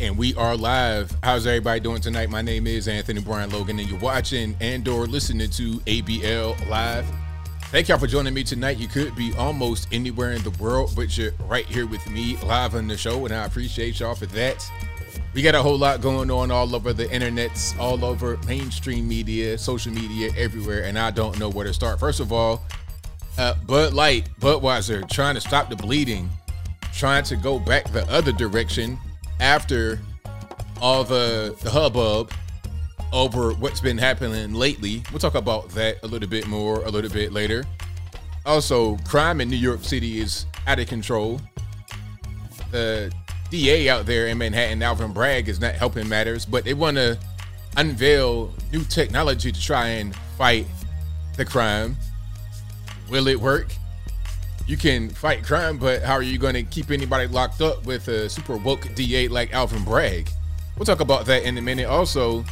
And we are live. How's everybody doing tonight? My name is Anthony Brian Logan, and you're watching and or listening to ABL Live. Thank y'all for joining me tonight. You could be almost anywhere in the world, but you're right here with me live on the show, and I appreciate y'all for that. We got a whole lot going on all over the internets, all over mainstream media, social media, everywhere, and I don't know where to start. First of all, Bud Light, Budweiser, trying to stop the bleeding, trying to go back the other direction. After all the hubbub over what's been happening lately, we'll talk about that a little bit more a little bit later. Also, crime in New York City is out of control. The DA out there in Manhattan, Alvin Bragg, is not helping matters, but they want to unveil new technology to try and fight the crime. Will it work? You can fight crime, but how are you going to keep anybody locked up with a super woke DA like Alvin Bragg? We'll talk about that in a minute. Also,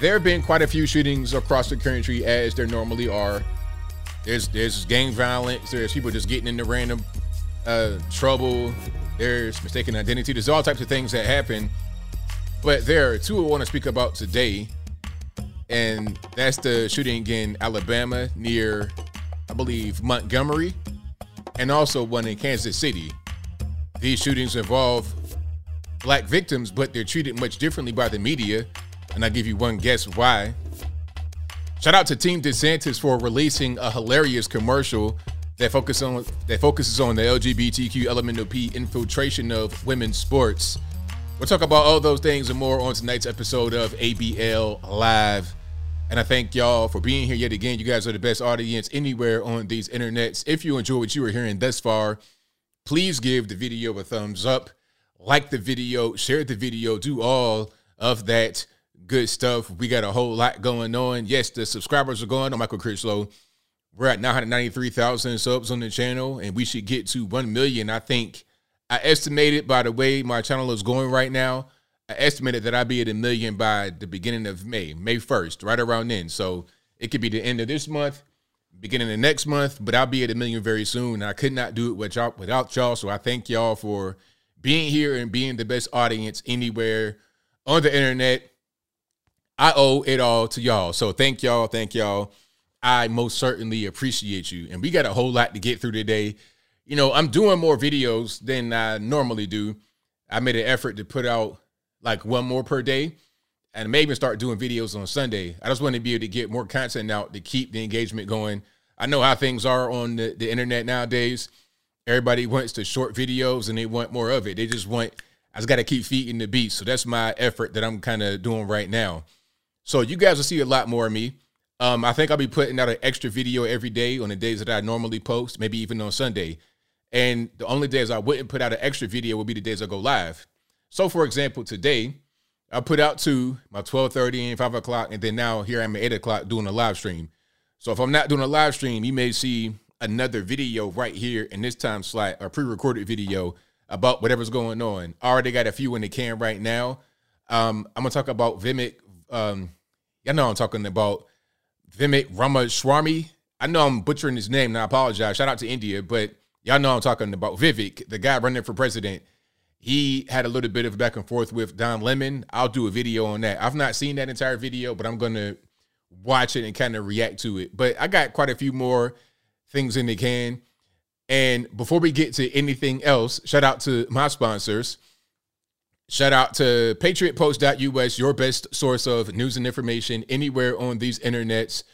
there have been quite a few shootings across the country, as there normally are. There's gang violence. There's people just getting into random trouble. There's mistaken identity. There's all types of things that happen. But there are two I want to speak about today, and that's the shooting in Alabama near, I believe, Montgomery, and also one in Kansas City. These shootings involve black victims, but they're treated much differently by the media, and I'll give you one guess why. Shout out to Team DeSantis for releasing a hilarious commercial that focuses on the LGBTQ elemental P infiltration of women's sports. We'll talk about all those things and more on tonight's episode of ABL Live. And I thank y'all for being here yet again. You guys are the best audience anywhere on these internets. If you enjoy what you are hearing thus far, please give the video a thumbs up, like the video, share the video, do all of that good stuff. We got a whole lot going on. Yes, the subscribers are going on. Michael Critchlow, we're at 993,000 subs on the channel, and we should get to 1 million. I think I estimated, by the way my channel is going right now, I estimated that I'd be at 1 million by the beginning of May 1st, right around then. So it could be the end of this month, beginning of next month, but I'll be at 1 million very soon. I could not do it without y'all. So I thank y'all for being here and being the best audience anywhere on the internet. I owe it all to y'all. So thank y'all. Thank y'all. I most certainly appreciate you. And we got a whole lot to get through today. You know, I'm doing more videos than I normally do. I made an effort to put out like one more per day, and maybe start doing videos on Sunday. I just want to be able to get more content out to keep the engagement going. I know how things are on the internet nowadays. Everybody wants the short videos and they want more of it. They just want, I just got to keep feeding the beast. So that's my effort that I'm kind of doing right now. So you guys will see a lot more of me. I think I'll be putting out an extra video every day on the days that I normally post, maybe even on Sunday. And the only days I wouldn't put out an extra video would be the days I go live. So, for example, today, I put out two, my 12:30 and 5 o'clock, and then now here I'm at 8 o'clock doing a live stream. So if I'm not doing a live stream, you may see another video right here in this time slot, a pre-recorded video about whatever's going on. I already got a few in the can right now. I'm going to talk about Vivek. Y'all know I'm talking about Vivek Ramaswamy. I know I'm butchering his name, and I apologize. Shout out to India, but y'all know I'm talking about Vivek, the guy running for president. He had a little bit of back and forth with Don Lemon. I'll do a video on that. I've not seen that entire video, but I'm going to watch it and kind of react to it. But I got quite a few more things in the can. And before we get to anything else, shout out to my sponsors. Shout out to patriotpost.us, your best source of news and information anywhere on these internets.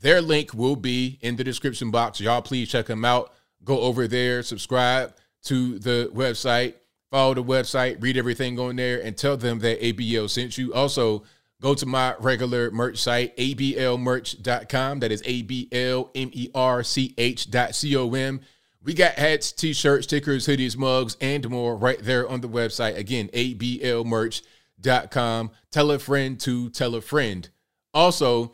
Their link will be in the description box. Y'all please check them out. Go over there, subscribe to the website. Follow the website, read everything on there, and tell them that ABL sent you. Also, go to my regular merch site, ablmerch.com. That is ablmerch.com. We got hats, t-shirts, stickers, hoodies, mugs, and more right there on the website. Again, ablmerch.com. Tell a friend to tell a friend. Also,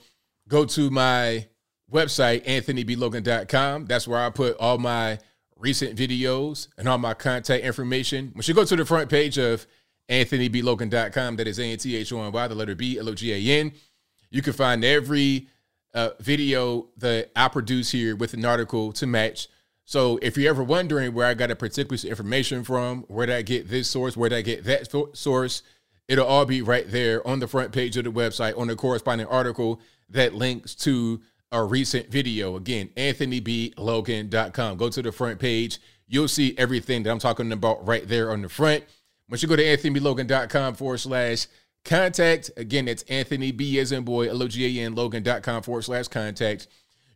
go to my website, anthonyblogan.com. That's where I put all my recent videos and all my contact information. When you go to the front page of anthonyblogan.com, that is ANTHONY, the letter BLOGAN, you can find every video that I produce here with an article to match. So if you're ever wondering where I got a particular piece of information from, where did I get this source, where did I get that source, it'll all be right there on the front page of the website on the corresponding article that links to a recent video. Again, anthonyblogan.com. Go to the front page. You'll see everything that I'm talking about right there on the front. Once you go to anthonyblogan.com/contact, again, that's Anthony B as in boy, LOGAN.com/contact.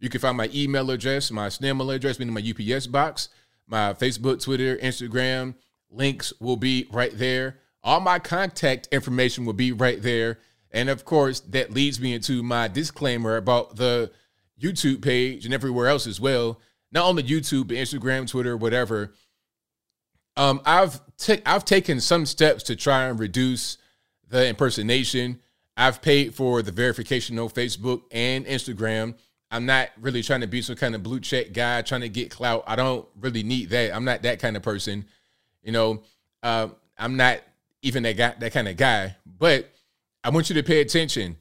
You can find my email address, my snail address, meaning my UPS box, my Facebook, Twitter, Instagram. Links will be right there. All my contact information will be right there. And of course, that leads me into my disclaimer about the YouTube page and everywhere else as well. Not only YouTube, but Instagram, Twitter, whatever. I've taken some steps to try and reduce the impersonation. I've paid for the verification on Facebook and Instagram. I'm not really trying to be some kind of blue check guy trying to get clout. I don't really need that. I'm not that kind of person. You know, I'm not even that kind of guy. But I want you to pay attention.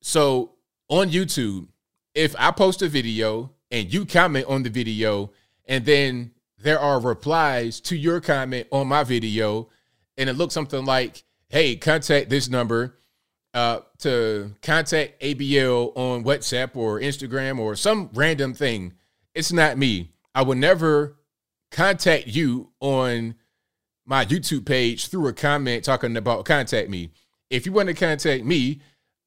So on YouTube, if I post a video and you comment on the video and then there are replies to your comment on my video and it looks something like, hey, contact this number to contact ABL on WhatsApp or Instagram or some random thing. It's not me. I will never contact you on my YouTube page through a comment talking about contact me. If you want to contact me,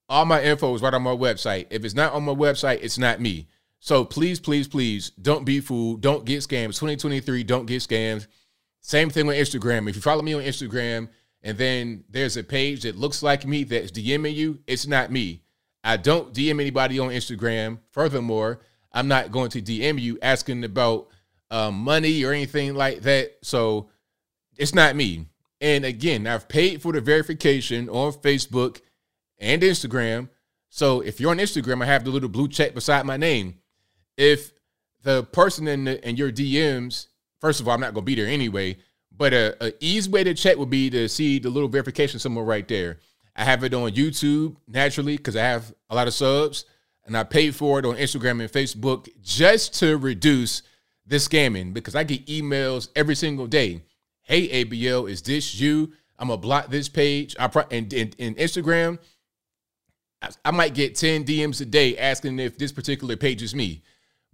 all my info is right on my website. If it's not on my website, it's not me. So please, please, please don't be fooled. Don't get scammed. 2023, don't get scammed. Same thing with Instagram. If you follow me on Instagram and then there's a page that looks like me that's DMing you, it's not me. I don't DM anybody on Instagram. Furthermore, I'm not going to DM you asking about money or anything like that. So it's not me. And again, I've paid for the verification on Facebook and Instagram. So if you're on Instagram, I have the little blue check beside my name. If the person in your DMs, first of all, I'm not going to be there anyway, but an easy way to check would be to see the little verification somewhere right there. I have it on YouTube naturally because I have a lot of subs and I paid for it on Instagram and Facebook just to reduce the scamming because I get emails every single day. Hey, ABL, is this you? I'm going to block this page. In Instagram, I might get 10 DMs a day asking if this particular page is me.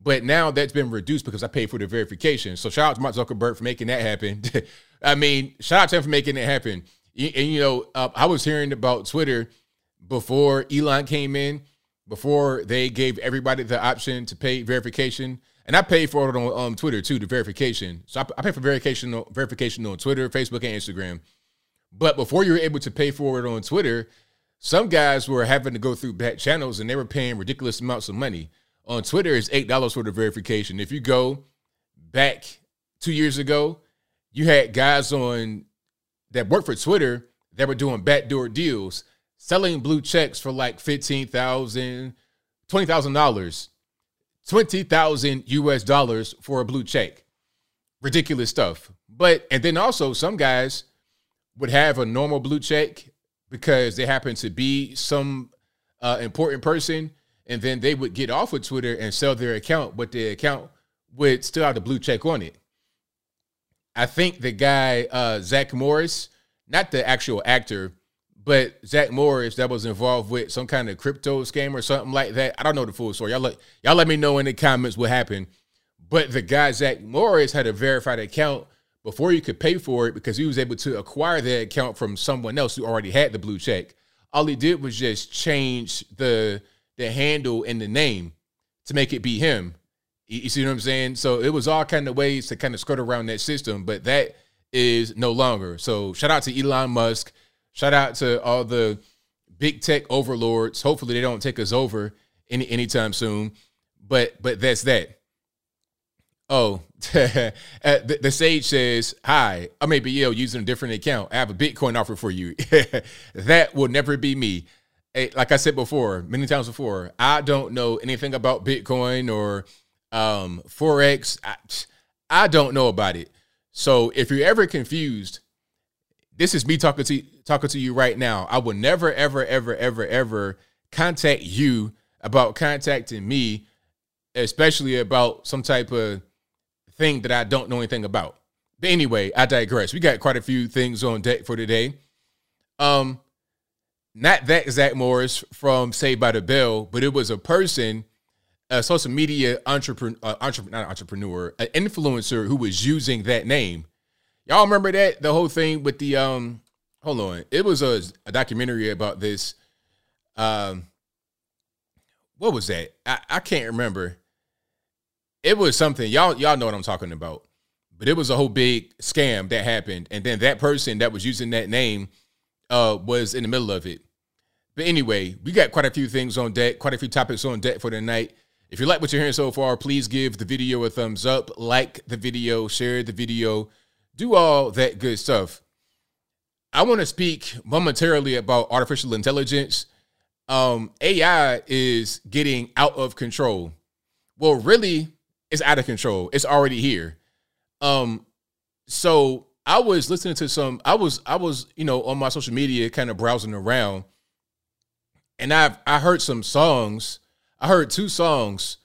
But now that's been reduced because I paid for the verification. So shout out to Mark Zuckerberg for making that happen. I mean, shout out to him for making it happen. And, you know, I was hearing about Twitter before Elon came in, before they gave everybody the option to pay verification. And I paid for it on Twitter, too, the verification. So I pay for verification on Twitter, Facebook, and Instagram. But before you were able to pay for it on Twitter, some guys were having to go through back channels, and they were paying ridiculous amounts of money. On Twitter, it's $8 for the verification. If you go back 2 years ago, you had guys on that worked for Twitter that were doing backdoor deals, selling blue checks for like $15,000, $20,000. $20,000 for a blue check. Ridiculous stuff. But, and then also some guys would have a normal blue check because they happen to be some important person. And then they would get off of Twitter and sell their account, but their account would still have the blue check on it. I think the guy, Zach Morris, not the actual actor, but Zach Morris, that was involved with some kind of crypto scam or something like that. I don't know the full story. Y'all let me know in the comments what happened. But the guy, Zach Morris, had a verified account before you could pay for it because he was able to acquire that account from someone else who already had the blue check. All he did was just change the handle and the name to make it be him. You see what I'm saying? So it was all kind of ways to kind of skirt around that system, but that is no longer. So shout out to Elon Musk. Shout out to all the big tech overlords. Hopefully they don't take us over anytime soon. But that's that. Oh, the sage says, hi, I'm ABL using a different account. I have a Bitcoin offer for you. That will never be me. Like I said before, many times before, I don't know anything about Bitcoin or Forex. I don't know about it. So if you're ever confused, this is me talking to you right now. I will never, ever, ever, ever, ever contact you about contacting me, especially about some type of thing that I don't know anything about. But anyway, I digress. We got quite a few things on deck for today. Not that Zach Morris from Saved by the Bell, but it was a person, a social media an influencer who was using that name. Y'all remember that? The whole thing with the, hold on. It was a documentary about this. What was that? I can't remember. It was something. Y'all know what I'm talking about. But it was a whole big scam that happened. And then that person that was using that name was in the middle of it. But anyway, we got quite a few things on deck, quite a few topics on deck for tonight. If you like what you're hearing so far, please give the video a thumbs up, like the video, share the video, do all that good stuff. I want to speak momentarily about artificial intelligence. AI is getting out of control. Well, really, it's out of control. It's already here. So I was listening to some, I was, you know, on my social media kind of browsing around, and I heard some songs. I heard two songs.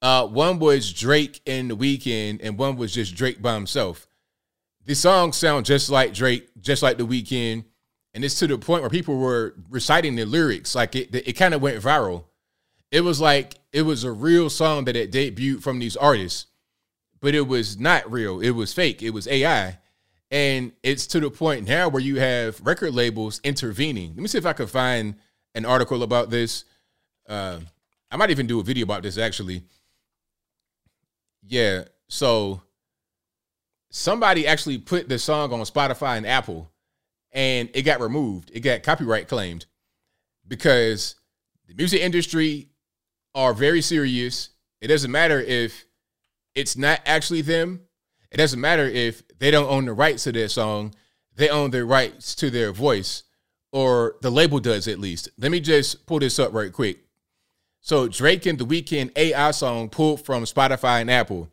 One was Drake and The Weeknd, and one was just Drake by himself. The songs sound just like Drake, just like The Weeknd. And it's to the point where people were reciting the lyrics. Like it kind of went viral. It was like, it was a real song that it debuted from these artists, but it was not real. It was fake. It was AI. And it's to the point now where you have record labels intervening. Let me see if I can find an article about this. I might even do a video about this actually. Yeah. So somebody actually put the song on Spotify and Apple, and it got removed. It got copyright claimed because the music industry are very serious. It doesn't matter if it's not actually them. It doesn't matter if they don't own the rights to their song. They own their rights to their voice, or the label does at least. Let me just pull this up right quick. So Drake and The Weeknd AI song pulled from Spotify and Apple.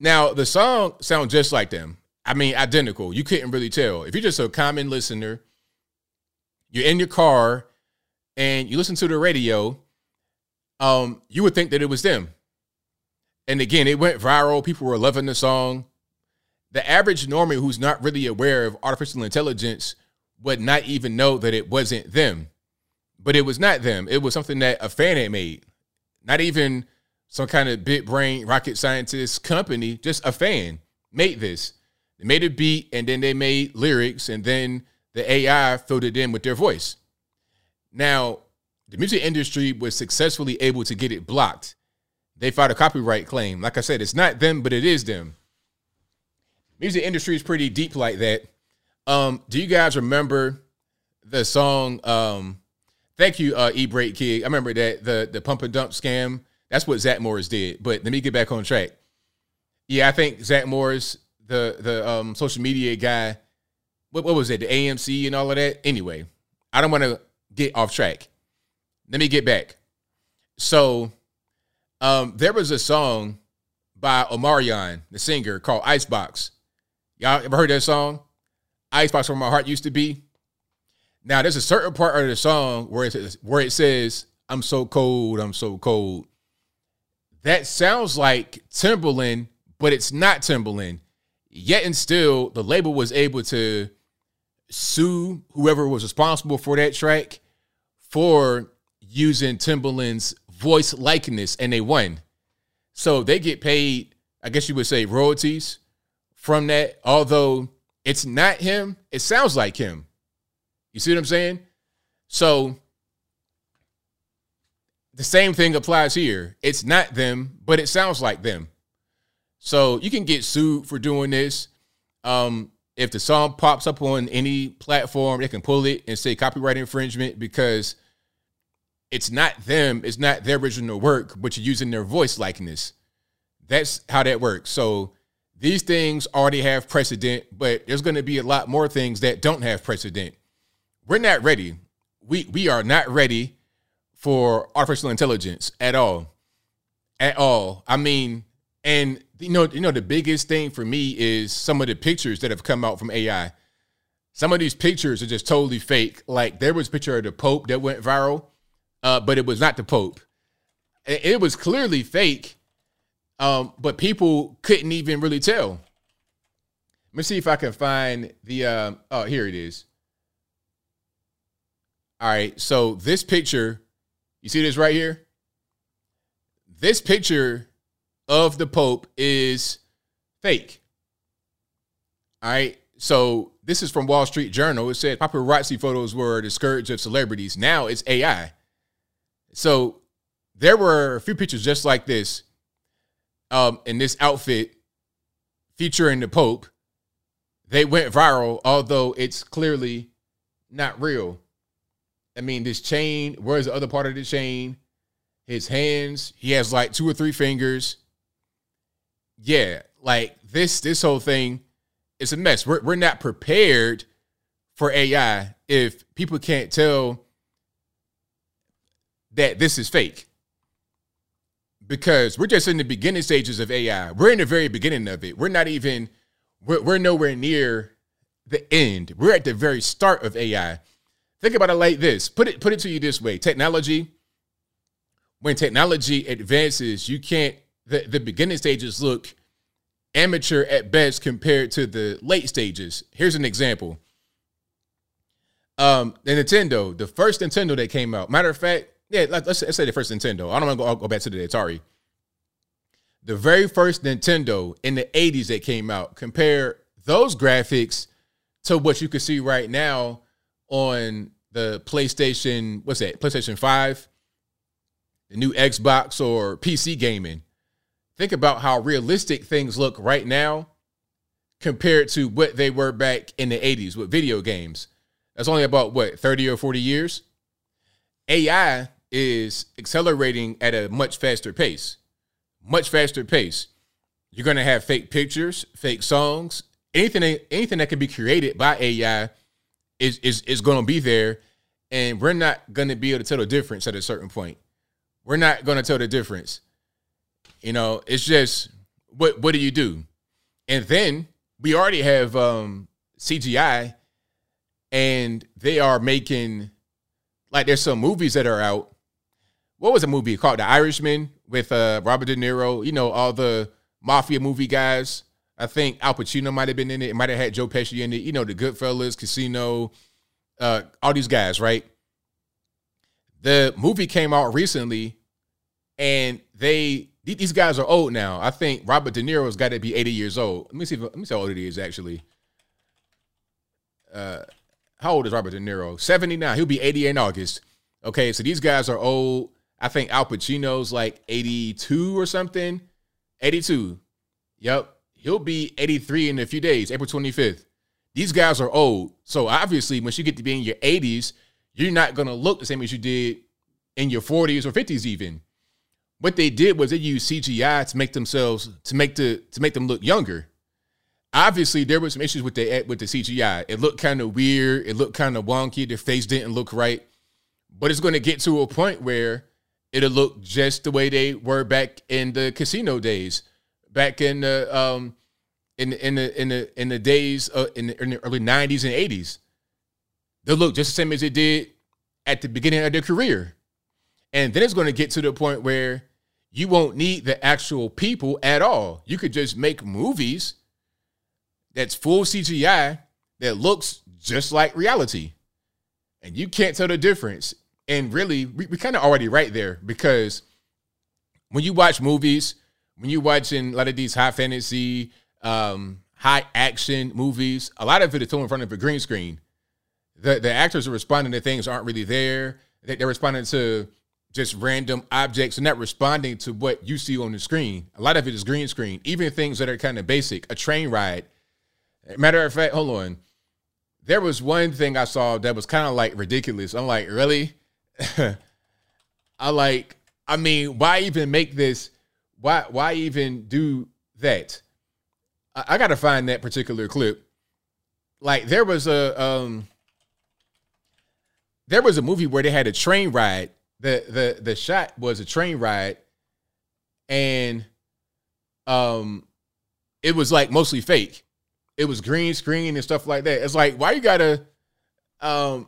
Now, the song sounds just like them. I mean, identical. You couldn't really tell. If you're just a common listener, you're in your car and you listen to the radio, you would think that it was them. And again, it went viral. People were loving the song. The average normie who's not really aware of artificial intelligence would not even know that it wasn't them. But it was not them. It was something that a fan had made. Not even some kind of big brain rocket scientist company, just a fan made this. They made a beat, and then they made lyrics, and then the AI filled it in with their voice. Now, the music industry was successfully able to get it blocked. They filed a copyright claim. Like I said, it's not them, but it is them. Music industry is pretty deep like that. Do you guys remember the song? Thank you, E-Break Kid. I remember that the pump and dump scam. That's what Zach Morris did. But let me get back on track. Yeah, I think Zach Morris, the social media guy, what was it? The AMC and all of that. Anyway, I don't want to get off track. Let me get back. So there was a song by Omarion, the singer, called Icebox. Y'all ever heard that song? Icebox, Where My Heart Used to Be. Now, there's a certain part of the song where it says, I'm so cold, I'm so cold. That sounds like Timbaland, but it's not Timbaland. Yet and still, the label was able to sue whoever was responsible for that track for using Timbaland's voice likeness, and they won. So they get paid, I guess you would say, royalties from that, although it's not him. It sounds like him. You see what I'm saying? So the same thing applies here. It's not them, but it sounds like them. So you can get sued for doing this. If the song pops up on any platform, they can pull it and say copyright infringement because it's not them. It's not their original work, but you're using their voice likeness. That's how that works. So these things already have precedent, but there's going to be a lot more things that don't have precedent. We're not ready. We are not ready for artificial intelligence at all. At all. I mean, and you know, the biggest thing for me is some of the pictures that have come out from AI. Some of these pictures are just totally fake. Like there was a picture of the Pope that went viral, but it was not the Pope. It was clearly fake, But people couldn't even really tell. Let me see if I can find the, oh, here it is. All right. So this picture, you see this right here? This picture of the Pope is fake. All right. So this is from Wall Street Journal. It said paparazzi photos were the scourge of celebrities. Now it's AI. So there were a few pictures just like this in this outfit featuring the Pope. They went viral, although it's clearly not real. I mean, this chain, where's the other part of the chain? His hands, he has like 2 or 3 fingers. Yeah, like this whole thing is a mess. We're not prepared for AI if people can't tell that this is fake. Because we're just in the beginning stages of AI. We're in the very beginning of it. We're nowhere near the end. We're at the very start of AI. Think about it like this. Put it to you this way. Technology, when technology advances, you can't, the beginning stages look amateur at best compared to the late stages. Here's an example. The Nintendo, the first Nintendo that came out. Matter of fact, yeah, let's say the first Nintendo. I don't want to go, I'll go back to the Atari. The very first Nintendo in the 80s that came out, compare those graphics to what you can see right now on the PlayStation, what's that? PlayStation 5, the new Xbox or PC gaming. Think about how realistic things look right now compared to what they were back in the 80s with video games. That's only about, what, 30 or 40 years? AI is accelerating at a much faster pace. Much faster pace. You're going to have fake pictures, fake songs, anything that can be created by AI is going to be there, and we're not going to be able to tell the difference at a certain point. We're not going to tell the difference. You know, it's just, what do you do? And then we already have CGI, and they are making, like, there's some movies that are out. What was a movie called? The Irishman with Robert De Niro, you know, all the mafia movie guys. I think Al Pacino might have been in it. It might have had Joe Pesci in it. You know, the Goodfellas, Casino, all these guys, right? The movie came out recently, and these guys are old now. I think Robert De Niro's got to be 80 years old. Let me see how old it is, actually. How old is Robert De Niro? 79. He'll be 80 in August. Okay, so these guys are old. I think Al Pacino's like 82 or something. 82. Yep. He'll be 83 in a few days, April 25th. These guys are old. So obviously, once you get to be in your 80s, you're not going to look the same as you did in your 40s or 50s even. What they did was they used CGI to make themselves, to make them look younger. Obviously, there were some issues with the CGI. It looked kind of weird. It looked kind of wonky. Their face didn't look right. But it's going to get to a point where it'll look just the way they were back in the casino days. Back in the days in the early 90s and 80s, they look just the same as it did at the beginning of their career, and then it's going to get to the point where you won't need the actual people at all. You could just make movies that's full CGI that looks just like reality, and you can't tell the difference. And really, we kind of already right there, because when you watch movies. When you're watching a lot of these high fantasy, high action movies, a lot of it is filmed in front of a green screen. The actors are responding to things aren't really there. They're responding to just random objects and not responding to what you see on the screen. A lot of it is green screen, even things that are kind of basic, a train ride. Matter of fact, hold on. There was one thing I saw that was kind of like ridiculous. I'm like, really? I mean, why even make this? Why even do that? I got to find that particular clip. Like, there was a movie where they had a train ride. The shot was a train ride, and it was like mostly fake. It was green screen and stuff like that. It's like, why you got to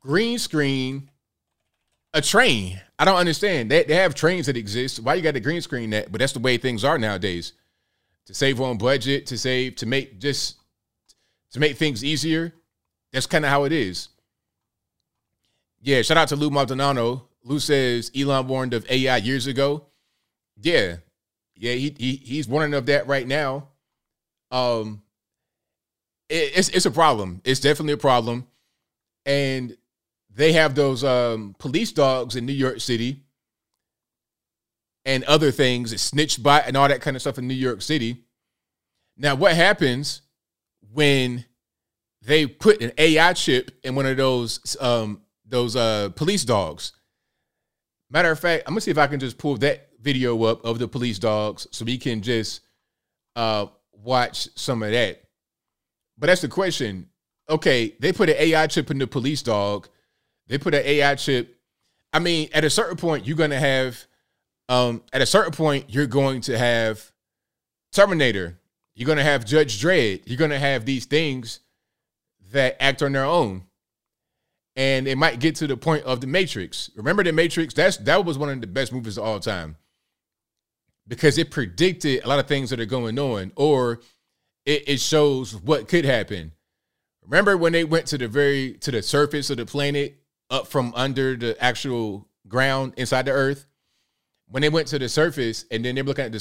green screen a train. I don't understand. They have trains that exist. Why you got to green screen that? But that's the way things are nowadays. To save on budget, to save, to make things easier. That's kind of how it is. Yeah, shout out to Lou Maldonado. Lou says Elon warned of AI years ago. Yeah. Yeah, he's warning of that right now. It's a problem. It's definitely a problem. And they have those police dogs in New York City and other things, a snitch bot and all that kind of stuff in New York City. Now, what happens when they put an AI chip in one of those police dogs? Matter of fact, I'm going to see if I can just pull that video up of the police dogs so we can just watch some of that. But that's the question. Okay, they put an AI chip in the police dog. They put an AI chip. I mean, at a certain point, you're going to have, you're going to have Terminator. You're going to have Judge Dredd. You're going to have these things that act on their own. And it might get to the point of The Matrix. Remember The Matrix? That was one of the best movies of all time because it predicted a lot of things that are going on, or it shows what could happen. Remember when they went to the surface of the planet, up from under the actual ground inside the Earth? When they went to the surface and then they were looking at the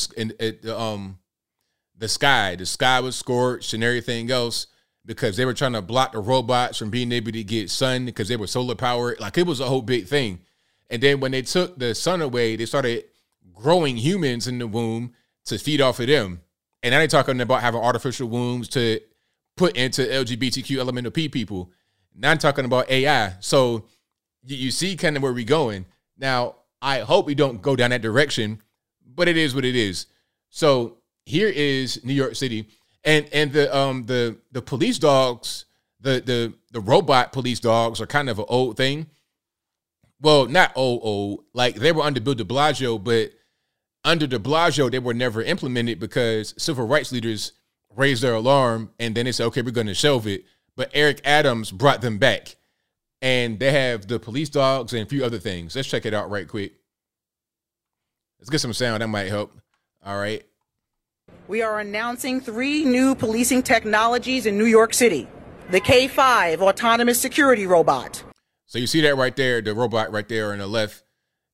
sky. The sky was scorched and everything else, because they were trying to block the robots from being able to get sun because they were solar powered. Like, it was a whole big thing. And then when they took the sun away, they started growing humans in the womb to feed off of them. And now they're talking about having artificial wombs to put into LGBTQ elemental P people. Now I'm talking about AI. So you see kind of where we're going. Now, I hope we don't go down that direction, but it is what it is. So here is New York City. And the police dogs, the robot police dogs are kind of an old thing. Well, not old, like they were under Bill de Blasio, but under de Blasio, they were never implemented because civil rights leaders raised their alarm and then they said, okay, we're going to shelve it. But Eric Adams brought them back, and they have the police dogs and a few other things. Let's check it out right quick. Let's get some sound. That might help. All right. We are announcing 3 new policing technologies in New York City. The K5 autonomous security robot. So you see that right there, the robot right there on the left,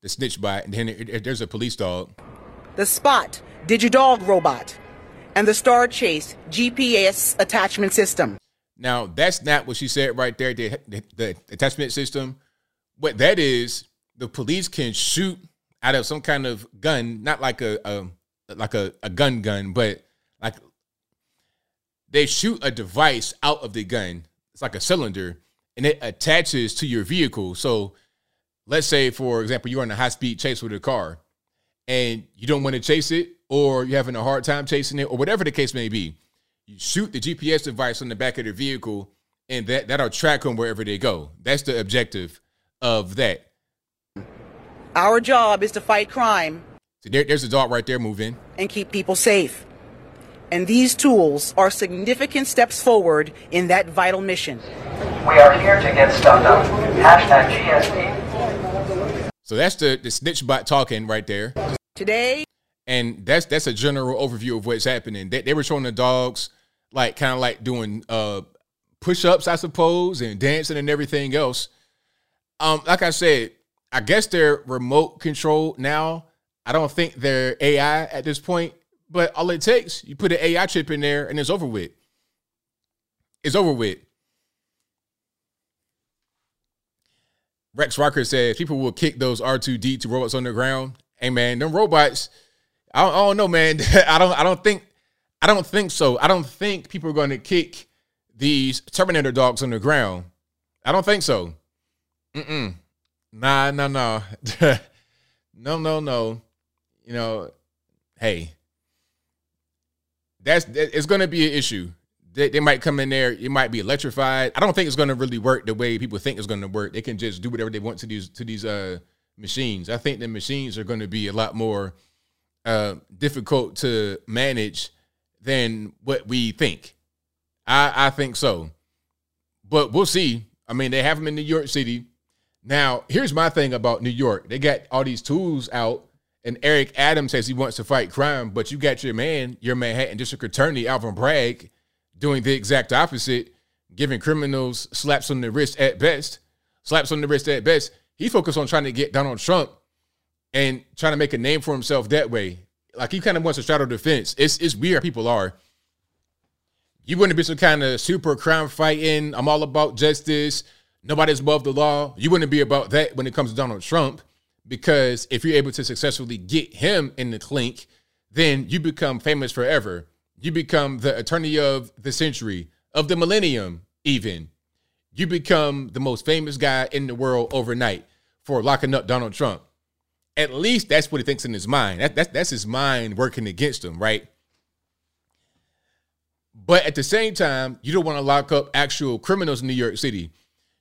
the snitch bot, and then there's a police dog. The Spot digidog robot and the Star Chase GPS attachment system. Now, that's not what she said right there, the attachment system. What that is, the police can shoot out of some kind of gun, not like a gun, but like they shoot a device out of the gun. It's like a cylinder, and it attaches to your vehicle. So let's say, for example, you're on a high speed chase with a car and you don't want to chase it, or you're having a hard time chasing it, or whatever the case may be. You shoot the GPS device on the back of the vehicle, and that'll track them wherever they go. That's the objective of that. Our job is to fight crime. So there's a dog right there moving. And keep people safe. And these tools are significant steps forward in that vital mission. We are here to get stuff done. #GSP. So that's the snitch bot talking right there. Today. And that's a general overview of what's happening. They were showing the dogs like kind of like doing push-ups, I suppose, and dancing and everything else. Like I said, I guess they're remote control now. I don't think they're AI at this point, but all it takes, you put an AI chip in there and it's over with. It's over with. Rex Rocker says people will kick those R2D2 robots on the ground. Hey man, them robots, I don't know, man. I don't think so. I don't think people are going to kick these Terminator dogs on the ground. I don't think so. Nah. No. You know, hey, it's going to be an issue. They might come in there. It might be electrified. I don't think it's going to really work the way people think it's going to work. They can just do whatever they want to these machines. I think the machines are going to be a lot more difficult to manage than what we think. I think so. But we'll see. I mean, they have them in New York City. Now, here's my thing about New York. They got all these tools out, and Eric Adams says he wants to fight crime, but you got your man, your Manhattan District Attorney, Alvin Bragg, doing the exact opposite, giving criminals slaps on the wrist at best. Slaps on the wrist at best. He focused on trying to get Donald Trump and trying to make a name for himself that way. Like, he kind of wants to straddle the fence. It's weird. People are. You wouldn't be some kind of super crime fighting, I'm all about justice, nobody's above the law. You wouldn't be about that when it comes to Donald Trump, because if you're able to successfully get him in the clink, then you become famous forever. You become the attorney of the century, of the millennium even. You become the most famous guy in the world overnight for locking up Donald Trump. At least that's what he thinks in his mind. That's his mind working against him, right? But at the same time, you don't want to lock up actual criminals in New York City.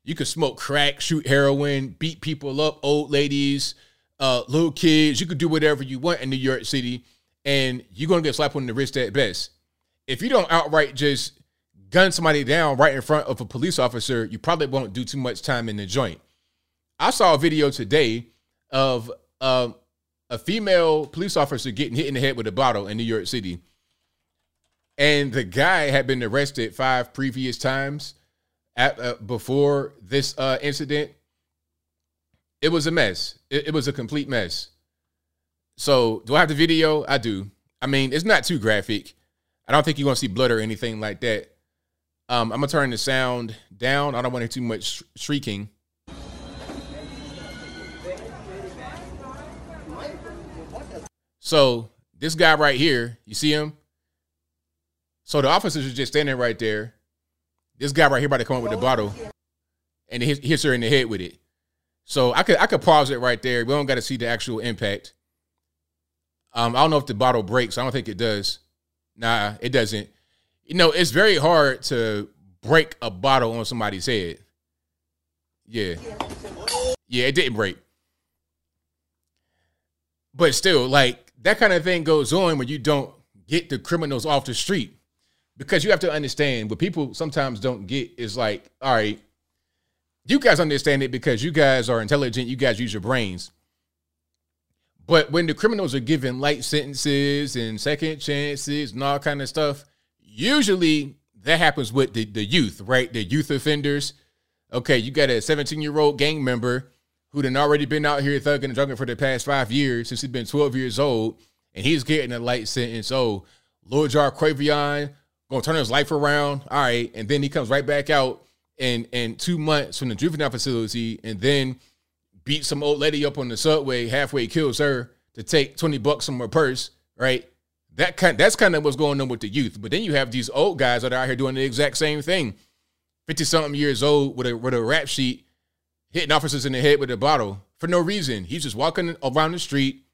You could smoke crack, shoot heroin, beat people up, old ladies, little kids. You could do whatever you want in New York City, and you're going to get slapped on the wrist at best. If you don't outright just gun somebody down right in front of a police officer, you probably won't do too much time in the joint. I saw a video today of a female police officer getting hit in the head with a bottle in New York City. And the guy had been arrested 5 previous times before this incident. It was a mess. It was a complete mess. So do I have the video? I do. I mean, it's not too graphic. I don't think you're going to see blood or anything like that. I'm going to turn the sound down. I don't want to hear too much shrieking. So this guy right here, you see him? So the officers are just standing right there. This guy right here about to come up with the bottle, and he hits her in the head with it. So I could pause it right there. We don't got to see the actual impact. I don't know if the bottle breaks. I don't think it does. Nah, it doesn't. You know, it's very hard to break a bottle on somebody's head. Yeah. Yeah, it didn't break. But still, like, that kind of thing goes on when you don't get the criminals off the street. Because you have to understand, what people sometimes don't get is like, all right, you guys understand it because you guys are intelligent. You guys use your brains. But when the criminals are given light sentences and second chances and all kind of stuff, usually that happens with the youth, right? The youth offenders. Okay, you got a 17-year-old gang member who done already been out here thugging and drunken for the past 5 years since he's been 12 years old, and he's getting a light sentence. Oh, Lord Jarquavion gonna turn his life around. All right. And then he comes right back out in 2 months from the juvenile facility, and then beat some old lady up on the subway, halfway kills her to take $20 from her purse. Right. That's kind of what's going on with the youth. But then you have these old guys that are out here doing the exact same thing. 50-something years old with a rap sheet, hitting officers in the head with a bottle for no reason. He's just walking around the street,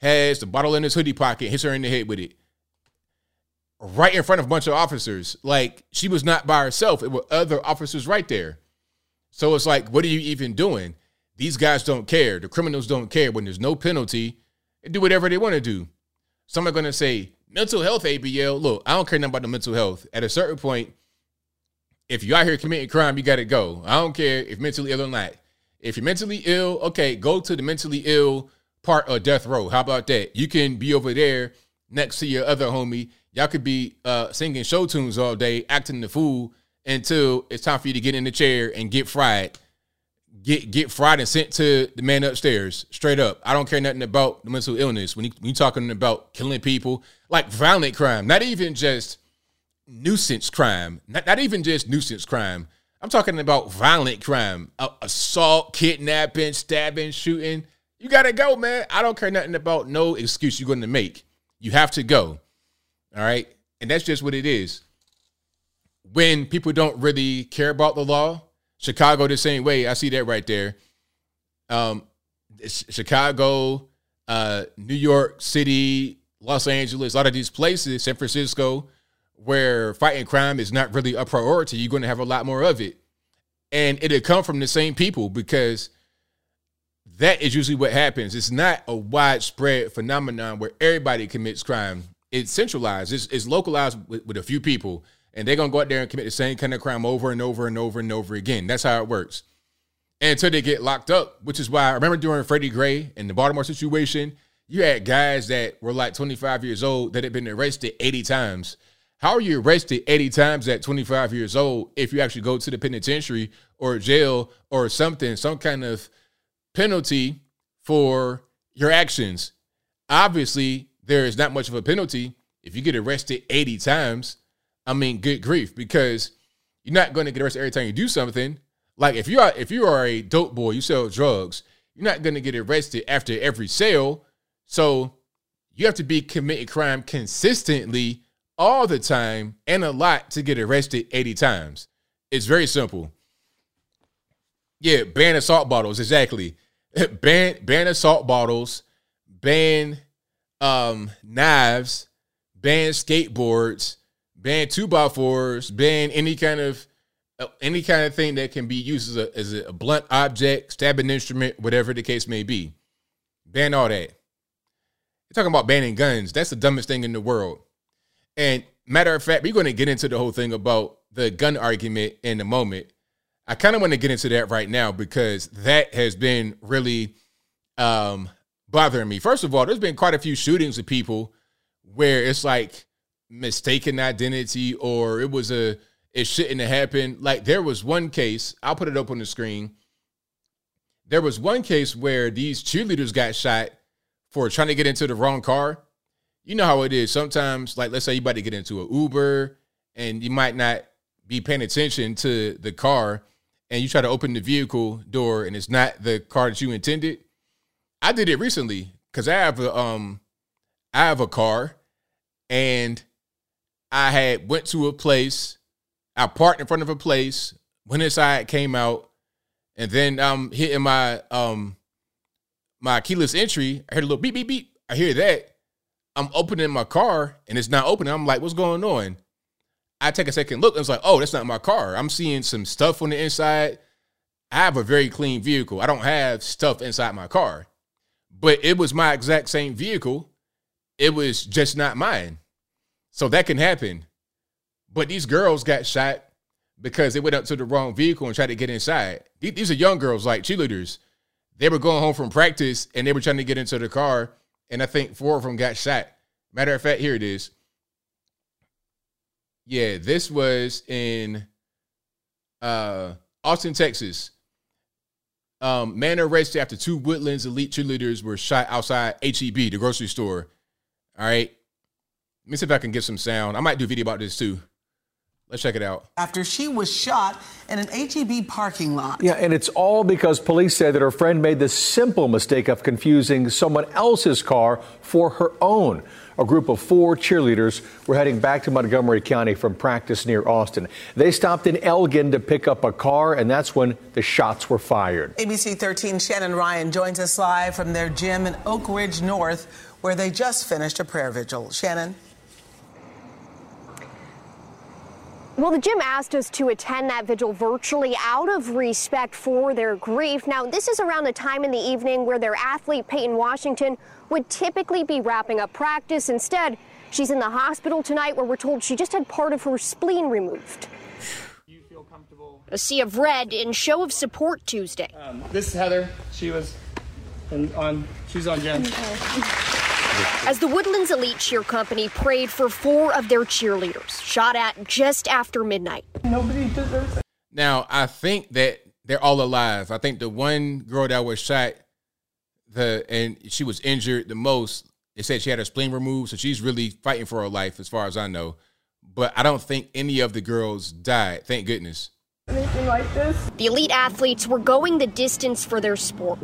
has the bottle in his hoodie pocket, hits her in the head with it, right in front of a bunch of officers. Like, she was not by herself. It were other officers right there. So it's like, what are you even doing? These guys don't care. The criminals don't care. When there's no penalty, they do whatever they want to do. Some are going to say, mental health, ABL. Look, I don't care nothing about the mental health. At a certain point, if you're out here committing crime, you got to go. I don't care if mentally ill or not. If you're mentally ill, okay, go to the mentally ill part of death row. How about that? You can be over there next to your other homie. Y'all could be singing show tunes all day, acting the fool, until it's time for you to get in the chair and get fried. Get fried and sent to the man upstairs, straight up. I don't care nothing about the mental illness. When you're talking about killing people, like violent crime, not even just nuisance crime, not even just nuisance crime. I'm talking about violent crime, assault, kidnapping, stabbing, shooting. You got to go, man. I don't care nothing about no excuse you're going to make. You have to go. All right. And that's just what it is. When people don't really care about the law, Chicago the same way. I see that right there. Chicago, New York City, Los Angeles, a lot of these places, San Francisco, where fighting crime is not really a priority. You're going to have a lot more of it. And it'll come from the same people, because that is usually what happens. It's not a widespread phenomenon where everybody commits crime. It's centralized. It's localized with a few people, and they're going to go out there and commit the same kind of crime over and over and over and over again. That's how it works. until they get locked up, which is why I remember during Freddie Gray and the Baltimore situation, you had guys that were like 25 years old that had been arrested 80 times. How are you arrested 80 times at 25 years old if you actually go to the penitentiary or jail or something, some kind of penalty for your actions? Obviously, there is not much of a penalty if you get arrested 80 times. I mean, good grief, because you're not going to get arrested every time you do something. Like if you are a dope boy, you sell drugs, you're not going to get arrested after every sale. So you have to be committing crime consistently all the time and a lot to get arrested 80 times. It's very simple. Yeah, ban assault bottles, exactly. Ban assault bottles, ban knives, ban skateboards, ban 2x4s, ban any kind of thing that can be used as a blunt object, stabbing instrument, whatever the case may be. Ban all that. You're talking about banning guns. That's the dumbest thing in the world. And matter of fact, we're going to get into the whole thing about the gun argument in a moment. I kind of want to get into that right now because that has been really bothering me. First of all, there's been quite a few shootings of people where it's like mistaken identity or it shouldn't have happened. Like there was one case, I'll put it up on the screen. There was one case where these cheerleaders got shot for trying to get into the wrong car. You know how it is. Sometimes, like, let's say you're about to get into an Uber and you might not be paying attention to the car and you try to open the vehicle door and it's not the car that you intended. I did it recently because I have a car and I had went to a place. I parked in front of a place, went inside, came out, and then I'm hitting my my keyless entry. I heard a little beep, beep, beep. I hear that. I'm opening my car and it's not opening. I'm like, what's going on? I take a second look and it's like, oh, that's not my car. I'm seeing some stuff on the inside. I have a very clean vehicle. I don't have stuff inside my car, but it was my exact same vehicle. It was just not mine. So that can happen. But these girls got shot because they went up to the wrong vehicle and tried to get inside. These are young girls, like cheerleaders. They were going home from practice and they were trying to get into the car. And I think 4 of them got shot. Matter of fact, here it is. Yeah, this was in Austin, Texas. Man arrested after 2 Woodlands elite cheerleaders were shot outside H-E-B, the grocery store. All right. Let me see if I can get some sound. I might do a video about this, too. Let's check it out. After she was shot in an H-E-B parking lot. Yeah, and it's all because police say that her friend made the simple mistake of confusing someone else's car for her own. A group of 4 cheerleaders were heading back to Montgomery County from practice near Austin. They stopped in Elgin to pick up a car, and that's when the shots were fired. ABC 13 Shannon Ryan joins us live from their gym in Oak Ridge North, where they just finished a prayer vigil. Shannon. Well, the gym asked us to attend that vigil virtually out of respect for their grief. Now, this is around the time in the evening where their athlete, Peyton Washington, would typically be wrapping up practice. Instead, she's in the hospital tonight where we're told she just had part of her spleen removed. Do you feel comfortable? A sea of red in show of support Tuesday. This is Heather. She's on gym. As the Woodlands Elite Cheer Company prayed for 4 of their cheerleaders, shot at just after midnight. Nobody deserves it. Now, I think that they're all alive. I think the one girl that was shot, and she was injured the most, it said she had her spleen removed, so she's really fighting for her life as far as I know. But I don't think any of the girls died, thank goodness. Anything like this? The elite athletes were going the distance for their sport.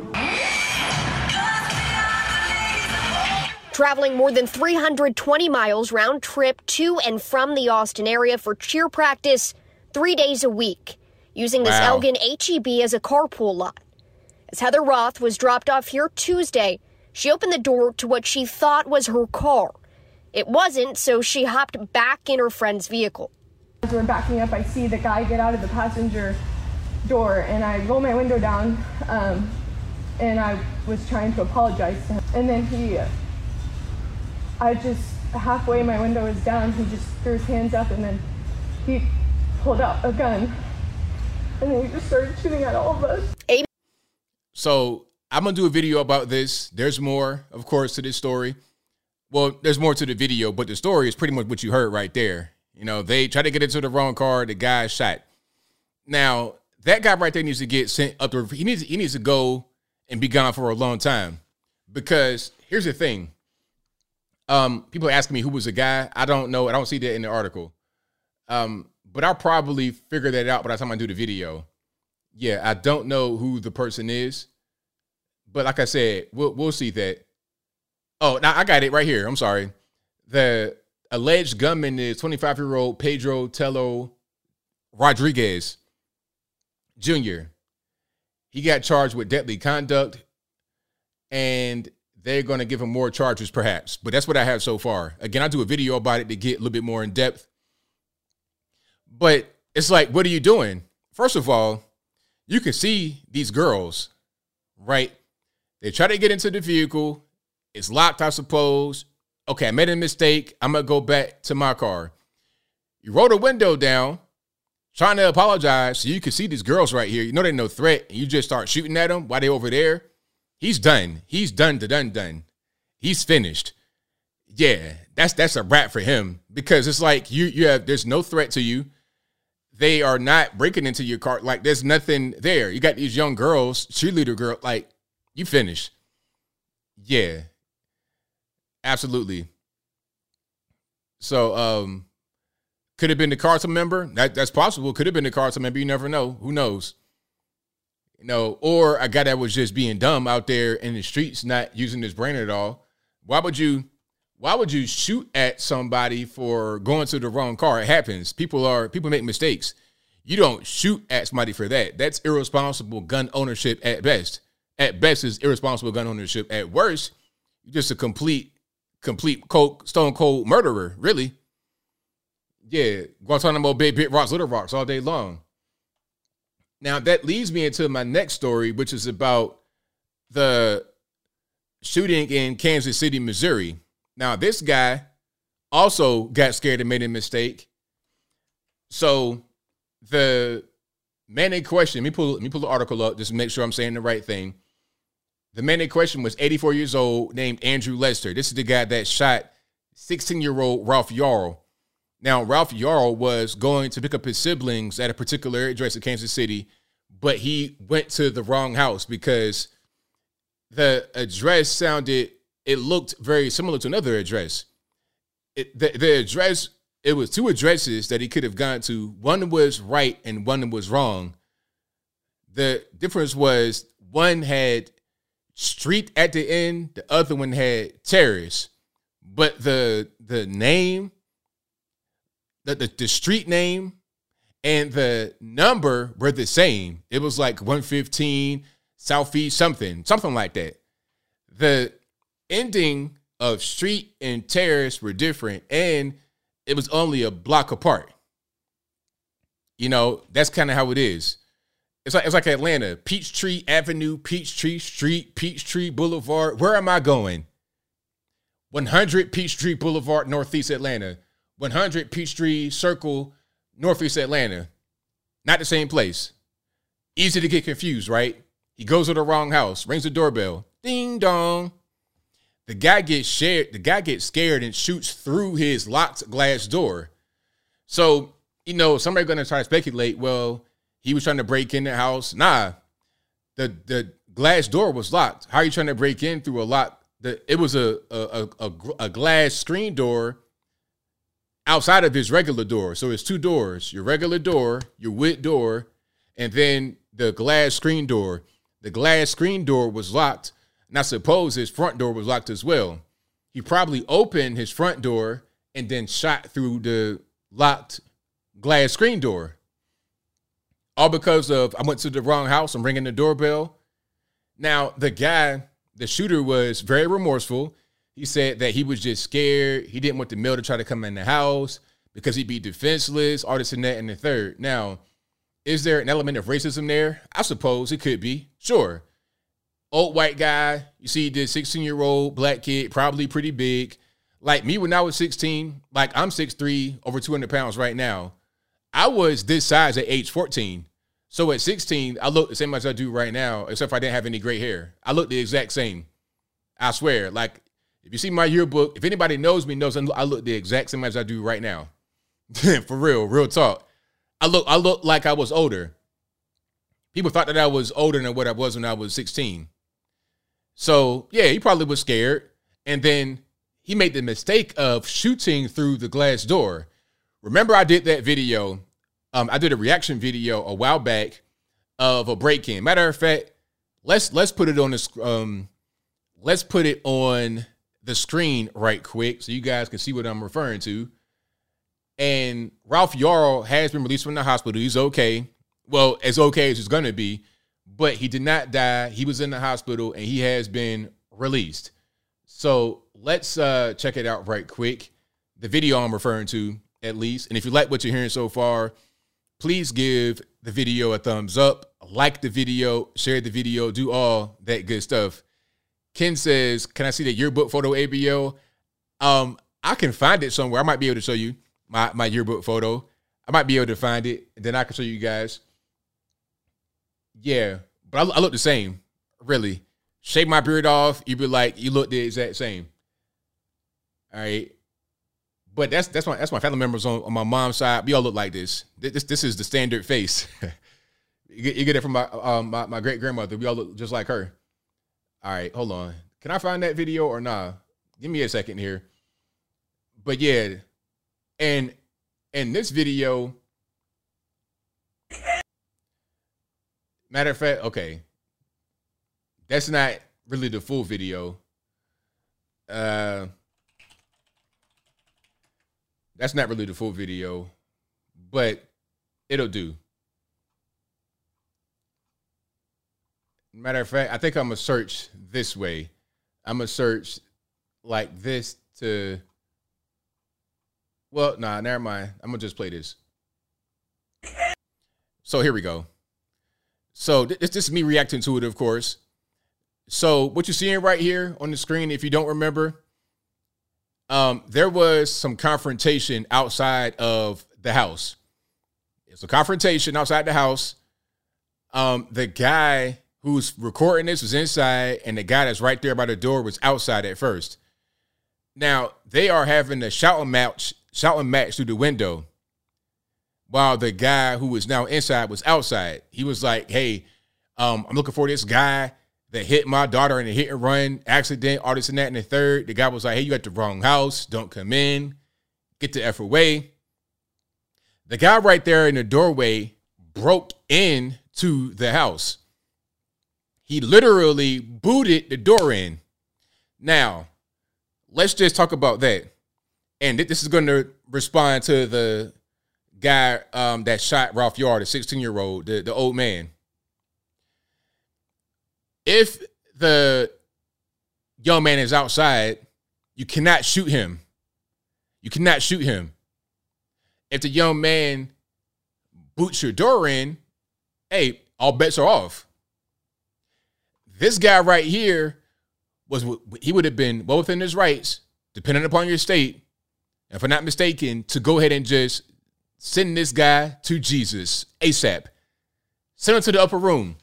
Traveling more than 320 miles round trip to and from the Austin area for cheer practice 3 days a week, using this Elgin H-E-B as a carpool lot. As Heather Roth was dropped off here Tuesday, she opened the door to what she thought was her car. It wasn't, so she hopped back in her friend's vehicle. As we're backing up, I see the guy get out of the passenger door, and I roll my window down, and I was trying to apologize to him. And then I just, halfway my window was down, he just threw his hands up and then he pulled out a gun and then he just started shooting at all of us. So I'm going to do a video about this. There's more, of course, to this story. Well, there's more to the video, but the story is pretty much what you heard right there. You know, they tried to get into the wrong car. The guy shot. Now, that guy right there needs to get sent up to, he needs to go and be gone for a long time. Because here's the thing. People ask me who was the guy. I don't know. I don't see that in the article. But I'll probably figure that out by the time I do the video. Yeah, I don't know who the person is. But like I said, we'll see that. Oh, now I got it right here. I'm sorry. The alleged gunman is 25-year-old Pedro Tello Rodriguez Jr. He got charged with deadly conduct, and they're going to give him more charges perhaps. But that's what I have so far. Again, I do a video about it to get a little bit more in depth. But it's like, what are you doing? First of all, you can see these girls, right? They try to get into the vehicle. It's locked, I suppose. Okay, I made a mistake. I'm going to go back to my car. You roll the window down, trying to apologize so you can see these girls right here. You know they're no threat. And you just start shooting at them while they're over there. He's done. He's done. He's finished. Yeah, that's a wrap for him, because it's like you have, there's no threat to you. They are not breaking into your car. Like, there's nothing there. You got these young girls, cheerleader girl, like, you finished. Yeah, absolutely. So, could have been the cartel member. That's possible. Could have been the cartel member. You never know. Who knows? You know, or a guy that was just being dumb out there in the streets, not using his brain at all. Why would you shoot at somebody for going to the wrong car? It happens. People make mistakes. You don't shoot at somebody for that. That's irresponsible gun ownership at best. At best is irresponsible gun ownership. At worst, you're just a complete stone cold murderer, really. Yeah, Guantanamo Bay, Big Rocks, Little Rocks all day long. Now, that leads me into my next story, which is about the shooting in Kansas City, Missouri. Now, this guy also got scared and made a mistake. So the man in question, let me pull the article up just to make sure I'm saying the right thing. The man in question was 84 years old, named Andrew Lester. This is the guy that shot 16-year-old Ralph Yarl. Now, Ralph Yarl was going to pick up his siblings at a particular address in Kansas City, but he went to the wrong house because the address it looked very similar to another address. It was two addresses that he could have gone to. One was right and one was wrong. The difference was one had street at the end, the other one had terrace, but the name, The street name and the number were the same. It was like 115 Southeast something like that. The ending of street and terrace were different, and it was only a block apart. You know, that's kind of how it is. It's like Atlanta, Peachtree Avenue, Peachtree Street, Peachtree Boulevard. Where am I going? 100 Peachtree Boulevard, Northeast Atlanta. 100 Peachtree Circle, Northeast Atlanta. Not the same place. Easy to get confused, right? He goes to the wrong house, rings the doorbell. Ding dong. The guy gets scared and shoots through his locked glass door. So, you know, somebody's going to try to speculate, well, he was trying to break in the house. Nah. The glass door was locked. How are you trying to break in through a lock? It was a glass screen door outside of his regular door. So it's two doors, your regular door, your wood door, and then the glass screen door. The glass screen door was locked, and I suppose his front door was locked as well. He probably opened his front door and then shot through the locked glass screen door. All because of, I went to the wrong house, I'm ringing the doorbell. Now, the shooter was very remorseful. He said that he was just scared. He didn't want the male to try to come in the house because he'd be defenseless, all this and that, and the third. Now, is there an element of racism there? I suppose it could be. Sure. Old white guy, you see this 16-year-old black kid, probably pretty big. Like me when I was 16, like I'm 6'3", over 200 pounds right now. I was this size at age 14. So at 16, I looked the same as I do right now, except if I didn't have any gray hair. I looked the exact same. I swear. Like, if you see my yearbook, if anybody knows me, knows I look the exact same as I do right now. For real, real talk. I look like I was older. People thought that I was older than what I was when I was 16. So, yeah, he probably was scared. And then he made the mistake of shooting through the glass door. Remember, I did that video. I did a reaction video a while back of a break-in. Matter of fact, let's put it on this. Let's put it on the screen right quick so you guys can see what I'm referring to. And Ralph Yarl has been released from the hospital. He's okay. Well, as okay as he's going to be, but he did not die. He was in the hospital and he has been released. So let's check it out right quick. The video I'm referring to, at least. And if you like what you're hearing so far, please give the video a thumbs up, like the video, share the video, do all that good stuff. Ken says, can I see the yearbook photo, ABO? I can find it somewhere. I might be able to show you my yearbook photo. I might be able to find it, and then I can show you guys. Yeah, but I look the same, really. Shave my beard off, you'd be like, you look the exact same. All right. But that's my family members on my mom's side. We all look like this. This is the standard face. You get it from my great grandmother. We all look just like her. All right, hold on. Can I find that video or nah? Give me a second here. But yeah, and in this video, matter of fact, okay, that's not really the full video. That's not really the full video, but it'll do. Matter of fact, I think I'm going to search this way. I'm going to search like this to, well, nah, never mind. I'm going to just play this. So here we go. So this is me reacting to it, of course. So what you're seeing right here on the screen, if you don't remember, there was some confrontation outside of the house. It's a confrontation outside the house. The guy who's recording this was inside, and the guy that's right there by the door was outside at first. Now they are having a shouting match through the window, while the guy who was now inside was outside. He was like, "Hey, I'm looking for this guy that hit my daughter in a hit and run accident, all this and that, and the third." The guy was like, "Hey, you at the wrong house. Don't come in. Get the F away." The guy right there in the doorway broke into the house. He literally booted the door in. Now, let's just talk about that. And this is going to respond to the guy that shot Ralph Yarl, the 16-year-old, the old man. If the young man is outside, you cannot shoot him. You cannot shoot him. If the young man boots your door in, hey, all bets are off. This guy right here, he would have been well within his rights, depending upon your state, if I'm not mistaken, to go ahead and just send this guy to Jesus ASAP. Send him to the upper room.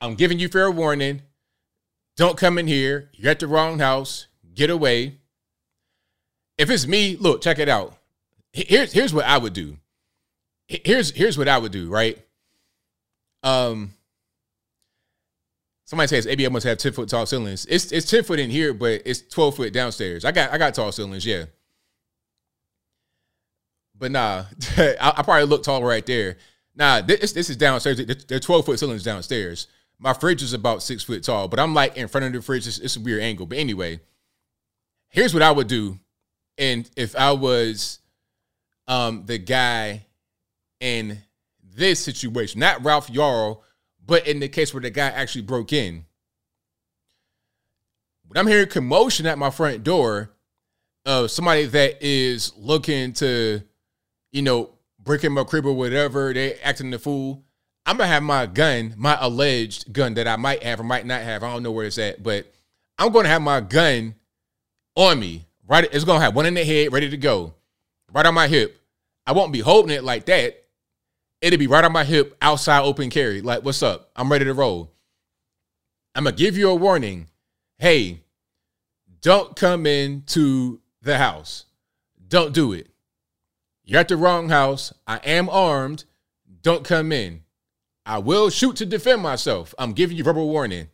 I'm giving you fair warning. Don't come in here. You're at the wrong house. Get away. If it's me, look, check it out. Here's what I would do. Here's what I would do, right? Somebody says ABM must have 10-foot tall ceilings. It's 10-foot in here, but it's 12-foot downstairs. I got tall ceilings, yeah. But nah, I probably look tall right there. Nah, this is downstairs. They're 12-foot ceilings downstairs. My fridge is about 6 foot tall, but I'm like in front of the fridge. It's a weird angle. But anyway, here's what I would do. And if I was the guy in this situation, not Ralph Yarl, but in the case where the guy actually broke in. When I'm hearing commotion at my front door of somebody that is looking to, you know, break in my crib or whatever, they acting the fool, I'm going to have my gun, my alleged gun that I might have or might not have. I don't know where it's at, but I'm going to have my gun on me. Right, it's going to have one in the head ready to go, right on my hip. I won't be holding it like that. it'd be right on my hip, outside open carry. Like, what's up? I'm ready to roll. I'm going to give you a warning. Hey, don't come into the house. Don't do it. You're at the wrong house. I am armed. Don't come in. I will shoot to defend myself. I'm giving you verbal warning.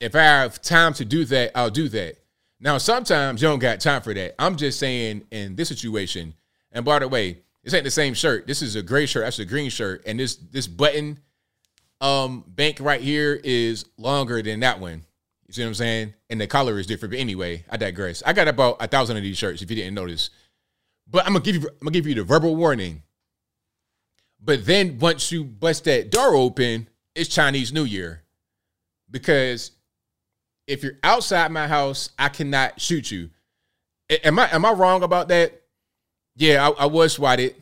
If I have time to do that, I'll do that. Now, sometimes you don't got time for that. I'm just saying in this situation, and by the way, this ain't the same shirt. This is a gray shirt. That's a green shirt. And this button bank right here is longer than that one. You see what I'm saying? And the color is different. But anyway, I digress. I got about 1,000 of these shirts, if you didn't notice. But I'm gonna give you the verbal warning. But then once you bust that door open, it's Chinese New Year. Because if you're outside my house, I cannot shoot you. Am I wrong about that? Yeah, I was swatted.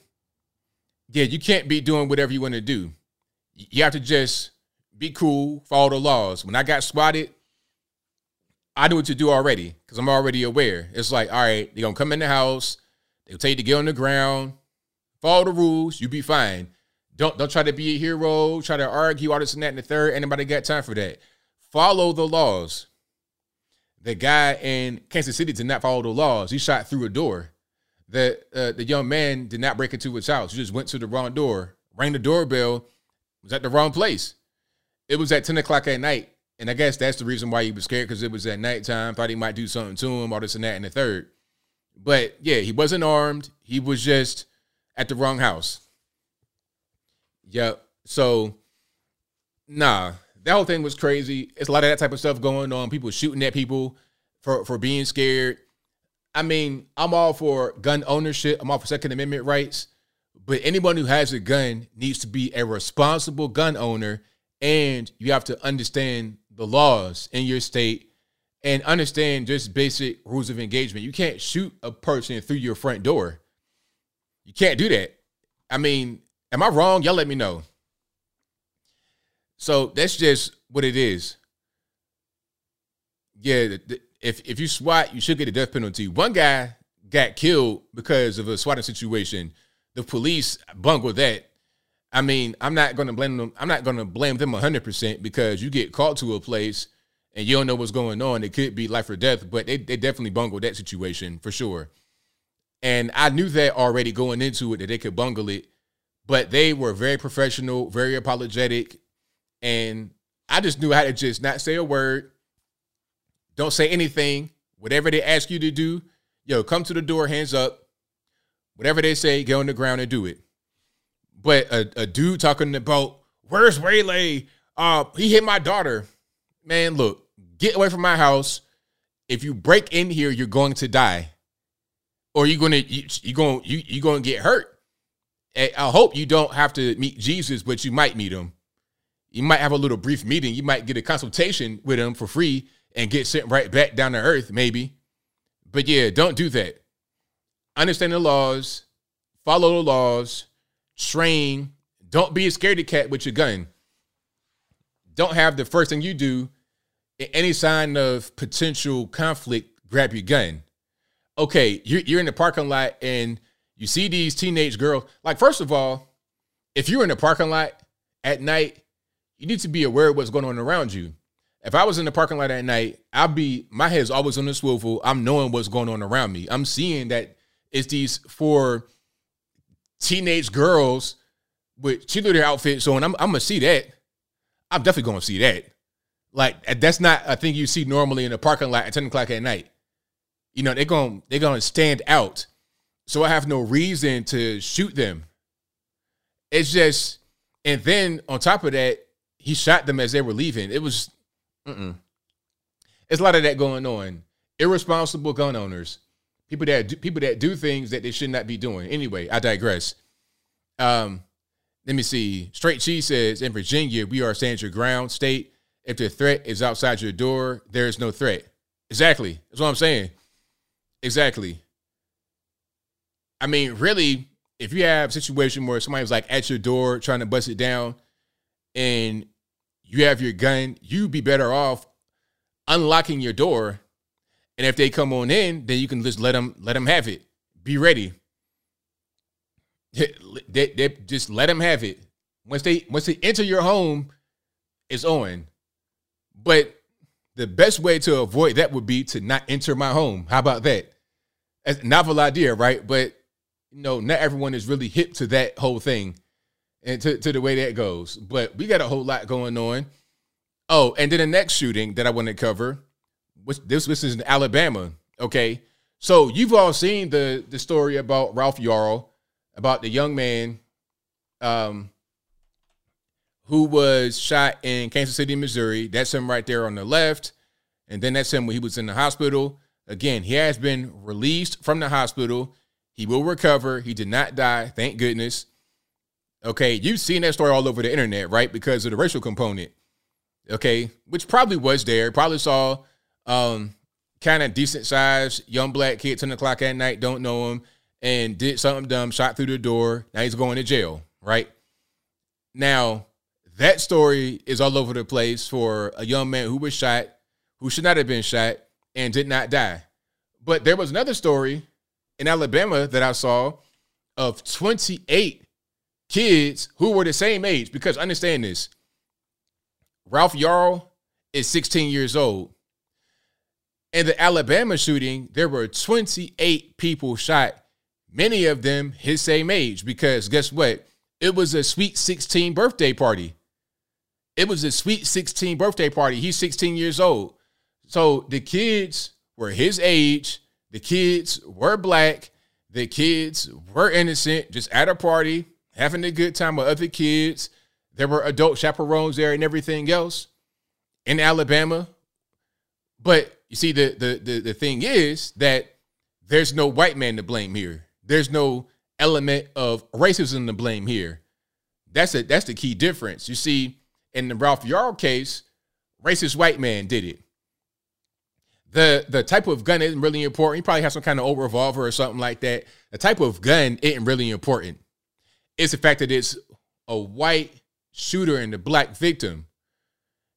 Yeah, you can't be doing whatever you want to do. You have to just be cool, follow the laws. When I got swatted, I knew what to do already because I'm already aware. It's like, all right, they're going to come in the house. They'll tell you to get on the ground. Follow the rules. You'll be fine. Don't try to be a hero. Try to argue, all this and that and the third. Anybody got time for that? Follow the laws. The guy in Kansas City did not follow the laws. He shot through a door. The young man did not break into his house. He just went to the wrong door, rang the doorbell, was at the wrong place. It was at 10 o'clock at night. And I guess that's the reason why he was scared, because it was at nighttime. Thought he might do something to him, all this and that and the third. But yeah, he wasn't armed. He was just at the wrong house. Yep. So, nah, that whole thing was crazy. It's a lot of that type of stuff going on. People shooting at people for being scared. I mean, I'm all for gun ownership. I'm all for Second Amendment rights. But anyone who has a gun needs to be a responsible gun owner. And you have to understand the laws in your state and understand just basic rules of engagement. You can't shoot a person through your front door. You can't do that. I mean, am I wrong? Y'all let me know. So that's just what it is. Yeah, if you SWAT, you should get a death penalty. One guy got killed because of a swatting situation. The police bungled that. I mean, I'm not going to blame them. I'm not going to blame them 100% because you get called to a place and you don't know what's going on. It could be life or death, but they definitely bungled that situation for sure. And I knew that already going into it, that they could bungle it, but they were very professional, very apologetic. And I just knew how to just not say a word. Don't say anything. Whatever they ask you to do, yo, come to the door, hands up. Whatever they say, get on the ground and do it. But a dude talking about, where's Waylay? He hit my daughter. Man, look, get away from my house. If you break in here, you're going to die. Or you're going to get hurt. And I hope you don't have to meet Jesus, but you might meet him. You might have a little brief meeting. You might get a consultation with him for free and get sent right back down to earth, maybe. But yeah, don't do that. Understand the laws. Follow the laws. Train. Don't be a scaredy cat with your gun. Don't have the first thing you do in any sign of potential conflict, grab your gun. Okay, you're in the parking lot and you see these teenage girls. Like, first of all, if you're in the parking lot at night, you need to be aware of what's going on around you. If I was in the parking lot at night, my head's always on the swivel. I'm knowing what's going on around me. I'm seeing that it's these four teenage girls with cheerleader outfits on. I'm gonna see that. I'm definitely gonna see that. Like, that's not a thing you see normally in a parking lot at 10 o'clock at night. You know, they're gonna stand out. So I have no reason to shoot them. It's just, and then on top of that, he shot them as they were leaving. It was, It's a lot of that going on. Irresponsible gun owners, people that do things that they should not be doing. Anyway, I digress. Let me see. Straight Cheese says, in Virginia, we are a stand your ground state. If the threat is outside your door, there is no threat. Exactly. That's what I'm saying. Exactly. I mean, really, if you have a situation where somebody's like at your door trying to bust it down, and you have your gun, you'd be better off unlocking your door. And if they come on in, then you can just let them have it. Be ready. They just let them have it. Once they enter your home, it's on. But the best way to avoid that would be to not enter my home. How about that? That's a novel idea, right? But you know, not everyone is really hip to that whole thing and to the way that goes. But we got a whole lot going on. Oh, and then the next shooting that I want to cover, this is in Alabama, okay? So you've all seen the story about Ralph Yarl, about the young man who was shot in Kansas City, Missouri. That's him right there on the left. And then that's him when he was in the hospital. Again, he has been released from the hospital. He will recover. He did not die, thank goodness. Okay, you've seen that story all over the internet, right? Because of the racial component, okay? Which probably was there. Probably saw kind of decent-sized young black kid, 10 o'clock at night, don't know him, and did something dumb, shot through the door. Now he's going to jail, right? Now, that story is all over the place for a young man who was shot, who should not have been shot, and did not die. But there was another story in Alabama that I saw of 28 kids who were the same age. Because understand this, Ralph Yarl is 16 years old. In the Alabama shooting, there were 28 people shot, many of them his same age. Because guess what? It was a sweet 16 birthday party. It was a sweet 16 birthday party. He's 16 years old. So the kids were his age. The kids were black. The kids were innocent, just at a party, having a good time with other kids. There were adult chaperones there and everything else in Alabama. But you see, the thing is that there's no white man to blame here. There's no element of racism to blame here. That's the key difference. You see, in the Ralph Yarl case, racist white man did it. The type of gun isn't really important. You probably have some kind of old revolver or something like that. The type of gun isn't really important. It's the fact that it's a white shooter and a black victim.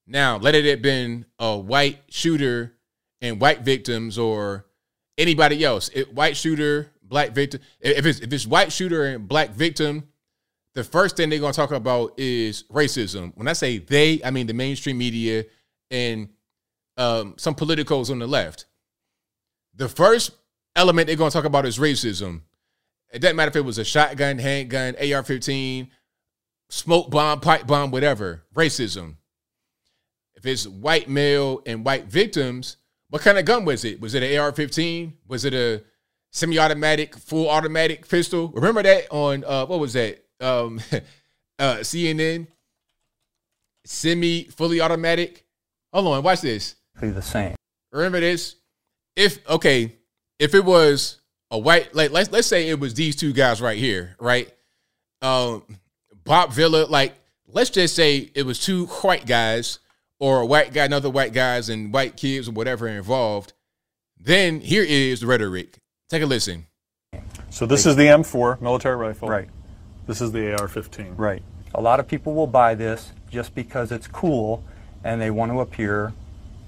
Now, let it have been a white shooter and white victims or anybody else. White shooter, black victim. If it's white shooter and black victim, the first thing they're going to talk about is racism. When I say they, I mean the mainstream media and some politicals on the left. The first element they're going to talk about is racism. It doesn't matter if it was a shotgun, handgun, AR-15, smoke bomb, pipe bomb, whatever. Racism. If it's white male and white victims, what kind of gun was it? Was it an AR-15? Was it a semi-automatic, full automatic pistol? Remember that on, what was that? CNN? Fully automatic? Hold on, watch this. Be the same. Remember this? If it was a white, like let's say it was these two guys right here, right? Bob Villa, like let's just say it was two white guys or a white guy, another white guys and white kids or whatever involved. Then here is the rhetoric. Take a listen. So this is the M4 military rifle. Right. This is the AR-15. Right. A lot of people will buy this just because it's cool and they want to appear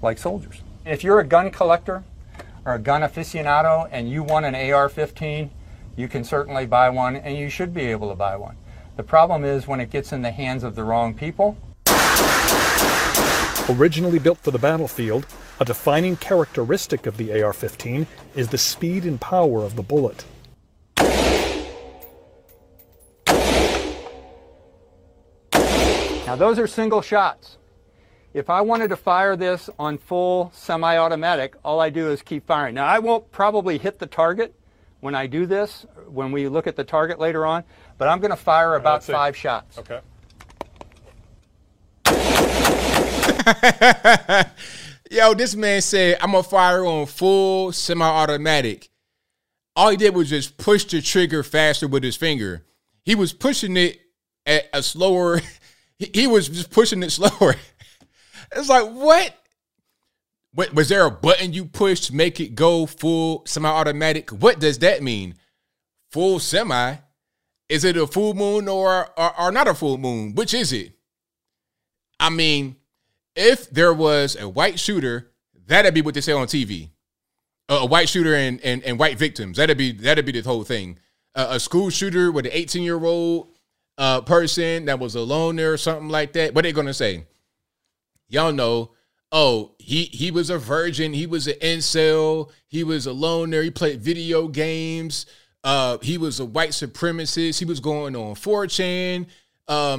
like soldiers. If you're a gun collector or a gun aficionado and you want an AR-15, you can certainly buy one and you should be able to buy one. The problem is when it gets in the hands of the wrong people. Originally built for the battlefield, a defining characteristic of the AR-15 is the speed and power of the bullet. Now those are single shots. If I wanted to fire this on full semi-automatic, all I do is keep firing. Now, I won't probably hit the target when I do this, when we look at the target later on, but I'm going to fire about five shots. Okay. Yo, this man said, I'm going to fire on full semi-automatic. All he did was just push the trigger faster with his finger. He was pushing it at a slower... He was just pushing it slower. It's like, what? Was there a button you pushed to make it go full semi-automatic? What does that mean? Full semi? Is it a full moon or not a full moon? Which is it? I mean, if there was a white shooter, that'd be what they say on TV. A white shooter and white victims. That'd be the whole thing. a school shooter with an 18-year-old person that was alone there or something like that, what are they going to say? Y'all know, oh, he was a virgin. He was an incel. He was alone there. He played video games. He was a white supremacist. He was going on 4chan.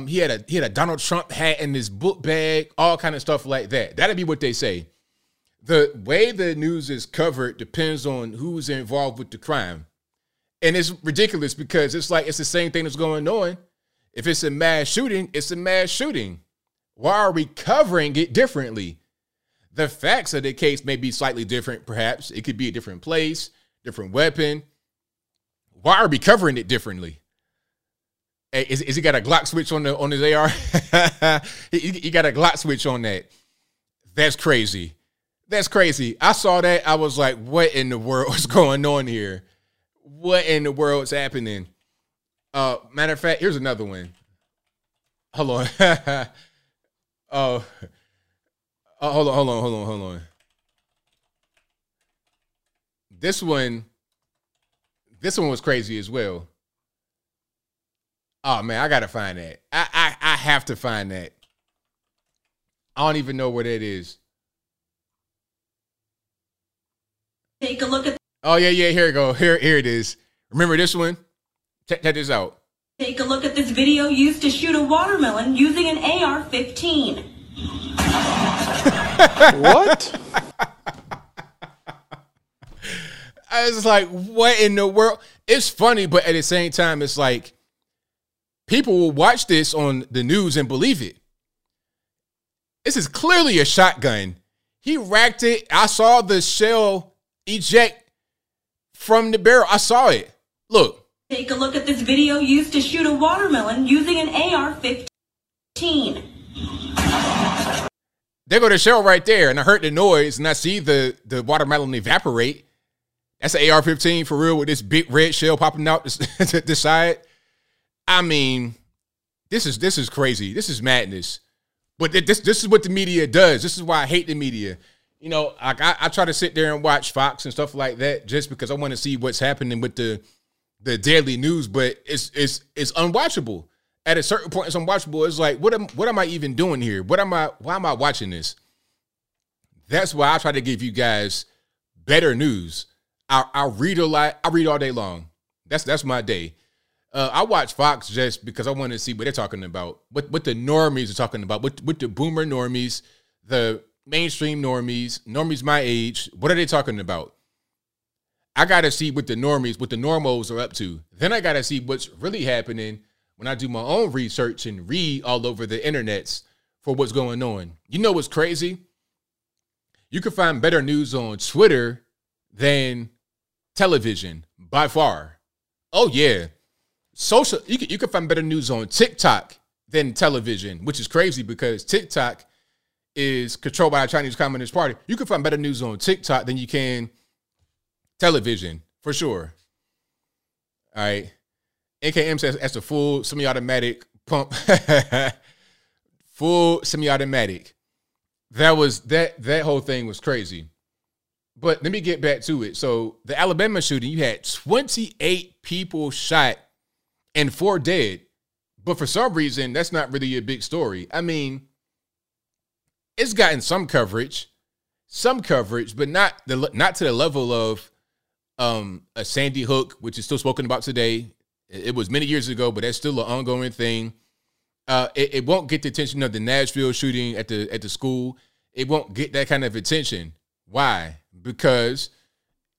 He had a Donald Trump hat in his book bag, all kind of stuff like that. That'd be what they say. The way the news is covered depends on who's involved with the crime. And it's ridiculous because it's like, it's the same thing that's going on. If it's a mass shooting, it's a mass shooting. Why are we covering it differently? The facts of the case may be slightly different, perhaps. It could be a different place, different weapon. Why are we covering it differently? Hey, is he got a Glock switch on his AR? he got a Glock switch on that. That's crazy. That's crazy. I saw that. I was like, what in the world is going on here? What in the world is happening? Matter of fact, here's another one. Hold on. Hold on. This one was crazy as well. Oh man, I gotta find that. I have to find that. I don't even know where that is. Take a look at. Oh yeah. Here we go. Here it is. Remember this one? Check this out. Take a look at this video used to shoot a watermelon using an AR-15. What? I was like, what in the world? It's funny, but at the same time, it's like, people will watch this on the news and believe it. This is clearly a shotgun. He racked it. I saw the shell eject from the barrel. I saw it. Look. Take a look at this video used to shoot a watermelon using an AR-15. There go the shell right there. And I heard the noise and I see the watermelon evaporate. That's an AR-15 for real with this big red shell popping out the side. I mean, this is crazy. This is madness. But this is what the media does. This is why I hate the media. You know, I try to sit there and watch Fox and stuff like that just because I want to see what's happening with the daily news. But it's unwatchable. At a certain point, it's unwatchable. It's like, what am I even doing here? Why am I watching this? That's why I try to give you guys better news. I read a lot. I read all day long. That's my day. I watch Fox just because I want to see what they're talking about, what the normies are talking about, what the boomer normies, the mainstream normies my age, what are they talking about? I got to see what the normos are up to. Then I got to see what's really happening when I do my own research and read all over the internets for what's going on. You know what's crazy? You can find better news on Twitter than television by far. Oh, yeah. You can find better news on TikTok than television, which is crazy because TikTok is controlled by the Chinese Communist Party. You can find better news on TikTok than you can television, for sure. All right. NKM says that's a full semi-automatic pump. Full semi-automatic. That whole thing was crazy. But let me get back to it. So the Alabama shooting, you had 28 people shot and 4 dead. But for some reason, that's not really a big story. I mean, it's gotten some coverage, but not to the level of a Sandy Hook, which is still spoken about today. It was many years ago, but that's still an ongoing thing. It won't get the attention of the Nashville shooting at the school. It won't get that kind of attention. Why? Because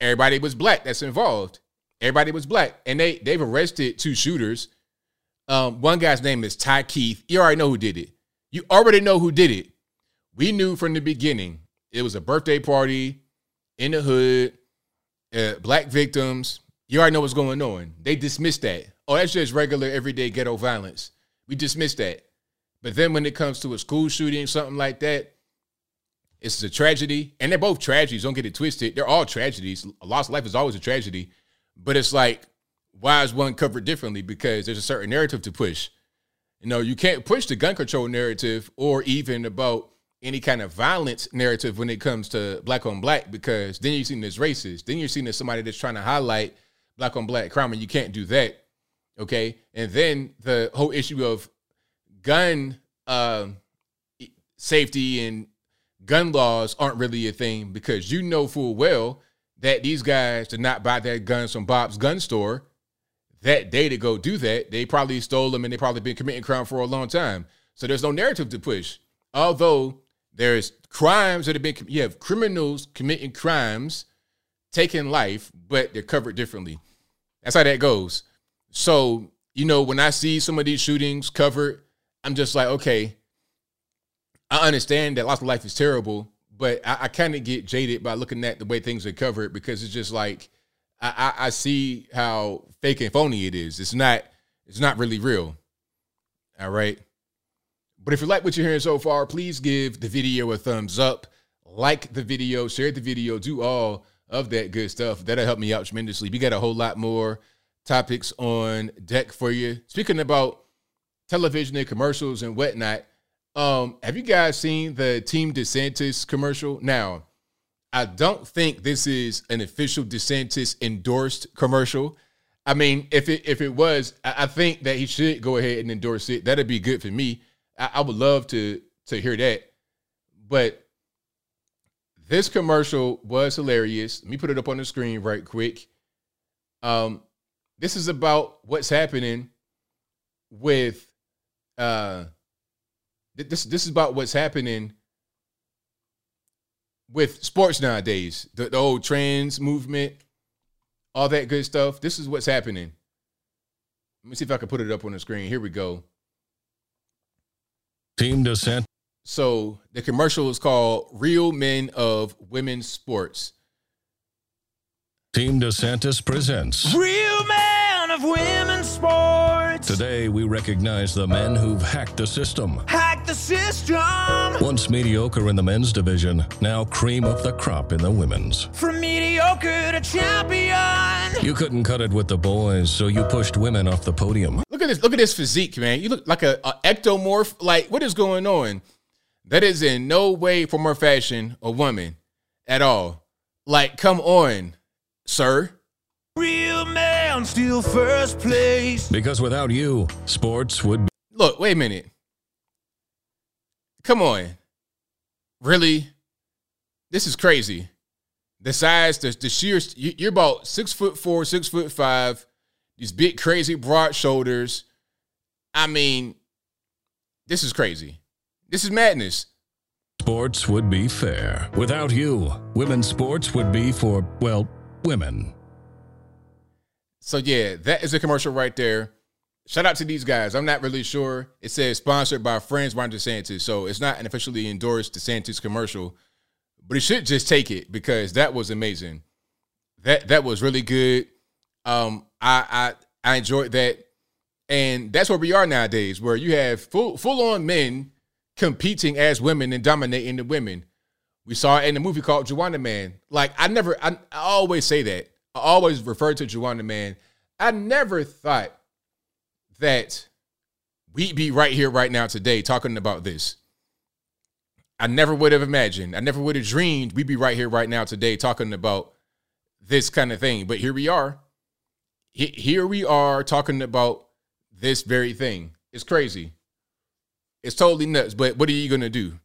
everybody was black that's involved. Everybody was black, and they've arrested 2 shooters. One guy's name is Ty Keith. You already know who did it. You already know who did it. We knew from the beginning. It was a birthday party in the hood, black victims. You already know what's going on. They dismissed that. Oh, that's just regular everyday ghetto violence. We dismissed that. But then when it comes to a school shooting, something like that, it's a tragedy. And they're both tragedies. Don't get it twisted. They're all tragedies. A lost life is always a tragedy. But it's like, why is one covered differently? Because there's a certain narrative to push. You know, you can't push the gun control narrative or even about any kind of violence narrative when it comes to black on black, because then you're seeing this racist. Then you're seeing this somebody that's trying to highlight black on black crime, and you can't do that. Okay. And then the whole issue of gun safety and gun laws aren't really a thing, because you know full well that these guys did not buy their guns from Bob's gun store that day to go do that. They probably stole them, and they probably been committing crime for a long time. So there's no narrative to push. Although there's crimes that have been, you have criminals committing crimes, taking life, but they're covered differently. That's how that goes. So, you know, when I see some of these shootings covered, I'm just like, okay, I understand that loss of life is terrible, but I kind of get jaded by looking at the way things are covered, because it's just like, I see how fake and phony it is. It's not really real. All right. But if you like what you're hearing so far, please give the video a thumbs up, like the video, share the video, do all of that good stuff. That'll help me out tremendously. We got a whole lot more topics on deck for you. Speaking about television and commercials and whatnot, have you guys seen the Team DeSantis commercial? Now, I don't think this is an official DeSantis endorsed commercial. I mean, if it was, I think that he should go ahead and endorse it. That'd be good for me. I would love to hear that. But this commercial was hilarious. Let me put it up on the screen right quick. This is about what's happening with this is about what's happening with sports nowadays. The old trans movement, all that good stuff. This is what's happening. Let me see if I can put it up on the screen. Here we go. Team DeSantis. So the commercial is called Real Men of Women's Sports. Team DeSantis presents Real Men of Women's Sports. Today we recognize the men who've hacked the system. Hacked the system. Once mediocre in the men's division, now cream of the crop in the women's. From mediocre to champion. You couldn't cut it with the boys, so you pushed women off the podium. Look at this physique, man. You look like a ectomorph. Like, what is going on? That is in no way, form, or fashion a woman at all. Like, come on, sir. Real man still first place. Because without you, sports would be... Look, wait a minute. Come on. Really? This is crazy. The size, the sheer... You're about 6'4", 6'5". These big, crazy, broad shoulders. I mean, this is crazy. This is madness. Sports would be fair. Without you, women's sports would be for, well, women. So, yeah, that is a commercial right there. Shout out to these guys. I'm not really sure. It says sponsored by Friends by DeSantis, so it's not an officially endorsed DeSantis commercial. But it should just take it, because that was amazing. That was really good. I enjoyed that. And that's where we are nowadays, where you have full-on men competing as women and dominating the women. We saw it in a movie called Juwanna Man. Like, I always say that. I always refer to Juwanna Man. I never thought that we'd be right here, right now, today, talking about this. I never would have imagined. I never would have dreamed we'd be right here, right now, today, talking about this kind of thing. But here we are. Here we are talking about this very thing. It's crazy. It's totally nuts. But what are you going to do?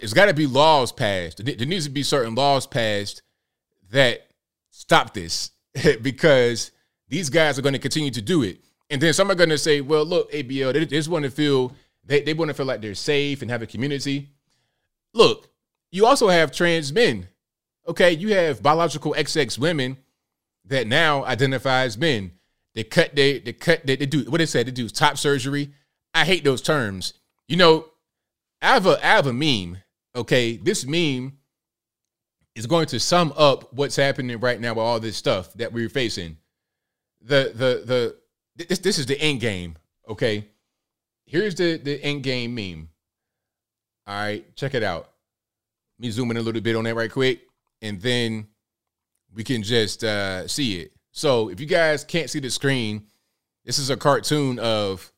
It's got to be laws passed. There needs to be certain laws passed that stop this, because these guys are going to continue to do it. And then some are going to say, well, look, ABL, they just want to feel, they want to feel like they're safe and have a community. Look, you also have trans men. Okay, you have biological XX women that now identifies men. They do what they said. They do top surgery. I hate those terms. You know, I have a meme. Okay, this meme is going to sum up what's happening right now with all this stuff that we're facing. This is the end game. Okay, here's the end game meme. All right, check it out. Let me zoom in a little bit on that right quick, and then we can just see it. So if you guys can't see the screen, this is a cartoon of,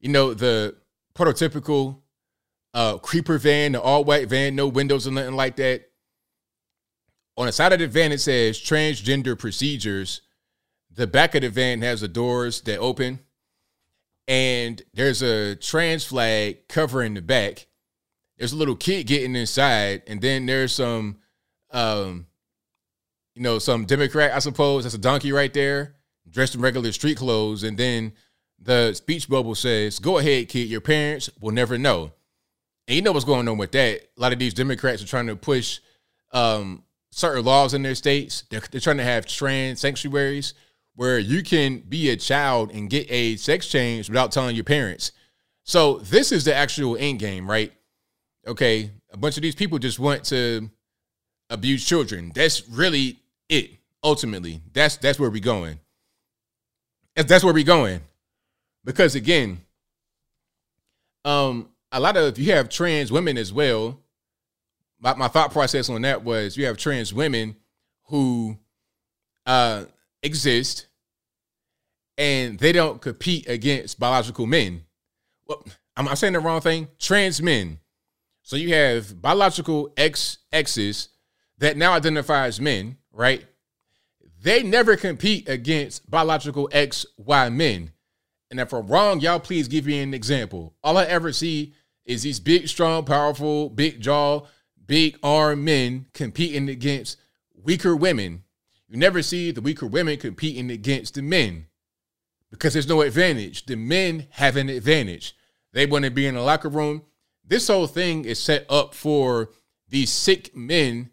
you know, the prototypical creeper van, the all-white van, no windows or nothing like that. On the side of the van, it says transgender procedures. The back of the van has the doors that open, and there's a trans flag covering the back. There's a little kid getting inside, and then there's some, you know, some Democrat, I suppose, that's a donkey right there, dressed in regular street clothes. And then the speech bubble says, go ahead, kid, your parents will never know. And you know what's going on with that. A lot of these Democrats are trying to push certain laws in their states. They're trying to have trans sanctuaries where you can be a child and get a sex change without telling your parents. So this is the actual end game, right? Okay, a bunch of these people just want to abuse children. That's really it. Ultimately, that's where we're going. That's where we're going. Because again, a lot of, if you have trans women as well, my thought process on that was you have trans women who exist and they don't compete against biological men. Well, I'm saying the wrong thing. Trans men. So you have biological exes that now identify as men, right? They never compete against biological XY men. And if I'm wrong, y'all please give me an example. All I ever see is these big, strong, powerful, big jaw, big arm men competing against weaker women. You never see the weaker women competing against the men because there's no advantage. The men have an advantage. They want to be in the locker room. This whole thing is set up for these sick men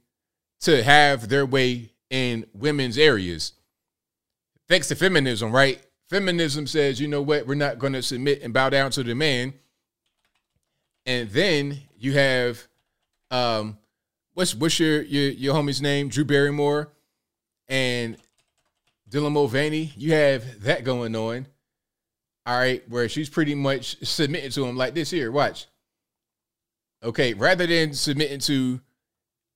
to have their way in women's areas. Thanks to feminism, right? Feminism says, you know what? We're not going to submit and bow down to the man. And then you have, what's your homie's name? Drew Barrymore and Dylan Mulvaney. You have that going on. All right. Where she's pretty much submitting to him like this here. Watch. Okay, rather than submitting to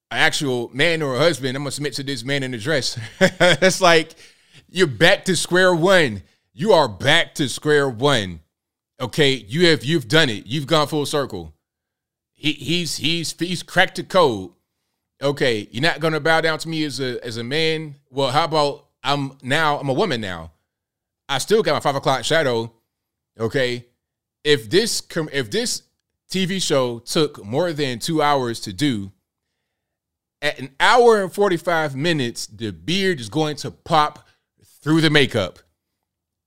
an actual man or a husband, I'm going to submit to this man in a dress. That's like, you're back to square one. You are back to square one. Okay, you've done it. You've gone full circle. He's cracked the code. Okay, you're not going to bow down to me as a man. Well, how about I'm a woman now. I still got my 5 o'clock shadow. Okay, if this TV show took more than 2 hours to do, at an hour and 45 minutes, the beard is going to pop through the makeup.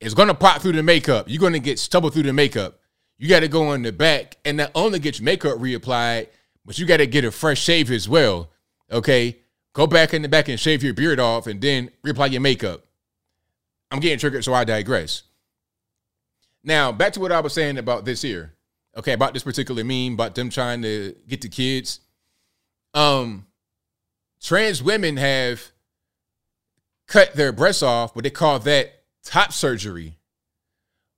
It's going to pop through the makeup. You're going to get stubble through the makeup. You got to go in the back and not only get your makeup reapplied, but you got to get a fresh shave as well. Okay. Go back in the back and shave your beard off and then reapply your makeup. I'm getting triggered, so I digress. Now, back to what I was saying about this here. Okay, about this particular meme, about them trying to get the kids. Trans women have cut their breasts off, but they call that top surgery.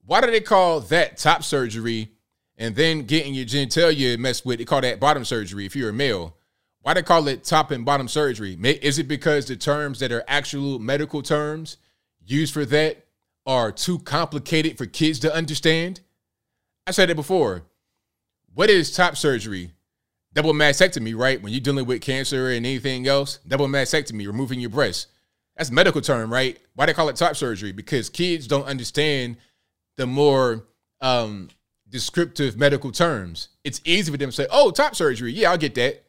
Why do they call that top surgery and then getting your genitalia messed with? They call that bottom surgery if you're a male. Why do they call it top and bottom surgery? Is it because the terms that are actual medical terms used for that are too complicated for kids to understand? I said it before. What is top surgery? Double mastectomy, right? When you're dealing with cancer and anything else, double mastectomy, removing your breast. That's a medical term, right? Why they call it top surgery? Because kids don't understand the more descriptive medical terms. It's easy for them to say, oh, top surgery. Yeah, I'll get that.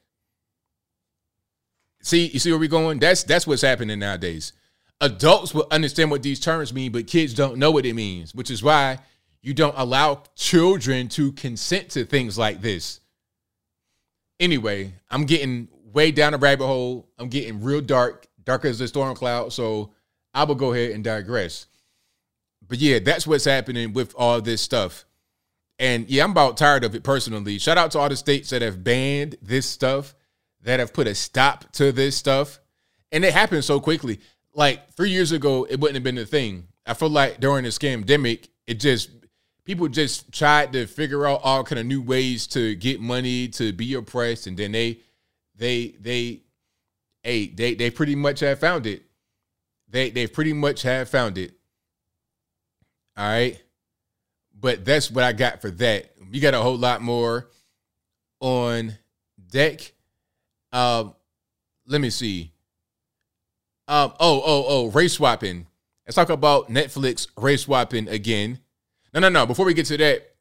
See, you see where we're going? That's what's happening nowadays. Adults will understand what these terms mean, but kids don't know what it means, which is why you don't allow children to consent to things like this. Anyway, I'm getting way down a rabbit hole. I'm getting real dark, dark as a storm cloud. So I will go ahead and digress. But yeah, that's what's happening with all this stuff. And yeah, I'm about tired of it personally. Shout out to all the states that have banned this stuff, that have put a stop to this stuff. And it happened so quickly. Like 3 years ago, it wouldn't have been a thing. I feel like during this scandemic, it just... people just tried to figure out all kind of new ways to get money, to be oppressed, and then they pretty much have found it. They pretty much have found it. All right, but that's what I got for that. We got a whole lot more on deck. Let me see. Race swapping. Let's talk about Netflix race swapping again. No. Before we get to that,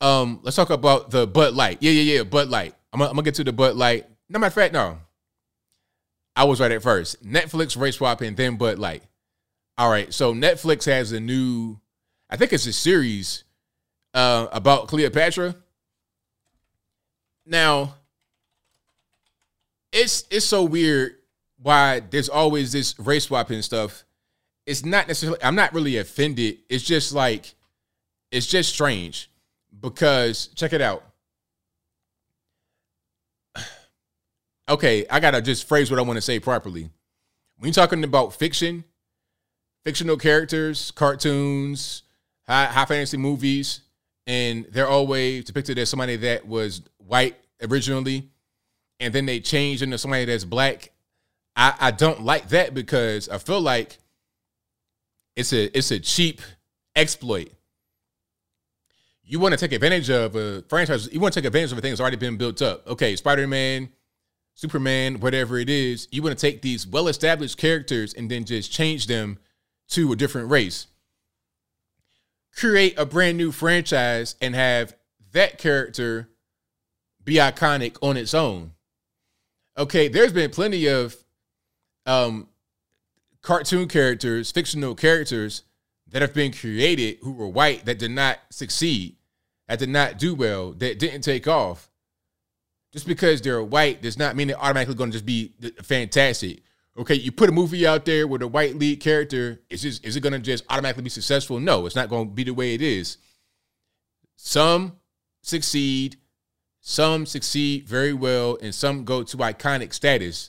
let's talk about the Bud Light. Bud Light. I'm gonna get to the Bud Light. No matter of fact, no. I was right at first. Netflix race swapping, then Bud Light. All right. So Netflix has a new, I think it's a series about Cleopatra. Now, it's so weird why there's always this race swapping stuff. It's not necessarily, I'm not really offended. It's just like, it's just strange because check it out. Okay, I got to just phrase what I want to say properly. When you're talking about fiction, fictional characters, cartoons, high fantasy movies, and they're always depicted as somebody that was white originally, and then they changed into somebody that's black. I don't like that because I feel like it's a cheap exploit. You want to take advantage of a franchise. You want to take advantage of a thing that's already been built up. Okay, Spider-Man, Superman, whatever it is, you want to take these well-established characters and then just change them to a different race. Create a brand new franchise and have that character be iconic on its own. Okay, there's been plenty of cartoon characters, fictional characters that have been created who were white that did not succeed, that did not do well, that didn't take off. Just because they're white does not mean they're automatically going to just be fantastic. Okay, you put a movie out there with a white lead character, is it going to just automatically be successful? No, it's not going to be the way it is. Some succeed very well, and some go to iconic status.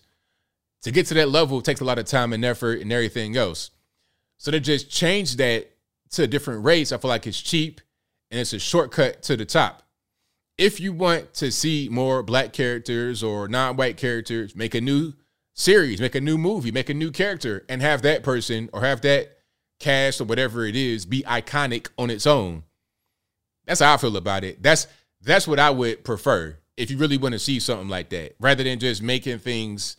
To get to that level takes a lot of time and effort and everything else. So they just change that to a different race. I feel like it's cheap, and it's a shortcut to the top. If you want to see more black characters or non-white characters, make a new series, make a new movie, make a new character, and have that person or have that cast or whatever it is be iconic on its own. That's how I feel about it. That's what I would prefer if you really want to see something like that, rather than just making things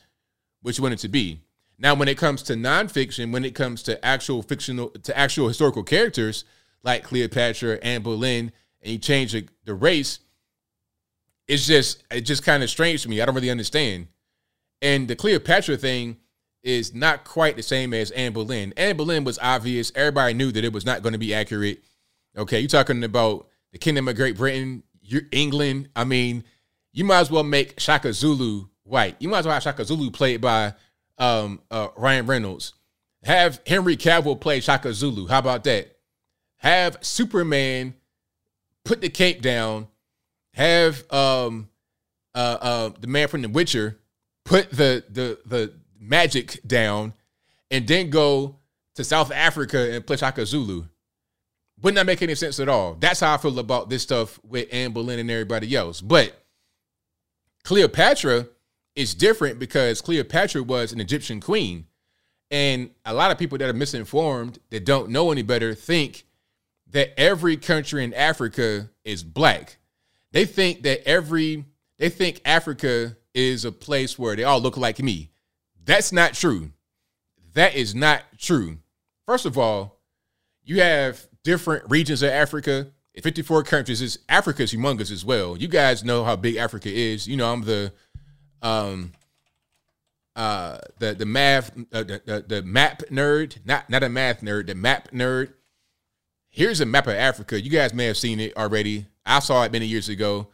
what you want it to be. Now, when it comes to nonfiction, when it comes to actual historical characters like Cleopatra, Anne Boleyn, and you change the race, it's just kind of strange to me. I don't really understand. And the Cleopatra thing is not quite the same as Anne Boleyn. Anne Boleyn was obvious. Everybody knew that it was not going to be accurate. Okay, you're talking about the Kingdom of Great Britain, England. I mean, you might as well make Shaka Zulu white. You might as well have Shaka Zulu played by Ryan Reynolds. Have Henry Cavill play Shaka Zulu. How about that? Have Superman put the cape down. Have the man from The Witcher put the magic down, and then go to South Africa and play Shaka Zulu. Would not make any sense at all. That's how I feel about this stuff with Anne Boleyn and everybody else. But Cleopatra is different because Cleopatra was an Egyptian queen, and a lot of people that are misinformed, that don't know any better, think that every country in Africa is black. They think that they think Africa is a place where they all look like me. That's not true. That is not true. First of all, you have different regions of Africa. 54 countries. Africa's humongous as well. You guys know how big Africa is. You know, I'm the map nerd, not a math nerd, the map nerd. Here's a map of Africa. You guys may have seen it already. I saw it many years ago,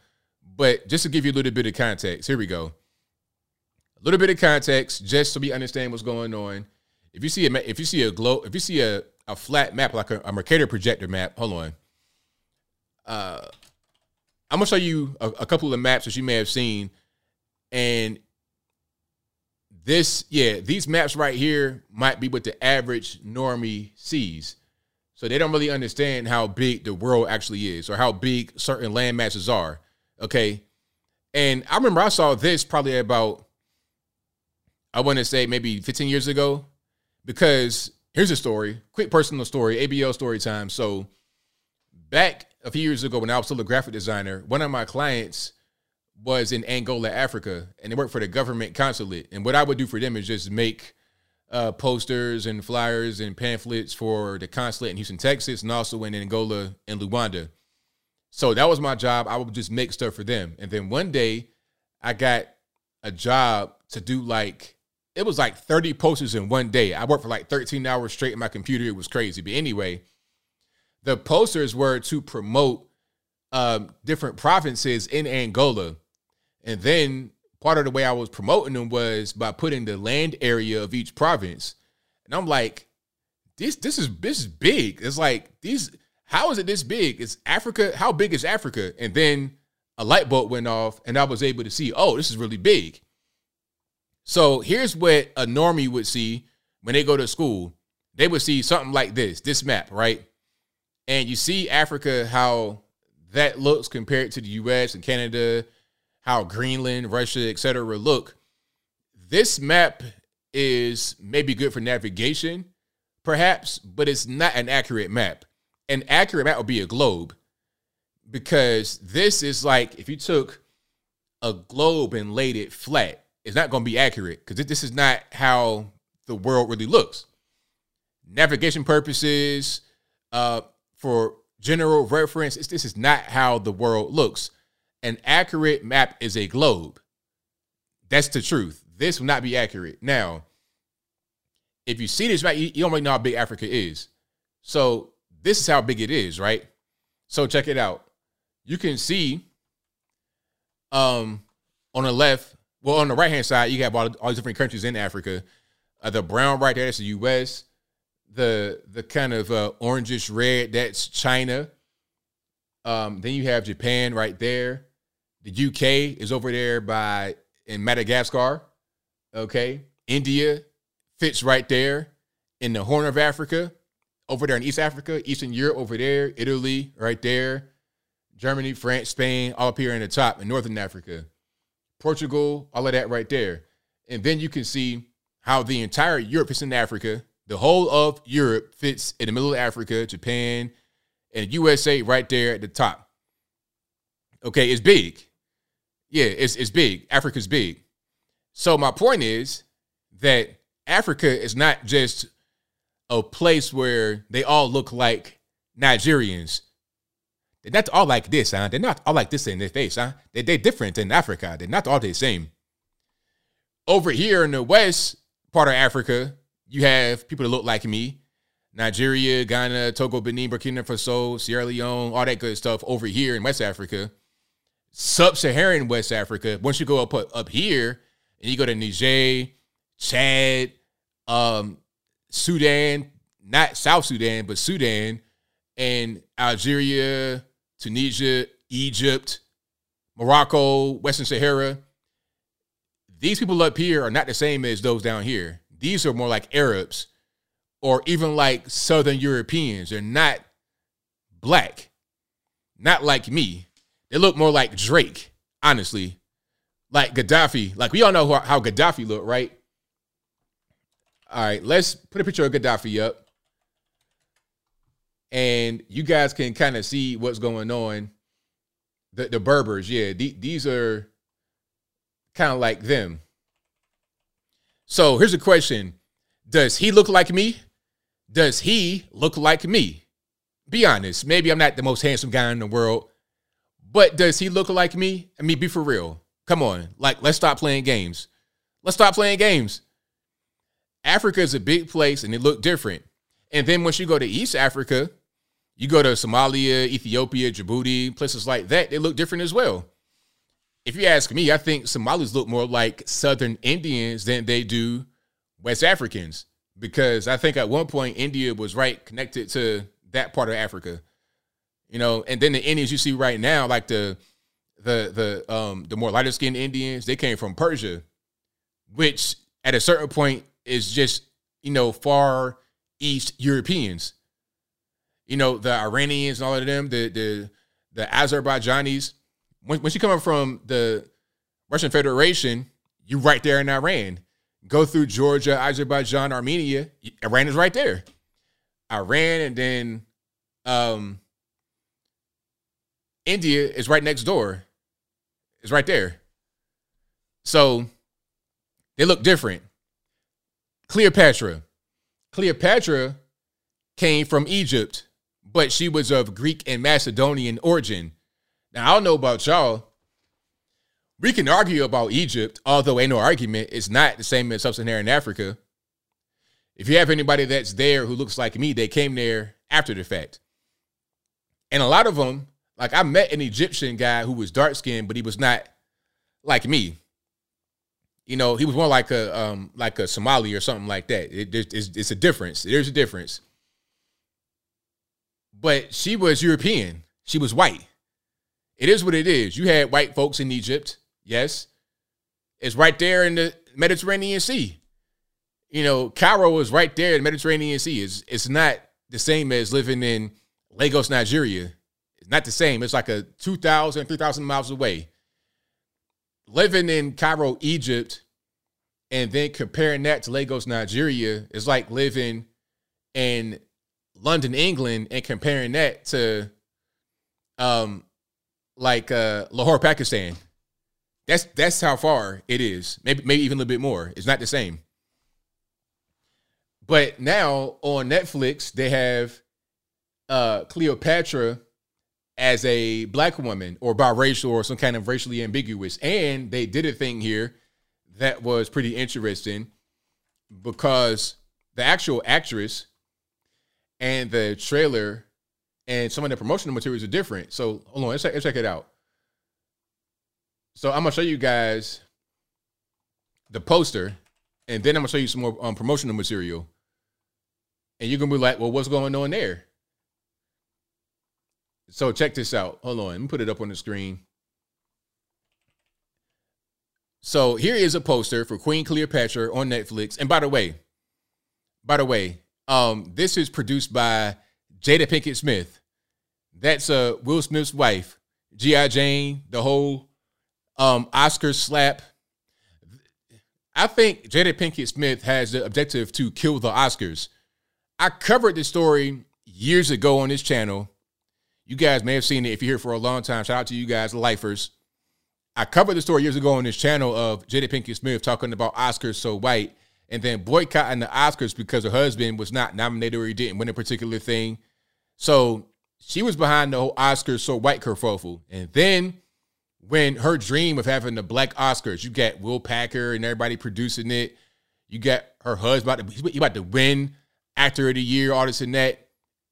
but just to give you a little bit of context, here we go. A little bit of context, just so we understand what's going on. If you see a flat map, like a Mercator projector map, hold on. I'm gonna show you a couple of maps that you may have seen, and these maps right here might be what the average normie sees. So they don't really understand how big the world actually is or how big certain land masses are, okay? And I remember I saw this probably about, I want to say maybe 15 years ago, because here's a story, quick personal story, ABL story time. So back a few years ago when I was still a graphic designer, one of my clients was in Angola, Africa, and they worked for the government consulate. And what I would do for them is just make posters and flyers and pamphlets for the consulate in Houston, Texas, and also in Angola and Luanda. So that was my job. I would just make stuff for them. And then one day I got a job to do like, it was like 30 posters in one day. I worked for like 13 hours straight in my computer. It was crazy. But anyway, the posters were to promote different provinces in Angola. And then part of the way I was promoting them was by putting the land area of each province. And I'm like, this is big. It's like, these, how is it this big? It's Africa. How big is Africa? And then a light bulb went off and I was able to see, oh, this is really big. So here's what a normie would see when they go to school. They would see something like this map, right? And you see Africa, how that looks compared to the US and Canada, how Greenland, Russia, et cetera, look. This map is maybe good for navigation, perhaps, but it's not an accurate map. An accurate map would be a globe, because this is like, if you took a globe and laid it flat, it's not going to be accurate, because this is not how the world really looks. Navigation purposes, for general reference, this is not how the world looks. An accurate map is a globe. That's the truth. This will not be accurate. Now, if you see this map, you don't really know how big Africa is. So this is how big it is, right? So check it out. You can see on the left, well, on the right-hand side, you have all these different countries in Africa. The brown right there, that's the U.S. The kind of orangish red, that's China. Then you have Japan right there. The UK is over there in Madagascar. Okay. India fits right there in the Horn of Africa, over there in East Africa, Eastern Europe over there, Italy right there, Germany, France, Spain, all up here in the top in Northern Africa, Portugal, all of that right there. And then you can see how the entire Europe fits in Africa. The whole of Europe fits in the middle of Africa, Japan, and USA right there at the top. Okay, it's big. Yeah, it's big. Africa's big. So my point is that Africa is not just a place where they all look like Nigerians. They're not all like this, huh? They're not all like this in their face, huh? They're different in Africa. They're not all the same. Over here in the west part of Africa, you have people that look like me. Nigeria, Ghana, Togo, Benin, Burkina Faso, Sierra Leone, all that good stuff over here in West Africa, sub-Saharan West Africa. Once you go up here and you go to Niger, Chad, Sudan, not South Sudan, but Sudan, and Algeria, Tunisia, Egypt, Morocco, Western Sahara. These people up here are not the same as those down here. These are more like Arabs, or even like Southern Europeans. They're not black, not like me. They look more like Drake, honestly, like Gaddafi. Like, we all know how Gaddafi looked, right? All right, let's put a picture of Gaddafi up, and you guys can kind of see what's going on. The Berbers, yeah, these are kind of like them. So here's a question. Does he look like me? Does he look like me? Be honest. Maybe I'm not the most handsome guy in the world, but does he look like me? I mean, be for real. Come on. Like, let's stop playing games. Let's stop playing games. Africa is a big place and it looked different. And then once you go to East Africa, you go to Somalia, Ethiopia, Djibouti, places like that, they look different as well. If you ask me, I think Somalis look more like Southern Indians than they do West Africans, because I think at one point India was right connected to that part of Africa, you know. And then the Indians you see right now, like the more lighter skinned Indians, they came from Persia, which at a certain point is just, you know, Far East Europeans, you know, the Iranians and all of them, the Azerbaijanis. Once you come up from the Russian Federation, you're right there in Iran. Go through Georgia, Azerbaijan, Armenia. Iran is right there. Iran, and then India is right next door. It's right there. So they look different. Cleopatra. Cleopatra came from Egypt, but she was of Greek and Macedonian origin. Now, I don't know about y'all. We can argue about Egypt, although ain't no argument. It's not the same as sub-Saharan Africa. If you have anybody that's there who looks like me, they came there after the fact. And a lot of them, like I met an Egyptian guy who was dark-skinned, but he was not like me. You know, he was more like a Somali or something like that. It's a difference. There's a difference. But she was European. She was white. It is what it is. You had white folks in Egypt. Yes. It's right there in the Mediterranean Sea. You know, Cairo is right there in the Mediterranean Sea. It's not the same as living in Lagos, Nigeria. It's not the same. It's like a 2,000, 3,000 miles away. Living in Cairo, Egypt, and then comparing that to Lagos, Nigeria is like living in London, England, and comparing that to Lahore, Pakistan. That's how far it is. Maybe even a little bit more. It's not the same. But now on Netflix, they have Cleopatra as a black woman or biracial or some kind of racially ambiguous. And they did a thing here that was pretty interesting because the actual actress and the trailer and some of the promotional materials are different. So hold on, let's check it out. So I'm gonna show you guys the poster and then I'm gonna show you some more promotional material. And you're gonna be like, well, what's going on there? So check this out. Hold on. Let me put it up on the screen. So here is a poster for Queen Cleopatra on Netflix. And by the way, this is produced by Jada Pinkett Smith. That's Will Smith's wife, G.I. Jane, the whole Oscar slap. I think Jada Pinkett Smith has the objective to kill the Oscars. I covered this story years ago on this channel. You guys may have seen it if you're here for a long time. Shout out to you guys, lifers. I covered the story years ago on this channel of Jada Pinkett Smith talking about Oscars so white and then boycotting the Oscars because her husband was not nominated or he didn't win a particular thing. So she was behind the whole Oscars so white kerfuffle. And then when her dream of having the black Oscars, you got Will Packer and everybody producing it. You got her husband, he about to win Actor of the Year, all this and that.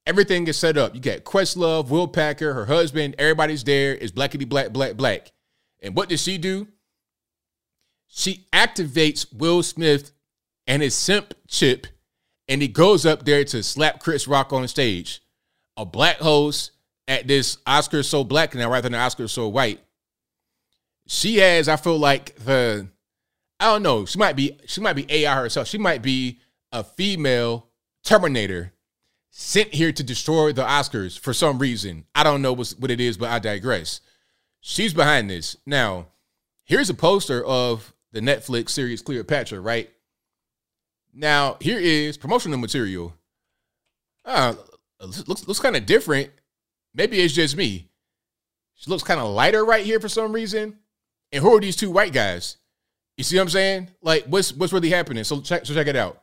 Everything is set up. You got Questlove, Will Packer, her husband. Everybody's there. It's blackity black, black, black. And what does she do? She activates Will Smith and his simp chip, and he goes up there to slap Chris Rock on stage. A black host at this Oscar so black now rather than Oscar so white. She has, I feel like the, I don't know. She might be AI herself. She might be a female Terminator. Sent here to destroy the Oscars for some reason. I don't know what it is, but I digress. She's behind this. Now, here's a poster of the Netflix series Cleopatra, right? Now, here is promotional material. Looks kind of different. Maybe it's just me. She looks kind of lighter right here for some reason. And who are these two white guys? You see what I'm saying? Like, what's really happening? So check it out.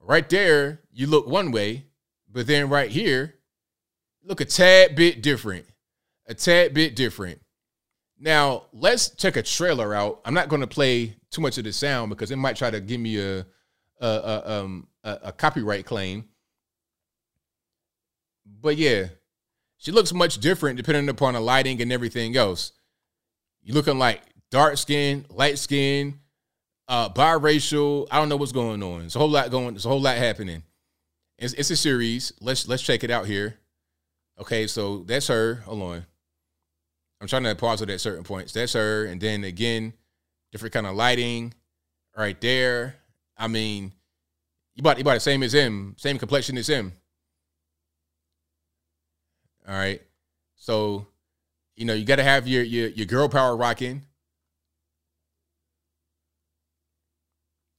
Right there, you look one way. But then right here, look a tad bit different. Now, let's check a trailer out. I'm not going to play too much of the sound because it might try to give me a copyright claim. But yeah, she looks much different depending upon the lighting and everything else. You're looking like dark skin, light skin, biracial. I don't know what's going on. There's a whole lot going. There's a whole lot happening. It's a series. Let's check it out here. Okay, so that's her. Hold on. I'm trying to pause it at certain points. That's her. And then again, different kind of lighting right there. I mean, you about the same as him. Same complexion as him. All right. So, you know, you got to have your girl power rocking.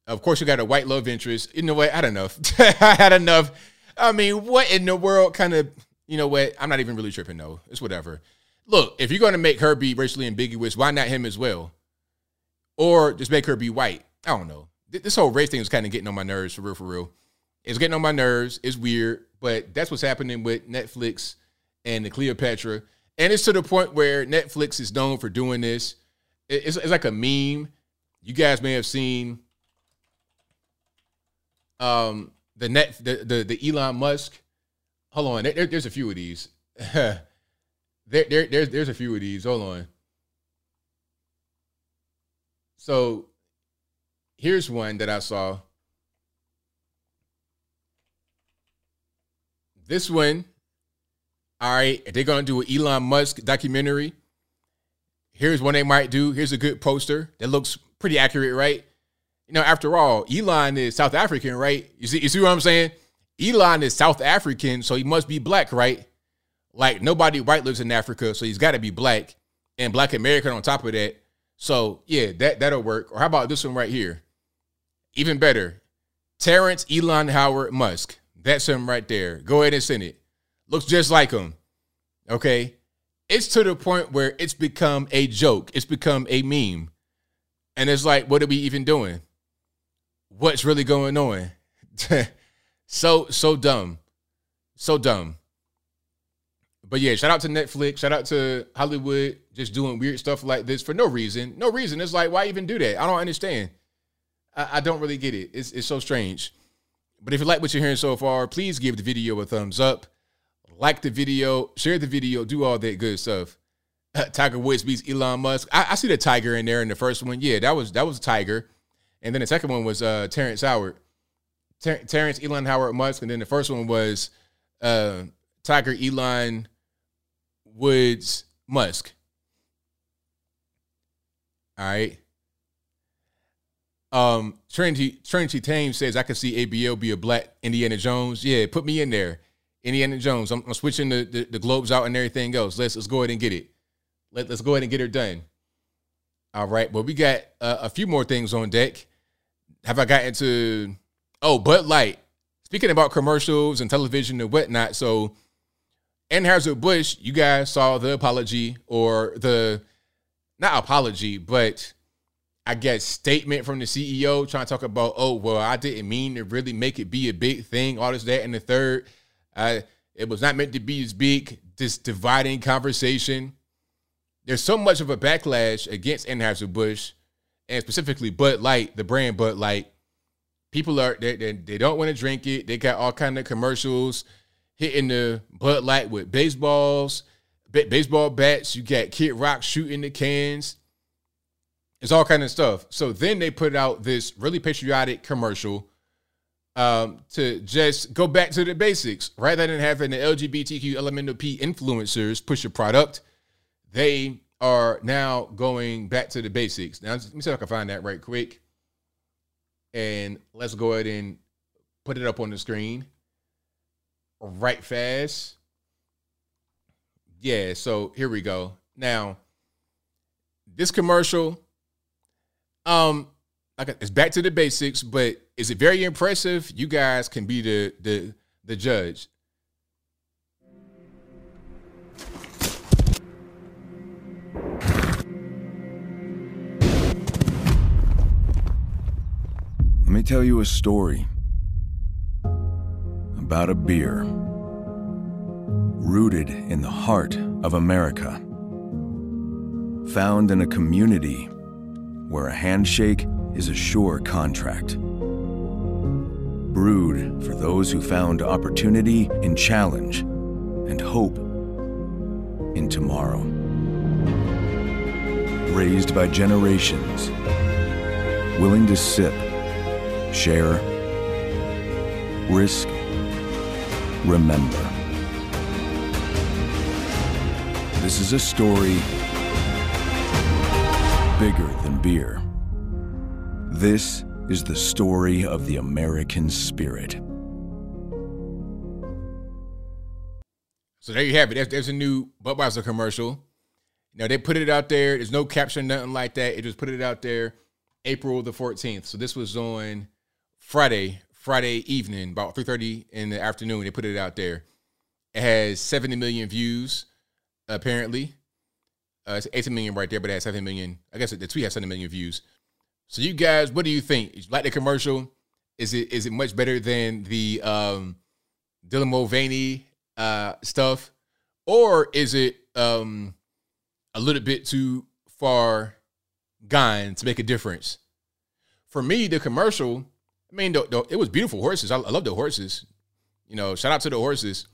Of course, you got a white love interest. You know what? I don't know. I had enough. I mean, what in the world kind of, you know what? I'm not even really tripping, though. It's whatever. Look, if you're going to make her be racially ambiguous, why not him as well? Or just make her be white. I don't know. this whole race thing was kind of getting on my nerves, for real, for real. It's getting on my nerves. It's weird, but that's what's happening with Netflix and the Cleopatra. And it's to the point where Netflix is known for doing this. It's like a meme. You guys may have seen the Elon Musk. Hold on, there's a few of these. there's a few of these. Hold on. So here's one that I saw. This one. All right, they're going to do an Elon Musk documentary. Here's one they might do. Here's a good poster that looks pretty accurate, right? You know, after all, Elon is South African, right? You see what I'm saying? Elon is South African, so he must be black, right? Like, nobody white lives in Africa, so he's got to be black, and black American on top of that. So, yeah, that'll work. Or how about this one right here? Even better. Terrence Elon Howard Musk. That's him right there. Go ahead and send it. Looks just like him. Okay. It's to the point where it's become a joke. It's become a meme. And it's like, what are we even doing? What's really going on? So dumb. So dumb. But yeah, shout out to Netflix. Shout out to Hollywood. Just doing weird stuff like this for no reason. No reason. It's like, why even do that? I don't understand. I don't really get it. It's so strange. But if you like what you're hearing so far, please give the video a thumbs up. Like the video, share the video, do all that good stuff. Tiger Woods beats Elon Musk. I see the tiger in there in the first one. Yeah, that was Tiger. And then the second one was Terrence Howard. Terrence Elon Howard Musk. And then the first one was Tiger Elon Woods Musk. All right. Trinity Thames says, I could see ABL be a black Indiana Jones. Yeah, put me in there. Indiana Jones. I'm switching the globes out and everything else. Let's go ahead and get it. Let's go ahead and get her done. All right. Well, we got a few more things on deck. Have I gotten to... Oh, Bud Light. Speaking about commercials and television and whatnot. So, and Anheuser-Busch, you guys saw the apology or the... Not apology, but I guess statement from the CEO trying to talk about, oh, well, I didn't mean to really make it be a big thing. All this, that, and the third... It was not meant to be as big, this dividing conversation. There's so much of a backlash against Anheuser-Busch and specifically Bud Light, the brand Bud Light. People are, they don't want to drink it. They got all kind of commercials hitting the Bud Light with baseball bats. You got Kid Rock shooting the cans. It's all kind of stuff. So then they put out this really patriotic commercial to just go back to the basics. Rather than having the LGBTQ elemental P influencers push your product, they are now going back to the basics. Now, let me see if I can find that right quick. And let's go ahead and put it up on the screen right fast. Yeah, so here we go. Now, this commercial, it's back to the basics, but is it very impressive? You guys can be the judge. Let me tell you a story about a beer rooted in the heart of America, found in a community where a handshake is a sure contract. Brewed for those who found opportunity in challenge and hope in tomorrow. Raised by generations, willing to sip, share, risk, remember. This is a story bigger than beer. This is the story of the American spirit. So there you have it. There's a new Budweiser commercial. Now, they put it out there. There's no caption, nothing like that. It just put it out there April the 14th. So this was on Friday evening, about 3:30 in the afternoon. They put it out there. It has 70 million views, apparently. It's 18 million right there, but it has 7 million. I guess the tweet has 7 million views. So you guys, what do you think? Like the commercial? Is it much better than the Dylan Mulvaney stuff? Or is it a little bit too far gone to make a difference? For me, the commercial, I mean, it was beautiful horses. I love the horses. You know, shout out to the horses.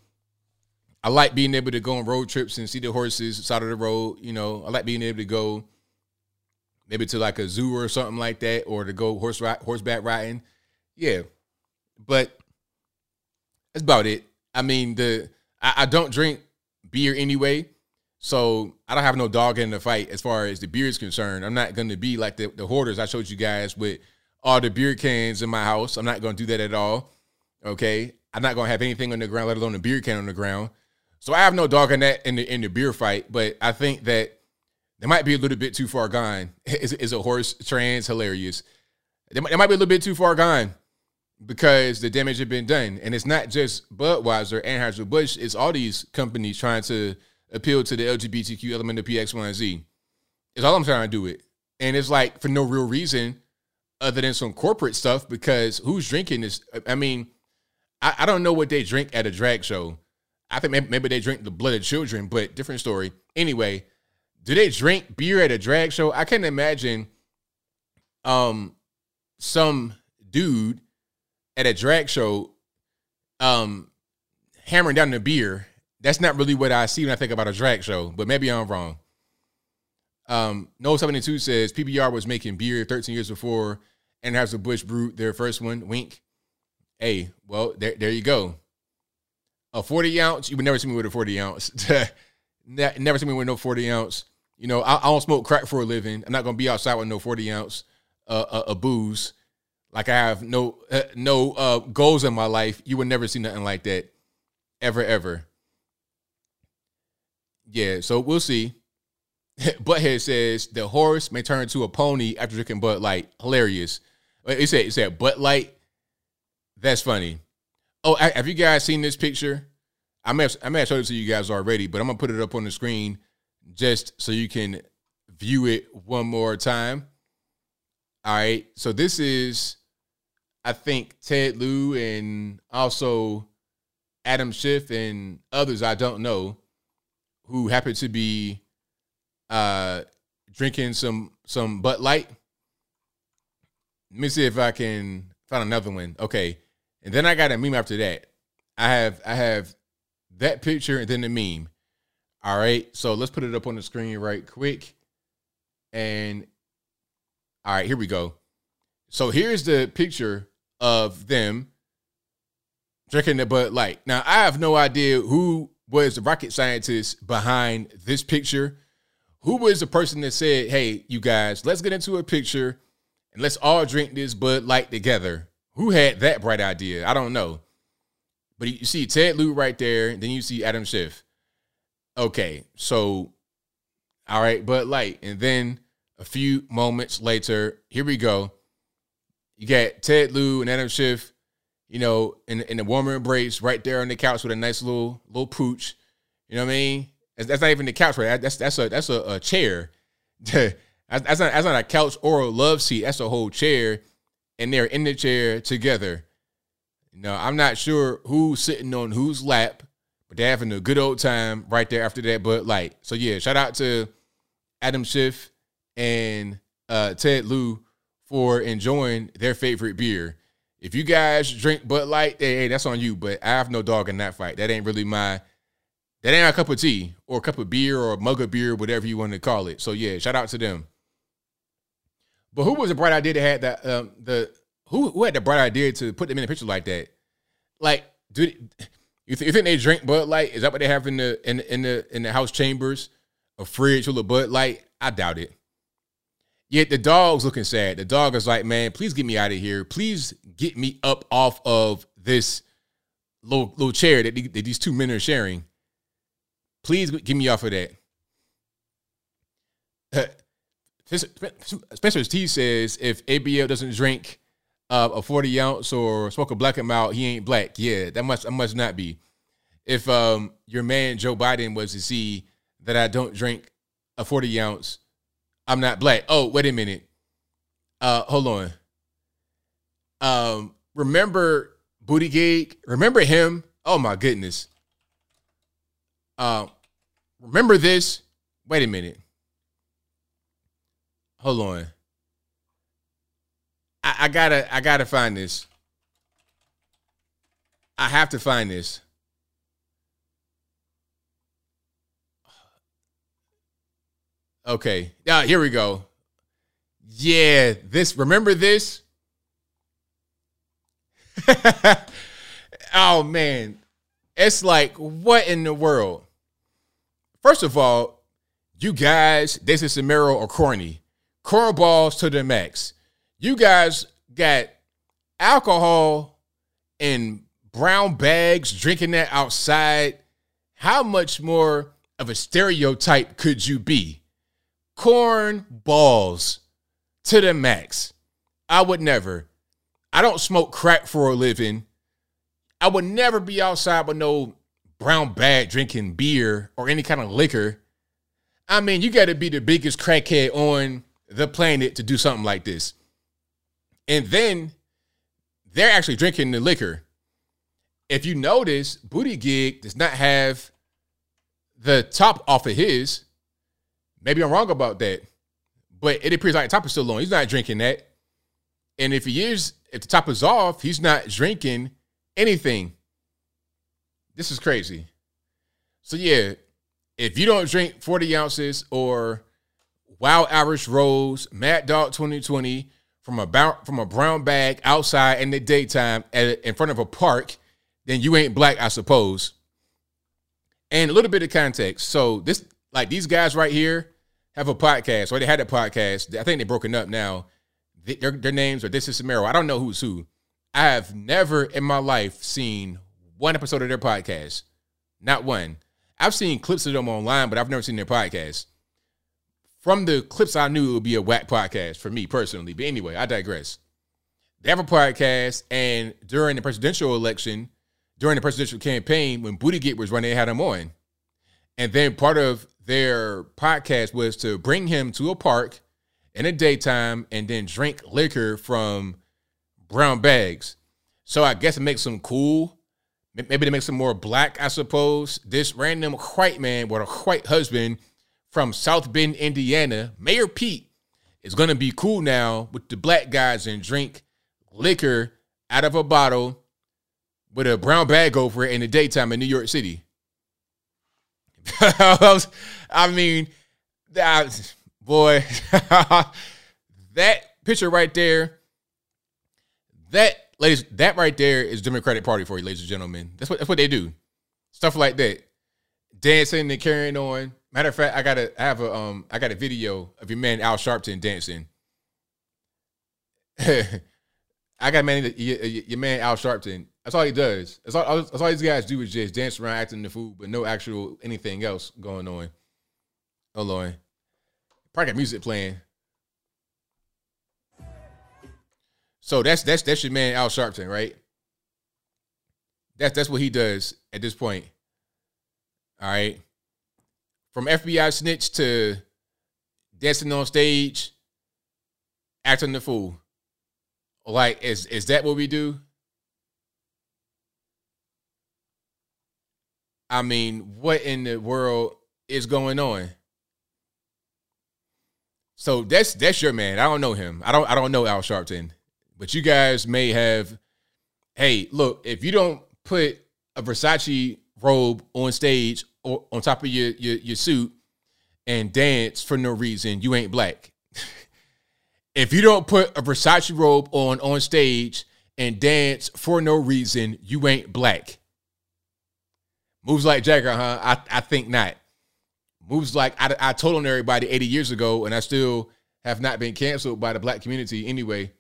I like being able to go on road trips and see the horses side of the road. You know, I like being able to go maybe to like a zoo or something like that, or to go horseback riding. Yeah, but that's about it. I mean, I don't drink beer anyway, so I don't have no dog in the fight as far as the beer is concerned. I'm not going to be like the hoarders I showed you guys with all the beer cans in my house. I'm not going to do that at all, okay? I'm not going to have anything on the ground, let alone a beer can on the ground. So I have no dog in that in the beer fight, but I think that they might be a little bit too far gone. Is a horse trans hilarious? They might be a little bit too far gone because the damage had been done. And it's not just Budweiser, Anheuser-Busch. It's all these companies trying to appeal to the LGBTQ element of PX1Z. It's all I'm trying to do it. And it's like for no real reason other than some corporate stuff, because who's drinking this? I mean, I don't know what they drink at a drag show. I think maybe they drink the blood of children, but different story. Anyway, do they drink beer at a drag show? I can't imagine some dude at a drag show hammering down the beer. That's not really what I see when I think about a drag show, but maybe I'm wrong. No 72 says PBR was making beer 13 years before Anheuser-Busch brewed their first one. Wink. Hey, well, there you go. A 40-ounce, you would never see me with a 40-ounce. Never see me with no 40-ounce. You know, I don't smoke crack for a living. I'm not going to be outside with no 40-ounce booze. Like I have no goals in my life. You would never see nothing like that ever, ever. Yeah, so we'll see. Butthead says the horse may turn to a pony after drinking Bud Light. Hilarious. It said Bud Light. That's funny. Oh, have you guys seen this picture? I may have showed it to you guys already, but I'm going to put it up on the screen just so you can view it one more time. All right. So this is, I think, Ted Lieu and also Adam Schiff and others I don't know who happen to be drinking some Bud Light. Let me see if I can find another one. Okay. And then I got a meme after that. I have that picture and then the meme. All right. So let's put it up on the screen right quick. And all right, here we go. So here's the picture of them drinking the Bud Light. Now, I have no idea who was the rocket scientist behind this picture. Who was the person that said, hey, you guys, let's get into a picture and let's all drink this Bud Light together. Who had that bright idea? I don't know. But you see Ted Lieu right there. Then you see Adam Schiff. Okay, so, all right, Bud Light. And then a few moments later, here we go. You got Ted Lieu and Adam Schiff, you know, in a warmer embrace right there on the couch with a nice little pooch. You know what I mean? That's not even the couch, right? That's a chair. That's not a couch or a love seat. That's a whole chair. And they're in the chair together. Now, I'm not sure who's sitting on whose lap, but they're having a good old time right there after that Bud Light. So, yeah, shout out to Adam Schiff and Ted Lieu for enjoying their favorite beer. If you guys drink Bud Light, hey, that's on you, but I have no dog in that fight. That ain't a cup of tea or a cup of beer or a mug of beer, whatever you want to call it. So, yeah, shout out to them. But who was the bright idea that had that? Who had the bright idea to put them in a picture like that? Like, you think they drink Bud Light? Is that what they have in the house chambers? A fridge full of Bud Light? I doubt it. Yet the dog's looking sad. The dog is like, man, please get me out of here. Please get me up off of this little chair that these two men are sharing. Please get me off of that. Spencer T says, if ABL doesn't drink a 40-ounce or smoke a black amount, he ain't black. Yeah, that must not be. If your man Joe Biden was to see that I don't drink a 40-ounce, I'm not black. Oh, wait a minute. Hold on. Remember Booty Gig? Remember him? Oh my goodness. Remember this? Wait a minute. Hold on. I gotta find this. I have to find this. Okay. Here we go. Yeah, this. Remember this? Oh, man. It's like, what in the world? First of all, you guys, this is Samero, are corny. Cornballs to the max. You guys got alcohol in brown bags, drinking that outside. How much more of a stereotype could you be? Cornballs to the max. I would never. I don't smoke crack for a living. I would never be outside with no brown bag drinking beer or any kind of liquor. I mean, you got to be the biggest crackhead on the planet to do something like this. And then they're actually drinking the liquor. If you notice, Booty Gig does not have the top off of his. Maybe I'm wrong about that, but it appears like the top is still on. He's not drinking that. And if he is, if the top is off, he's not drinking anything. This is crazy. So yeah, if you don't drink 40 ounces or Wild Irish Rose, Mad Dog 2020 from a brown bag outside in the daytime in front of a park, then you ain't black, I suppose. And a little bit of context. So this, like these guys right here have a podcast, or they had a podcast. I think they're broken up now. Their names are This Is Samero. I don't know who's who. I have never in my life seen one episode of their podcast. Not one. I've seen clips of them online, but I've never seen their podcast. From the clips I knew, it would be a whack podcast for me personally. But anyway, I digress. They have a podcast, and during the presidential election, during the presidential campaign, when Buttigieg was running, they had him on. And then part of their podcast was to bring him to a park in the daytime and then drink liquor from brown bags. So I guess it makes them cool. Maybe it makes them more black, I suppose. This random white man with a white husband from South Bend, Indiana, Mayor Pete, is going to be cool now with the black guys and drink liquor out of a bottle with a brown bag over it in the daytime in New York City. I mean, boy, that picture right there, that right there is Democratic Party for you, ladies and gentlemen. That's what they do. Stuff like that, dancing and carrying on. Matter of fact, I got a video of your man Al Sharpton dancing. I got your man Al Sharpton. That's all he does. That's all these guys do is just dance around acting the food, but no actual anything else going on. Hold on. Probably got music playing. So that's your man Al Sharpton, right? That's what he does at this point. All right. From FBI snitch to dancing on stage, acting the fool. Like, is that what we do? I mean, what in the world is going on? So that's your man. I don't know him. I don't know Al Sharpton. But you guys may have, hey, look, if you don't put a Versace robe on stage or on top of your suit and dance for no reason, you ain't black. If you don't put a Versace robe on stage and dance for no reason, you ain't black. Moves like Jagger, huh? I think not. Moves like I told on everybody 80 years ago, and I still have not been canceled by the black community anyway.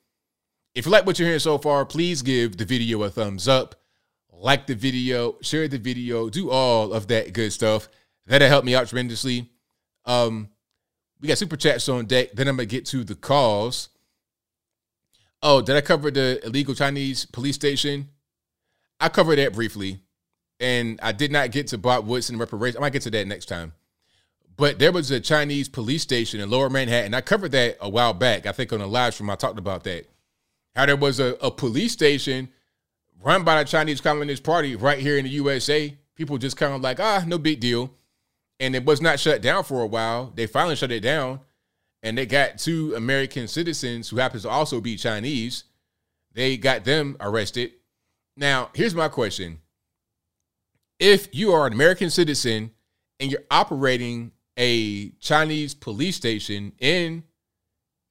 If you like what you're hearing so far, please give the video a thumbs up. Like the video, share the video, do all of that good stuff. That'll help me out tremendously. We got super chats on deck. Then I'm going to get to the calls. Oh, did I cover the illegal Chinese police station? I covered that briefly. And I did not get to Bob Woodson reparations. I might get to that next time. But there was a Chinese police station in Lower Manhattan. I covered that a while back. I think on a live stream I talked about that. How there was a police station run by the Chinese Communist Party right here in the USA. People just kind of like, no big deal. And it was not shut down for a while. They finally shut it down. And they got 2 American citizens who happens to also be Chinese. They got them arrested. Now, here's my question. If you are an American citizen and you're operating a Chinese police station in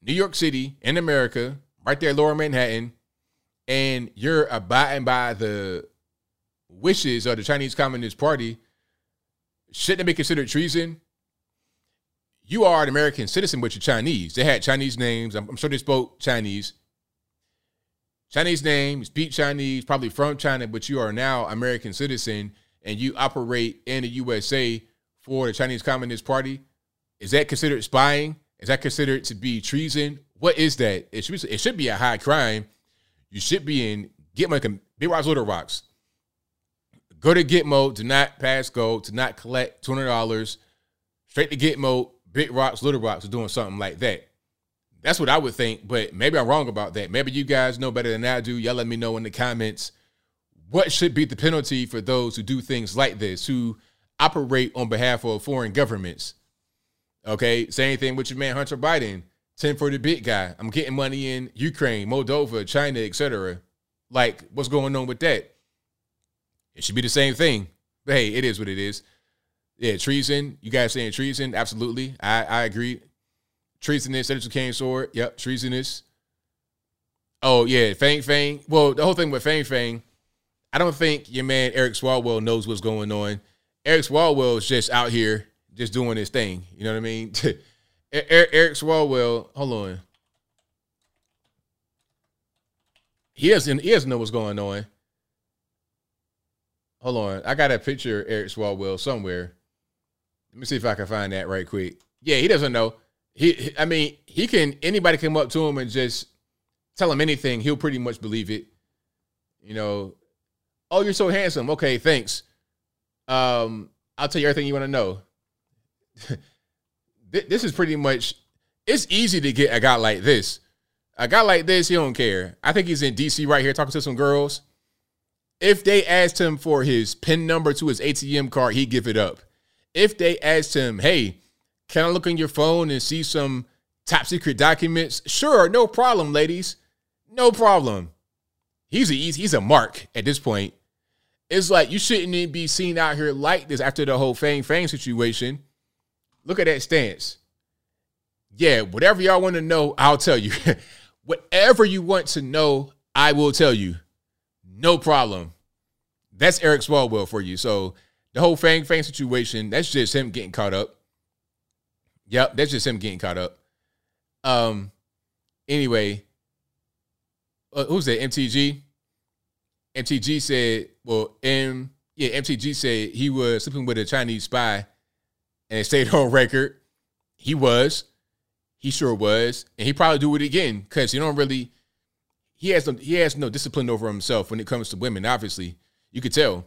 New York City, in America, right there, Lower Manhattan, and you're abiding by the wishes of the Chinese Communist Party, shouldn't it be considered treason? You are an American citizen, but you're Chinese. They had Chinese names. I'm sure they spoke Chinese. Chinese name, speak Chinese, probably from China, but you are now American citizen and you operate in the USA for the Chinese Communist Party. Is that considered spying? Is that considered to be treason? What is that? It should be a high crime. You should be in Gitmo, Big Rocks, Little Rocks. Go to Gitmo, do not pass go, do not collect $200. Straight to Gitmo, Big Rocks, Little Rocks, or doing something like that. That's what I would think, but maybe I'm wrong about that. Maybe you guys know better than I do. Y'all let me know in the comments what should be the penalty for those who do things like this, who operate on behalf of foreign governments. Okay, same thing with your man Hunter Biden, 10 for the big guy. I'm getting money in Ukraine, Moldova, China, etc. Like, what's going on with that? It should be the same thing. But hey, it is what it is. Yeah, treason. You guys saying treason? Absolutely. I agree. Treasonous, said it's a cane sword. Yep, treasonous. Oh, yeah, Fang Fang. Well, the whole thing with Fang Fang, I don't think your man Eric Swalwell knows what's going on. Eric Swalwell is just out here just doing his thing. You know what I mean? Eric Swalwell, hold on. He doesn't know what's going on. Hold on. I got a picture of Eric Swalwell somewhere. Let me see if I can find that right quick. Yeah, he doesn't know. Anybody come up to him and just tell him anything. He'll pretty much believe it. You know, oh, you're so handsome. Okay, thanks. I'll tell you everything you want to know. This is pretty much, it's easy to get a guy like this. A guy like this, he don't care. I think he's in D.C. right here talking to some girls. If they asked him for his PIN number to his ATM card, he'd give it up. If they asked him, hey, can I look on your phone and see some top secret documents? Sure, no problem, ladies. No problem. He's a mark at this point. It's like you shouldn't even be seen out here like this after the whole Fang Fang situation. Look at that stance. Yeah, whatever y'all want to know, I'll tell you. Whatever you want to know, I will tell you. No problem. That's Eric Swalwell for you. So the whole Fang Fang situation, that's just him getting caught up. Yep, that's just him getting caught up. Anyway, who's that? MTG? MTG said, MTG said he was sleeping with a Chinese spy and it stayed on record. He was. He sure was. And he probably do it again because he has no discipline over himself when it comes to women, obviously. You could tell.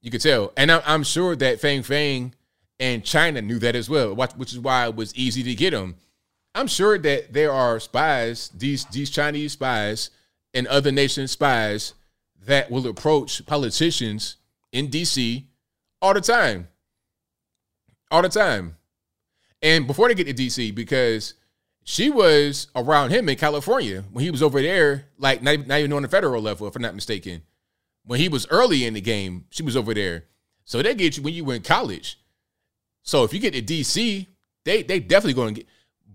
You could tell. And I'm sure that Fang Fang and China knew that as well, which is why it was easy to get them. I'm sure that there are spies, these Chinese spies and other nation spies that will approach politicians in D.C. all the time. All the time. And before they get to D.C., because she was around him in California when he was over there, like not even on the federal level, if I'm not mistaken. When he was early in the game, she was over there. So they get you when you were in college. So if you get to DC, they definitely going to get,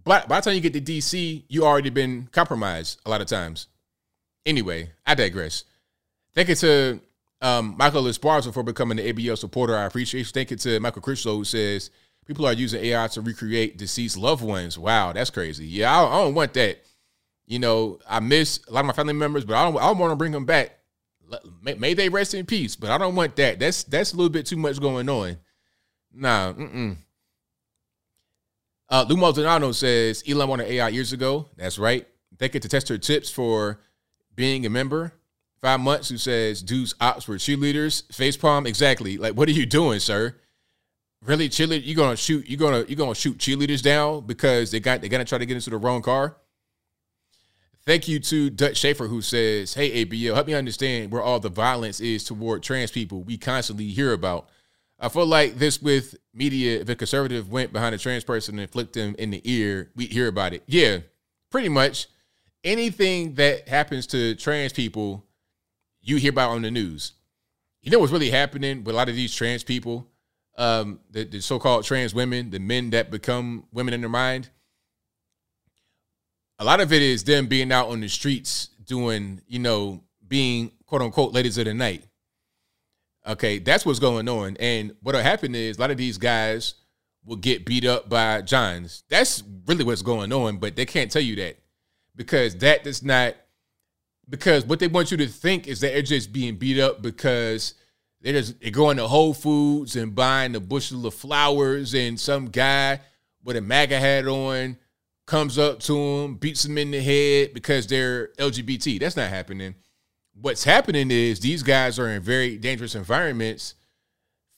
by the time you get to DC, you already been compromised a lot of times. Anyway, I digress. Thank you to Michael Esparza for becoming an ABL supporter. I appreciate you. Thank you to Michael Critchlow, who says people are using AI to recreate deceased loved ones. Wow, that's crazy. Yeah, I don't want that. You know, I miss a lot of my family members, but I don't want to bring them back. May they rest in peace, but I don't want that. That's a little bit too much going on. Nah, Lou Maldonado says Elon wanted AI years ago. That's right. They get to test her tips for being a member. 5 months, who says dudes ops were cheerleaders. Facepalm, exactly. Like, what are you doing, sir? really cheerleader, you're gonna shoot cheerleaders down because they're gonna try to get into the wrong car. Thank you to Dutch Schaefer, who says, hey, ABL, help me understand where all the violence is toward trans people we constantly hear about. I feel like this with media, if a conservative went behind a trans person and flicked them in the ear, we'd hear about it. Yeah, pretty much. Anything that happens to trans people, you hear about on the news. You know what's really happening with a lot of these trans people, the so-called trans women, the men that become women in their mind? A lot of it is them being out on the streets doing, you know, being quote unquote ladies of the night. Okay, that's what's going on. And what'll happen is a lot of these guys will get beat up by Johns. That's really what's going on, but they can't tell you that because that does not, because what they want you to think is that they're just being beat up because they're going to Whole Foods and buying a bushel of flowers and some guy with a MAGA hat on comes up to them, beats them in the head because they're LGBT. That's not happening. What's happening is these guys are in very dangerous environments,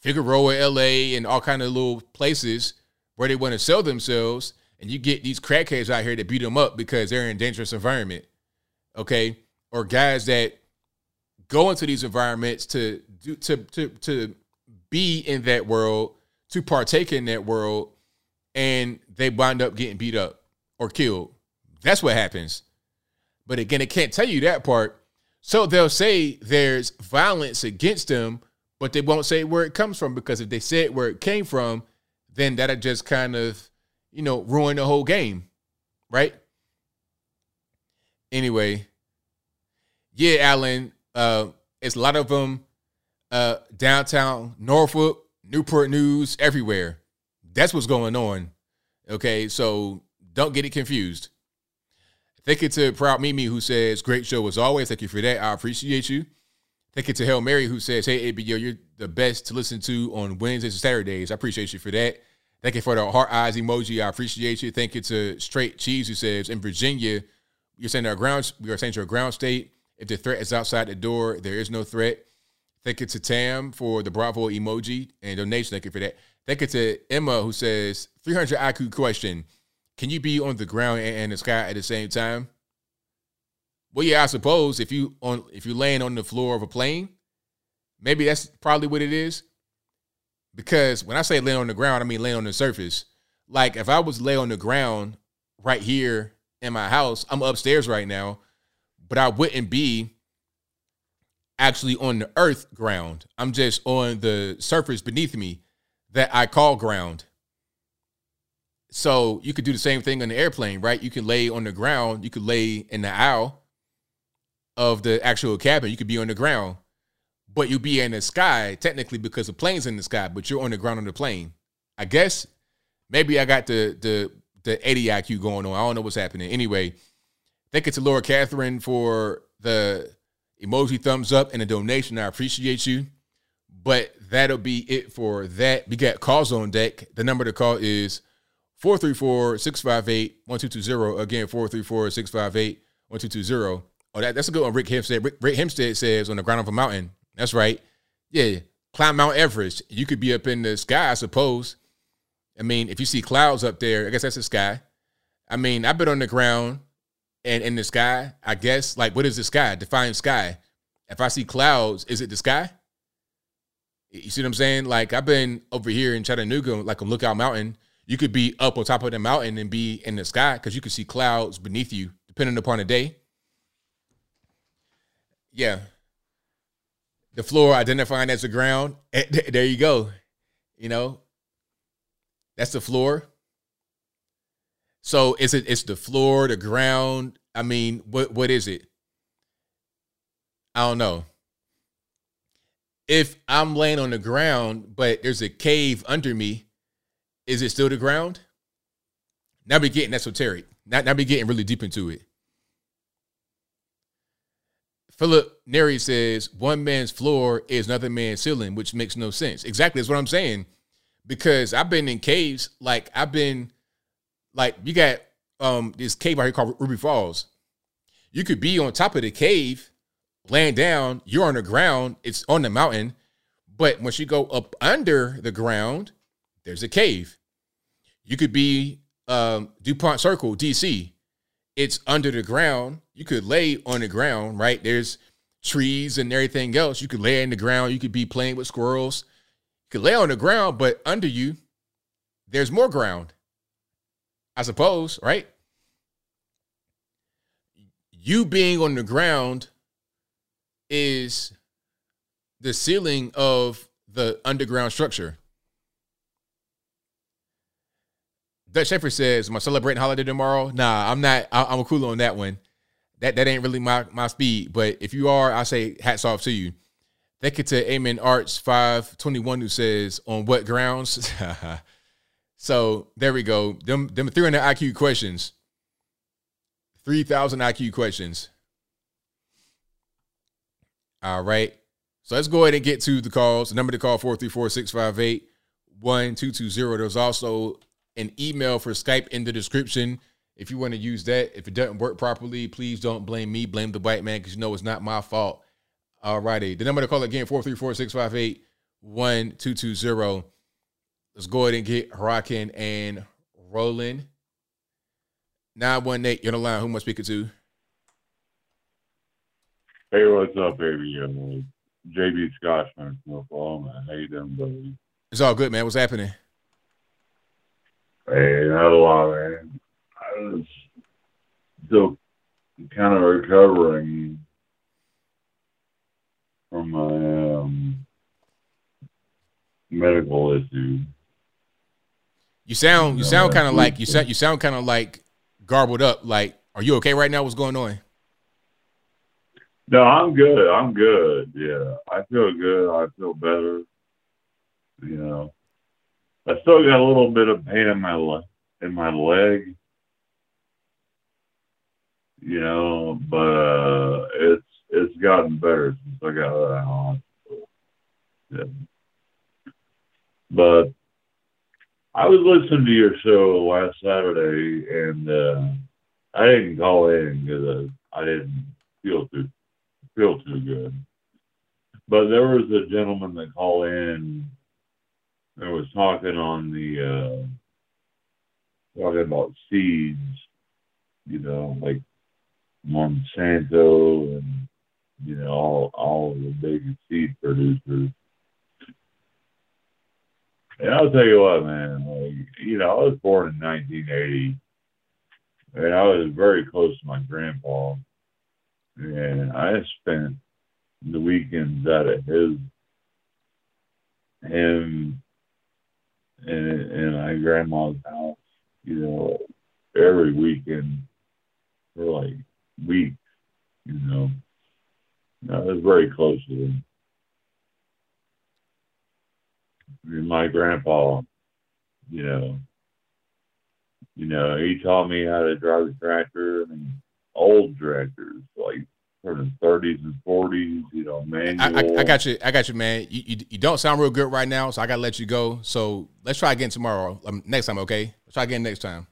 Figueroa, LA, and all kind of little places where they want to sell themselves. And you get these crackheads out here that beat them up because they're in a dangerous environment. Okay. Or guys that go into these environments to be in that world, to partake in that world, and they wind up getting beat up or killed. That's what happens. But again, it can't tell you that part. So they'll say there's violence against them, but they won't say where it comes from, because if they said where it came from, then that'll just kind of, you know, ruin the whole game. Right? Anyway. Yeah, Alan. It's a lot of them downtown Norfolk, Newport News, everywhere. That's what's going on. Okay, so don't get it confused. Thank you to Proud Mimi, who says, great show as always. Thank you for that. I appreciate you. Thank you to Hail Mary, who says, hey, ABL, you're the best to listen to on Wednesdays and Saturdays. I appreciate you for that. Thank you for the heart eyes emoji. I appreciate you. Thank you to Straight Cheese, who says, in Virginia, we are saying to our ground state. If the threat is outside the door, there is no threat. Thank you to Tam for the Bravo emoji and donation. Thank you for that. Thank you to Emma, who says, 300 IQ question. Can you be on the ground and the sky at the same time? Well, yeah, I suppose if you're laying on the floor of a plane, maybe that's probably what it is. Because when I say laying on the ground, I mean laying on the surface. Like if I was laying on the ground right here in my house, I'm upstairs right now, but I wouldn't be actually on the earth ground. I'm just on the surface beneath me that I call ground. So you could do the same thing on the airplane, right? You can lay on the ground. You could lay in the aisle of the actual cabin. You could be on the ground, but you'd be in the sky technically because the plane's in the sky, but you're on the ground on the plane. I guess maybe I got the 80 IQ going on. I don't know what's happening. Anyway, thank you to Laura Catherine for the emoji thumbs up and a donation. I appreciate you. But that'll be it for that. We got calls on deck. The number to call is 434-658-1220. Again, 434-658-1220. Oh, that's a good one. Rick Hempstead. Rick Hempstead says, on the ground of a mountain. That's right. Yeah. Climb Mount Everest. You could be up in the sky, I suppose. I mean, if you see clouds up there, I guess that's the sky. I mean, I've been on the ground and in the sky, I guess. Like, what is the sky? Define sky. If I see clouds, is it the sky? You see what I'm saying? Like, I've been over here in Chattanooga, like on Lookout Mountain. You could be up on top of the mountain and be in the sky because you could see clouds beneath you, depending upon the day. Yeah. The floor identifying as the ground. There you go. You know, that's the floor. So it's the floor, the ground. I mean, what is it? I don't know. If I'm laying on the ground, but there's a cave under me, is it still the ground? Now we're getting esoteric. Now we're getting really deep into it. Philip Neri says, one man's floor is another man's ceiling, which makes no sense. Exactly. That's what I'm saying. Because I've been in caves. Like, you got this cave out here called Ruby Falls. You could be on top of the cave, laying down, you're on the ground, it's on the mountain. But once you go up under the ground, there's a cave. You could be DuPont Circle, D.C. It's under the ground. You could lay on the ground, right? There's trees and everything else. You could lay in the ground. You could be playing with squirrels. You could lay on the ground, but under you, there's more ground, I suppose, right? You being on the ground is the ceiling of the underground structure. Dutch Shepherd says, am I celebrating holiday tomorrow? Nah, I'm not. I'm cool on that one. That ain't really my speed. But if you are, I say hats off to you. Thank you to Amen Arts 521 who says, on what grounds? So there we go. Them 300 IQ questions. 3,000 IQ questions. All right. So let's go ahead and get to the calls. The number to call, 434-658-1220. There's also an email for Skype in the description if you want to use that. If it doesn't work properly, please don't blame me. Blame the white man, because you know it's not my fault. All righty. The number to call again, 434-658-1220. Let's go ahead and get rocking and rolling. 918, you're on the line. Who am I speaking to? Hey, what's up, baby? JB Scotchman from Oklahoma. How you doing, buddy? It's all good, man. What's happening? Hey, not a lot, man. I was still kind of recovering from my medical issue. You sound kind of like you sound kind of like garbled up. Like, are you okay right now? What's going on? No, I'm good. I'm good. Yeah, I feel good. I feel better. You know, I still got a little bit of pain in my leg. You know, but it's gotten better since I got out of the hospital. Yeah. But I was listening to your show last Saturday, and I didn't call in because I didn't feel too good. But there was a gentleman that called in and was talking on the talking about seeds, you know, like Monsanto and, you know, all of the big seed producers. And I'll tell you what, man, like, you know, I was born in 1980 and I was very close to my grandpa. And I spent the weekends out at him and my grandma's house, you know, every weekend for like weeks, you know. I was very close to him. And my grandpa, you know, he taught me how to drive a tractor and old tractors, like from the 30s and 40s, you know, manual. I got you. I got you, man. You don't sound real good right now, so I got to let you go. So let's try again tomorrow. Next time, okay? Let's try again next time.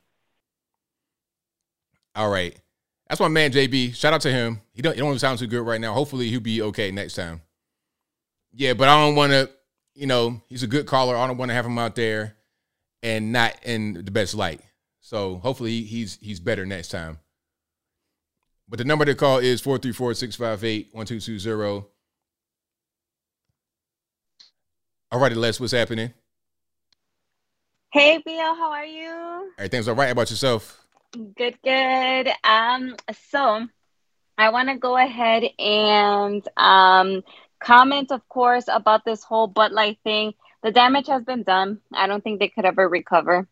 All right. That's my man, JB. Shout out to him. He don't even sound too good right now. Hopefully he'll be okay next time. Yeah, but I don't want to, you know, he's a good caller. I don't want to have him out there and not in the best light. So hopefully he's better next time. But the number to call is 434-658-1220. All righty, Les, what's happening? Hey, Bill, how are you? Everything's all right. About yourself? Good, good. So I want to go ahead and comment, of course, about this whole Bud Light thing. The damage has been done. I don't think they could ever recover.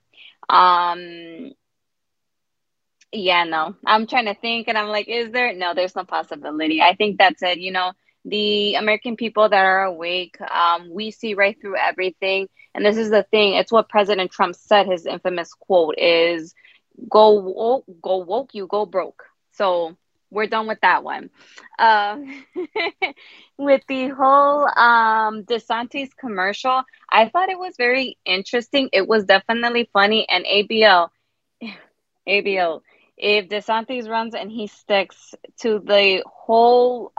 Yeah, no, I'm trying to think and I'm like, is there? No, there's no possibility. I think that's it. You know, the American people that are awake, we see right through everything. And this is the thing. It's what President Trump said. His infamous quote is, go woke, you go broke. So we're done with that one. With the whole DeSantis commercial, I thought it was very interesting. It was definitely funny. And ABL. If DeSantis runs and he sticks to the whole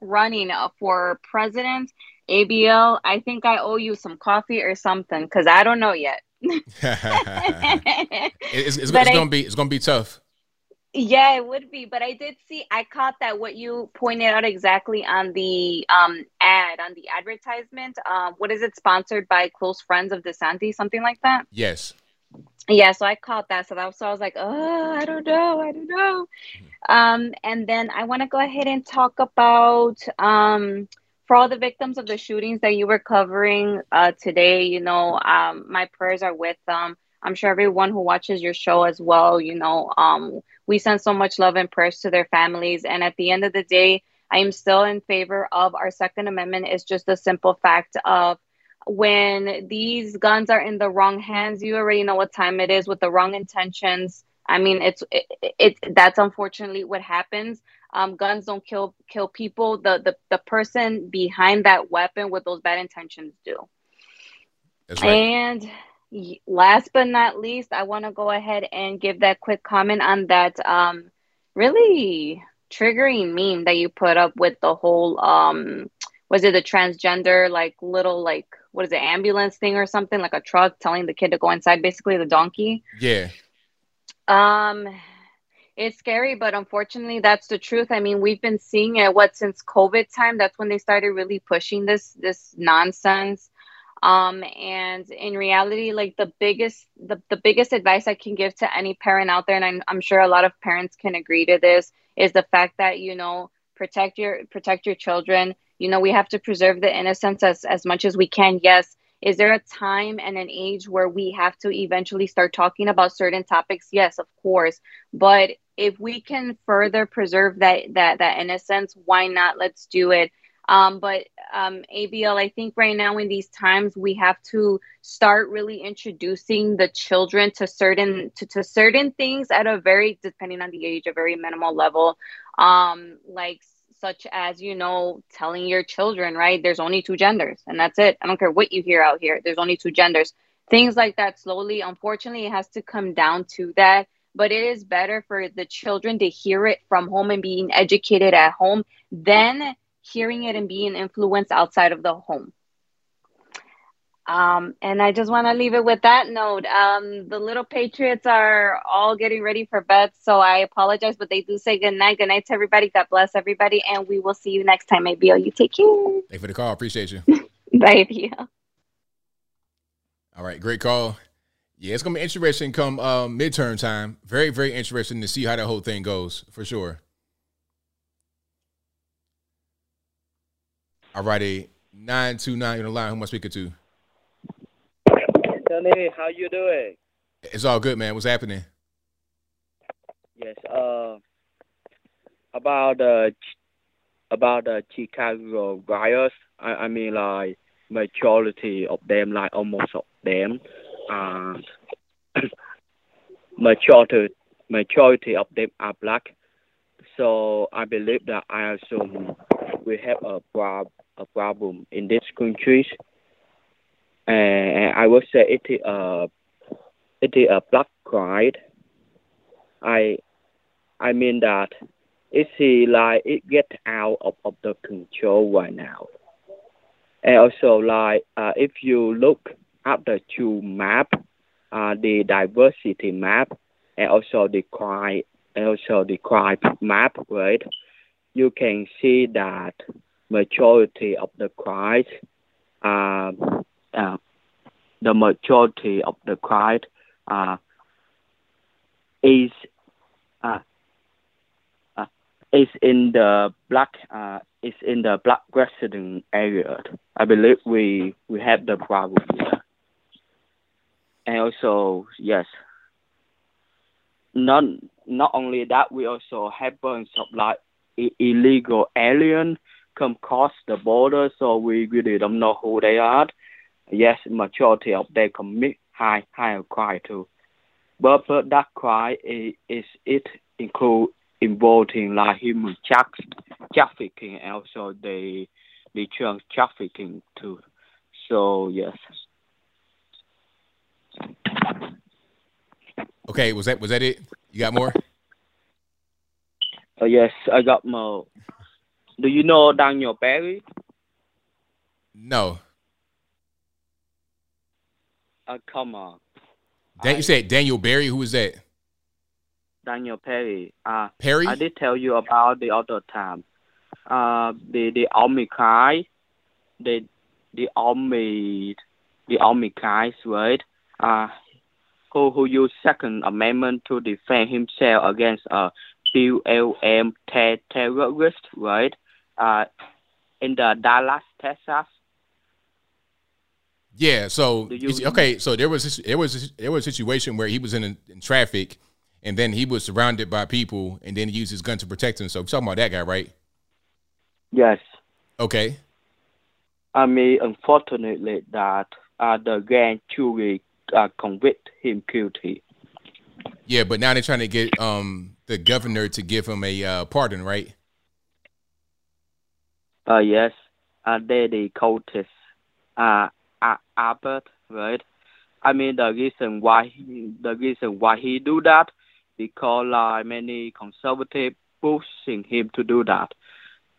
running for president, ABL, I think I owe you some coffee or something, because I don't know yet. It's gonna be tough. Yeah, it would be. But I did see, I caught that what you pointed out exactly on the ad, on the advertisement. What is it? Sponsored by close friends of DeSantis, something like that. Yes. Yeah, so I caught that. So I was like, oh, I don't know. And then I want to go ahead and talk about for all the victims of the shootings that you were covering today. You know, my prayers are with them. I'm sure everyone who watches your show as well, you know, we send so much love and prayers to their families. And at the end of the day, I am still in favor of our Second Amendment. It's just the simple fact of when these guns are in the wrong hands, you already know what time it is, with the wrong intentions. I mean, that's unfortunately what happens. Guns don't kill people. The person behind that weapon with those bad intentions do. That's right. And last but not least, I want to go ahead and give that quick comment on that really triggering meme that you put up with the whole, was it the transgender, like little, like, what is it, ambulance thing or something, like a truck telling the kid to go inside, basically the donkey. Yeah. It's scary, but unfortunately, that's the truth. I mean, we've been seeing it, since COVID time. That's when they started really pushing this nonsense. And in reality, like the biggest advice I can give to any parent out there, and I'm sure a lot of parents can agree to this, is the fact that, you know, protect your children. You know, we have to preserve the innocence as much as we can. Yes. Is there a time and an age where we have to eventually start talking about certain topics? Yes, of course. But if we can further preserve that innocence, why not? Let's do it. But ABL, I think right now in these times, we have to start really introducing the children to certain things at a very, depending on the age, a very minimal level, such as, you know, telling your children, right, there's only two genders and that's it. I don't care what you hear out here. There's only two genders. Things like that slowly. Unfortunately, it has to come down to that. But it is better for the children to hear it from home and being educated at home than hearing it and being influenced outside of the home. And I just want to leave it with that note. The little patriots are all getting ready for bed, so I apologize, but they do say good night. Good night to everybody. God bless everybody, and we will see you next time. ABL, you take care. Thanks for the call. Appreciate you. Bye, ABL. All right, great call. Yeah, it's gonna be interesting come midterm time. Very, very interesting to see how that whole thing goes for sure. All righty, 929 on the line. Who am I speaking to? Anthony, how you doing? It's all good, man. What's happening? Yes, about the Chicago riots. I mean, like majority of them, like almost of them, majority of them are black. So I believe that I assume we have a problem in these countries. And I would say it is a black pride. I mean that it gets out of the control right now. And also if you look at the two map, the diversity map and also the crime map, right? You can see that majority of the crimes is in the black resident area. I believe we have the problem here. And also, yes, not only that, we also have bunch of like illegal alien come cross the border, so we really don't know who they are. Yes, majority of them commit higher crime too, but that crime involving like human trafficking and also the child trafficking too. So yes. Okay, was that it? You got more? Yes, I got more. Do you know Daniel Berry? No. Come on. You said Daniel Berry? Who is that? Daniel Perry. Perry? I did tell you about the other time. The army guys, right? Who used Second Amendment to defend himself against BLM terrorist, right? In the Dallas, Texas. Yeah. So okay. So there was a situation where he was in traffic, and then he was surrounded by people, and then he used his gun to protect him. So we're talking about that guy, right? Yes. Okay. I mean, unfortunately, that the grand jury convict him guilty. Yeah, but now they're trying to get the governor to give him a pardon, right? Yes. They're the cultists. Albert, right? I mean, the reason why he do that, because many conservatives pushing him to do that,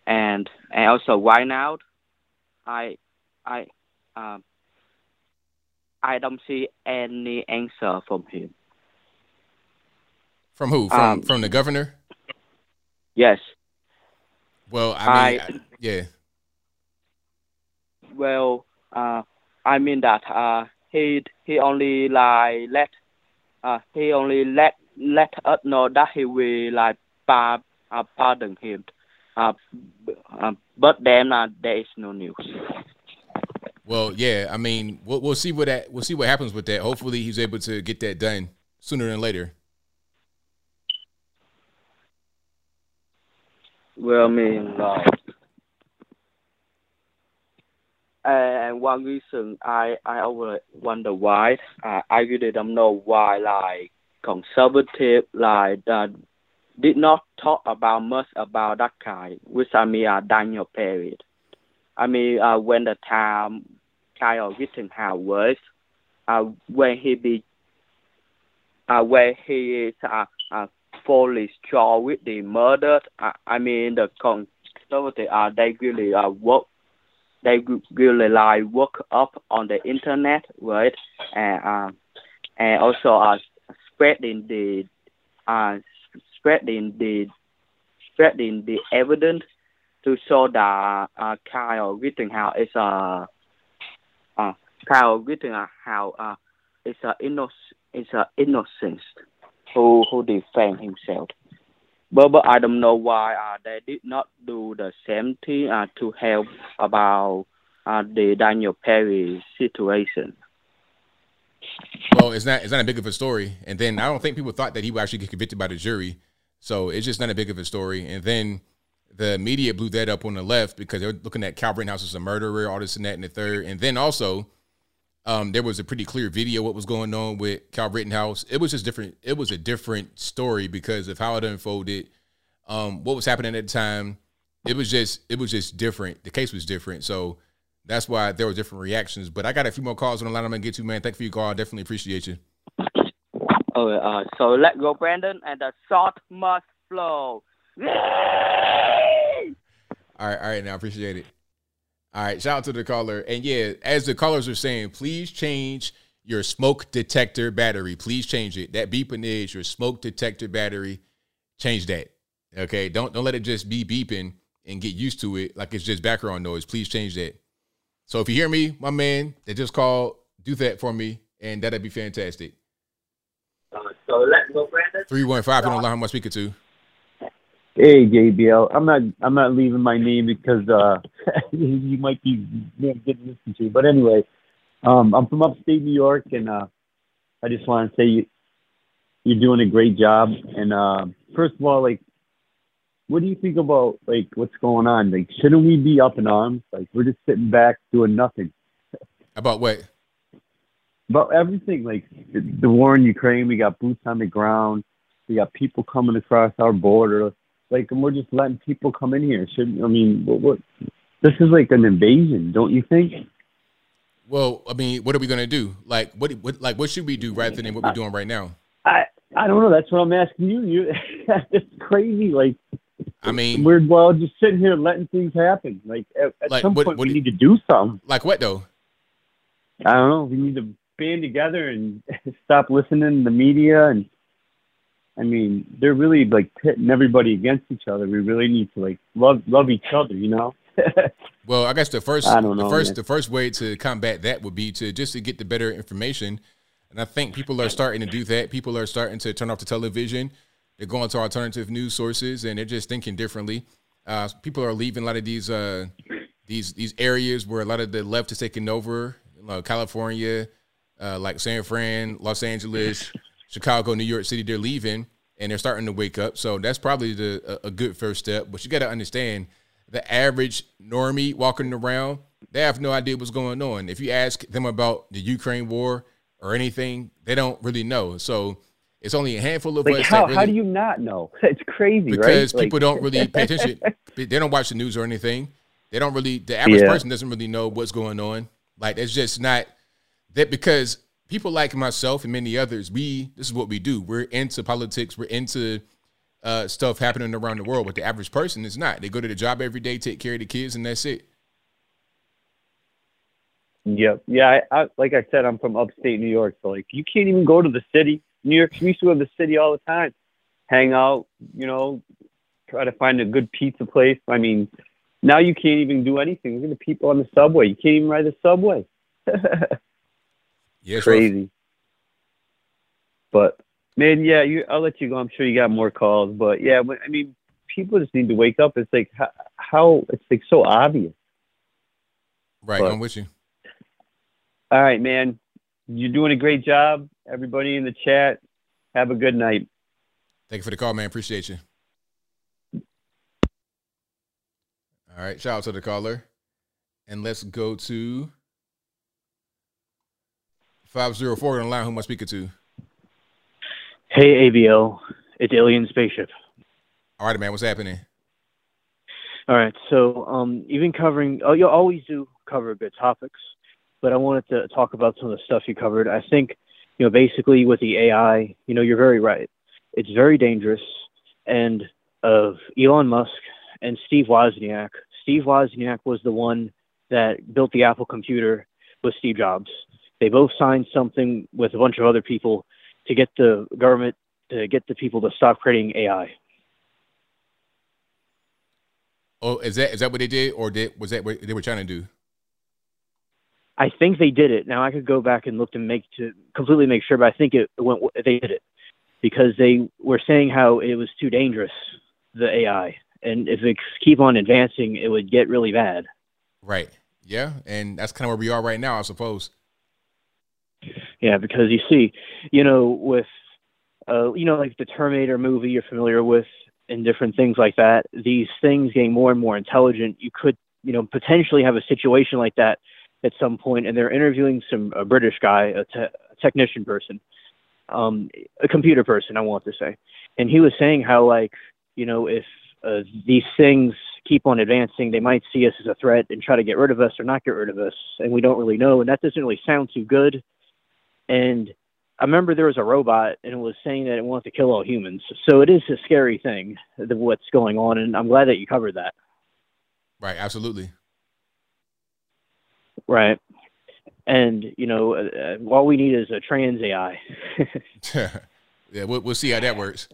and also right now, I don't see any answer from him. From who? From the governor? Yes. Well, I mean, yeah. Well, I mean that he only let us know that he will pardon him, but then there is no news. Well, yeah, I mean we'll see what happens with that. Hopefully, he's able to get that done sooner than later. Well, I mean. And one reason I always wonder why I really don't know why conservative did not talk about much about that guy, which I mean Daniel Perry. I mean when the time Kyle Rittenhouse was when he is fully charged with the murder, I mean the conservative they really work. They really work up on the internet, right? And also spreading the evidence to show that Kyle Rittenhouse is innocent who defend himself. But I don't know why they did not do the same thing to help about the Daniel Perry situation. Well, it's not a big of a story. And then I don't think people thought that he would actually get convicted by the jury. So it's just not a big of a story. And then the media blew that up on the left because they were looking at Kyle Rittenhouse as a murderer, all this and that and the third. And then also there was a pretty clear video what was going on with Kyle Rittenhouse. It was just different. It was a different story because of how it unfolded, what was happening at the time. It was just different. The case was different. So that's why there were different reactions. But I got a few more calls on the line I'm going to get to, man. Thank you for your call. I definitely appreciate you. Oh, so let's go, Brandon, and the shot must flow. Yay! All right, now appreciate it. All right, shout out to the caller. And yeah, as the callers are saying, please change your smoke detector battery. Please change it. That beeping is your smoke detector battery. Change that. Okay, don't let it just be beeping and get used to it like it's just background noise. Please change that. So if you hear me, my man, that just called, do that for me, and that'd be fantastic. So let's go, Brandon. 315, I don't know how much speaker to. Hey, JBL, I'm not leaving my name because you might be getting listened to. But anyway, I'm from upstate New York, and I just want to say you're doing a great job. And first of all, what do you think about what's going on? Shouldn't we be up in arms? We're just sitting back doing nothing. About what? About everything. The war in Ukraine, we got boots on the ground, we got people coming across our border. And we're just letting people come in here. This is an invasion, don't you think? Well, I mean, what are we gonna do? What should we do rather than what we're doing right now? I don't know. That's what I'm asking you. It's crazy. I mean, we're just sitting here letting things happen. Like at some point, we need to do something. Like what though? I don't know. We need to band together and stop listening to the media. And I mean, they're really like pitting everybody against each other. We really need to like love each other, you know? Well, I guess the first way to combat that would be to just to get the better information. And I think people are starting to do that. People are starting to turn off the television. They're going to alternative news sources, and they're just thinking differently. People are leaving a lot of these areas where a lot of the left is taking over, like California, like San Fran, Los Angeles, Chicago, New York City. They're leaving, and they're starting to wake up. So that's probably a good first step. But you got to understand, the average normie walking around, they have no idea what's going on. If you ask them about the Ukraine war or anything, they don't really know. So it's only a handful of us. How do you not know? It's crazy, right? Because people don't really pay attention. They don't watch the news or anything. They don't really, the average person doesn't really know what's going on. Like, it's just not that, because people like myself and many others, this is what we do. We're into politics. We're into stuff happening around the world, but the average person is not. They go to the job every day, take care of the kids, and that's it. Yep. Yeah. I like I said, I'm from upstate New York, so like you can't even go to the city. New York, we used to go to the city all the time, hang out, you know, try to find a good pizza place. I mean, now you can't even do anything. Look at the people on the subway. You can't even ride the subway. Yeah, crazy. But man, yeah, I'll let you go. I'm sure you got more calls, but yeah, I mean, people just need to wake up. It's like how it's like so obvious. Right, but I'm with you. All right, man. You're doing a great job. Everybody in the chat, have a good night. Thank you for the call, man. Appreciate you. All right. Shout out to the caller. And let's go to 504 online. Who am I speaking to? Hey, ABL. It's Alien Spaceship. All right, man. What's happening? All right. So you always do cover good topics. But I wanted to talk about some of the stuff you covered. I think, you know, basically with the AI, you know, you're very right. It's very dangerous. And of Elon Musk and Steve Wozniak. Steve Wozniak was the one that built the Apple computer with Steve Jobs. They both signed something with a bunch of other people to get the government, to get the people to stop creating AI. Oh, is that what they did? Or was that what they were trying to do? I think they did it. Now I could go back and look to completely make sure, but I think they did it because they were saying how it was too dangerous, the AI, and if it keep on advancing, it would get really bad. Right. Yeah, and that's kind of where we are right now, I suppose. Yeah, because you see, you know, with you know, like the Terminator movie you're familiar with, and different things like that. These things getting more and more intelligent. You could, you know, potentially have a situation like that at some point, and they're interviewing a British guy, a technician person, a computer person, I want to say. And he was saying how, like, you know, if these things keep on advancing, they might see us as a threat and try to get rid of us or not get rid of us, and we don't really know, and that doesn't really sound too good. And I remember there was a robot, and it was saying that it wanted to kill all humans. So it is a scary thing, what's going on, and I'm glad that you covered that. Right, absolutely. Right. And, you know, all we need is a trans AI. Yeah, we'll see how that works.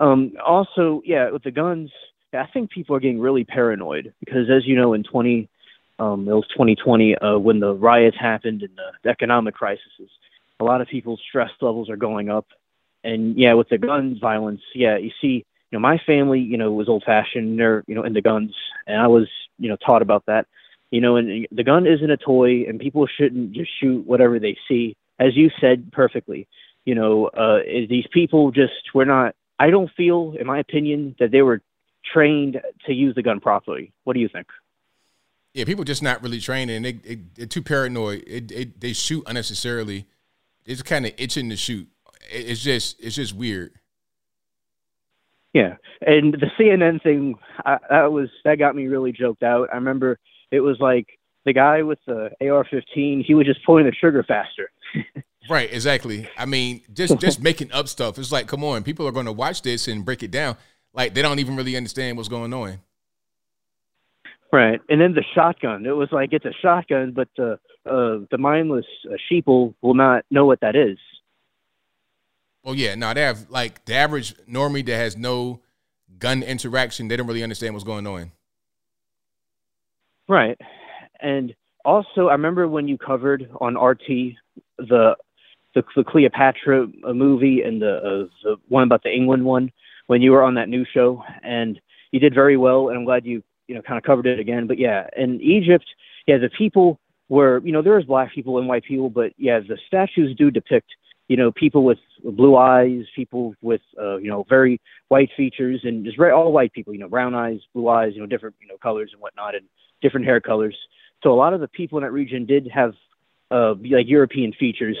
Also, yeah, with the guns, I think people are getting really paranoid because, as you know, it was 2020 when the riots happened and the economic crises, a lot of people's stress levels are going up. And, yeah, with the gun violence, yeah, you see, you know, my family, you know, was old-fashioned. They're, you know, into guns, and I was, you know, taught about that. You know, and the gun isn't a toy, and people shouldn't just shoot whatever they see. As you said perfectly, you know, these people just were not, I don't feel, in my opinion, that they were trained to use the gun properly. What do you think? Yeah, people just not really trained, and they're too paranoid. They shoot unnecessarily. It's kind of itching to shoot. It's just weird. Yeah, and the CNN thing, that got me really joked out. I remember it was like the guy with the AR-15, he was just pulling the trigger faster. Right, exactly. I mean, just making up stuff. It's like, come on, people are going to watch this and break it down. Like, they don't even really understand what's going on. Right. And then the shotgun. It was like, it's a shotgun, but the mindless sheeple will not know what that is. Oh, yeah. No, they have, like, the average normie that has no gun interaction, they don't really understand what's going on. Right. And also, I remember when you covered on RT the Cleopatra movie and the one about the England one, when you were on that new show, and you did very well, and I'm glad you kind of covered it again. But yeah, in Egypt, yeah, the people were, there was black people and white people, but yeah, the statues do depict, people with blue eyes, people with, very white features, and just all white people, brown eyes, blue eyes, different, colors and whatnot, and different hair colors. So a lot of the people in that region did have like European features.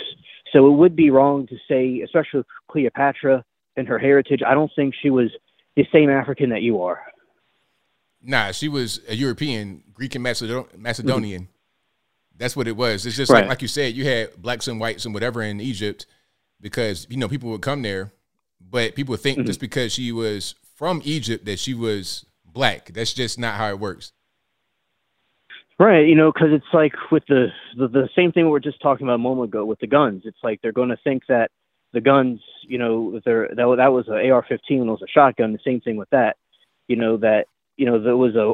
So it would be wrong to say, especially with Cleopatra and her heritage, I don't think she was the same African that you are. Nah, she was a European, Greek and Macedonian. Mm-hmm. That's what it was. It's just right. like you said, you had blacks and whites and whatever in Egypt because, people would come there, but people think mm-hmm. just because she was from Egypt that she was black. That's just not how it works. Right. Cause it's like with the same thing we were just talking about a moment ago with the guns. It's like, they're going to think that the guns, that was an AR-15 and it was a shotgun. The same thing with that, there was a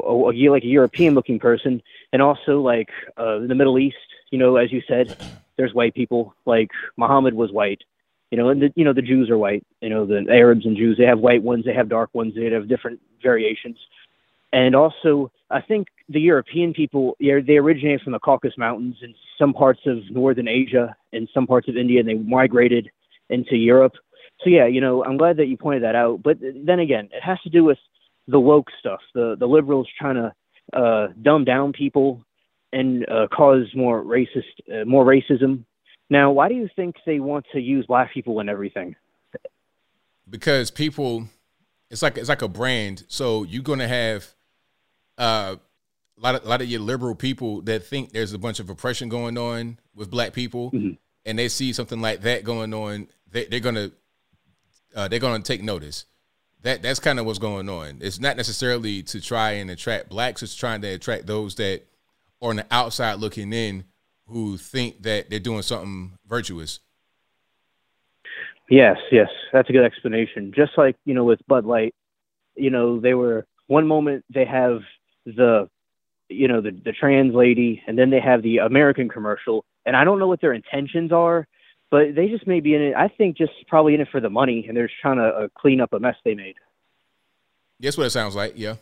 European looking person. And also like, in the Middle East, as you said, there's white people, like Muhammad was white, and the Jews are white, the Arabs and Jews, they have white ones, they have dark ones, they have different variations. And also, I think the European people, they originate from the Caucasus Mountains and some parts of Northern Asia and some parts of India, and they migrated into Europe. So, yeah, I'm glad that you pointed that out. But then again, it has to do with the woke stuff, the liberals trying to dumb down people and cause more racism. Now, why do you think they want to use black people in everything? Because people, it's like a brand. So you're going to have a lot of your liberal people that think there's a bunch of oppression going on with black people, mm-hmm. and they see something like that going on, they're gonna take notice. That's kind of what's going on. It's not necessarily to try and attract blacks; it's trying to attract those that are on the outside looking in, who think that they're doing something virtuous. Yes, yes, that's a good explanation. Just like with Bud Light, they were one moment they have the trans lady, and then they have the American commercial, and I don't know what their intentions are, but they just may be in it. I think just probably in it for the money, and they're just trying to clean up a mess they made. That's what it sounds like. Yeah.